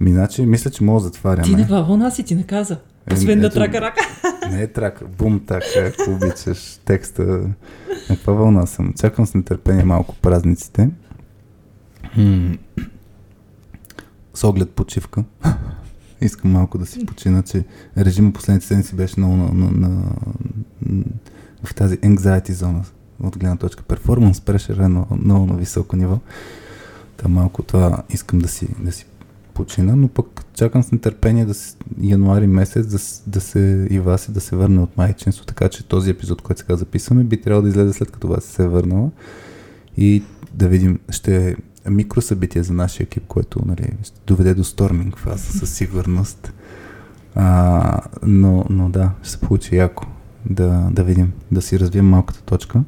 Миначе, мисля, че мога да затваряме. Ти не вълна си, ти не каза. Освен е, да трака рака. Не е трак, бум така, ако обичаш текста. На каква вълна съм? Чакам с нетърпение малко празниците. Hmm. С оглед почивка. Искам малко да си почина, че режимът последните седмици беше много на, на, на, в тази anxiety зона от гледна точка перформанс, прешър е много, много на високо ниво. Та малко това искам да си, да си почина, но пък чакам с нетърпение да си, януари месец да, да се и Васи да се върне от майчинство, така че този епизод, който сега записваме, би трябвало да излезе след като Васи се е върнала и да видим, ще е микросъбитие за нашия екип, което нали, ще доведе до сторминг фаза със сигурност. А, но, но да, ще се получи яко да, да видим, да си развием малката точка.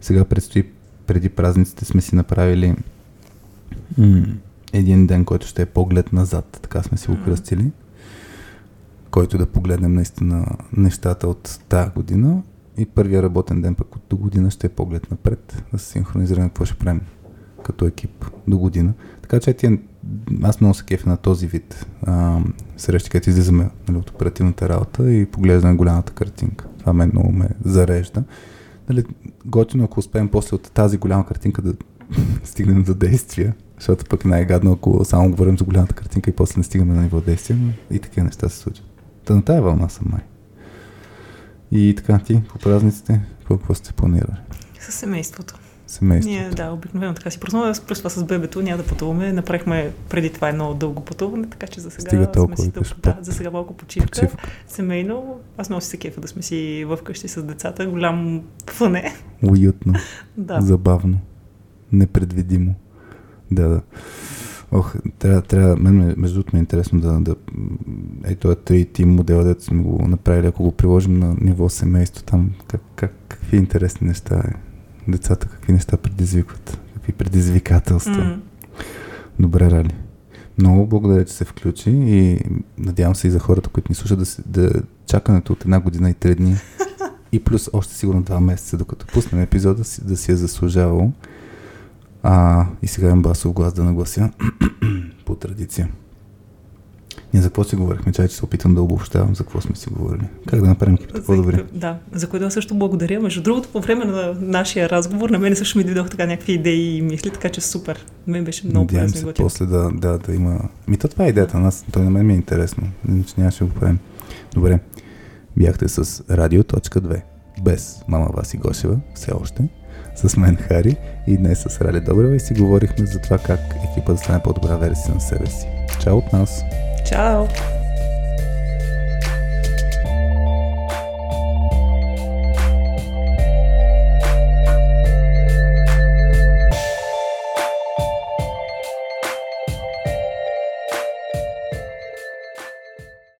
Сега предстои, преди празниците сме си направили mm. един ден, който ще е поглед назад, така сме си го кръстили, който да погледнем наистина нещата от тази година и първия работен ден пък от до година ще е поглед напред, да се синхронизираме какво ще правим като екип до година. Така че тия, аз много се кефя на този вид а, срещи, където излизаме нали, от оперативната работа и поглеждаме голямата картинка. Това мен много ме зарежда. Нали, готино, ако успеем после от тази голяма картинка да стигнем до действия, защото пък най-гадно, ако само говорим за голямата картинка и после не стигаме на ниво действия, но и такива неща се случат. Та на тая вълна съм май. И така ти, по празниците, какво сте планирали? Със семейството. Семейството. Ние, да, обикновено така си празнуваме. Плюс това с бебето няма да пътуваме. Направихме преди това едно дълго пътуване, така че за сега сме си дълго, да, за сега малко почивка. почивка. Семейно. Аз много си се кефа да сме си вкъщи с децата. Голям фъне. Уютно. Да. Забавно. Непредвидимо. Да, да. Ох, трябва, трябва, мен между другото ми е интересно да, да е този три Ти модел, дето сме го направили, ако го приложим на ниво семейство, там как, как, какви интересни неща е. Децата какви неща предизвикват, какви предизвикателства. Mm. Добре, Рали. Много благодаря, че се включи и надявам се и за хората, които ни слушат, да, си, да чакането от една година и три дни и плюс още сигурно два месеца, докато пуснем епизода, да си е заслужавал. А, и сега имам басов глас да наглася по традиция. Ние за какво си говорихме, чай, че се опитвам да обобщавам за какво сме си говорили. Как да направим екипите по-добри? Да, за което аз също благодаря. Между другото, по време на нашия разговор, на мен също ми дойдоха така някакви идеи и мисли, така че супер. На мен беше много полезно. Надявам се после да, да, да има... Ми то това е идеята, нас, той на мен ми е интересно. Иначе нямаше го правим. Добре, бяхте с Радиоточка две. Без мама Васи Гошева, все още. С мен Хари и днес с Рали Добрева и си говорихме за това как екипа да стане по-добра версия на себе си. Чао от нас! Чао!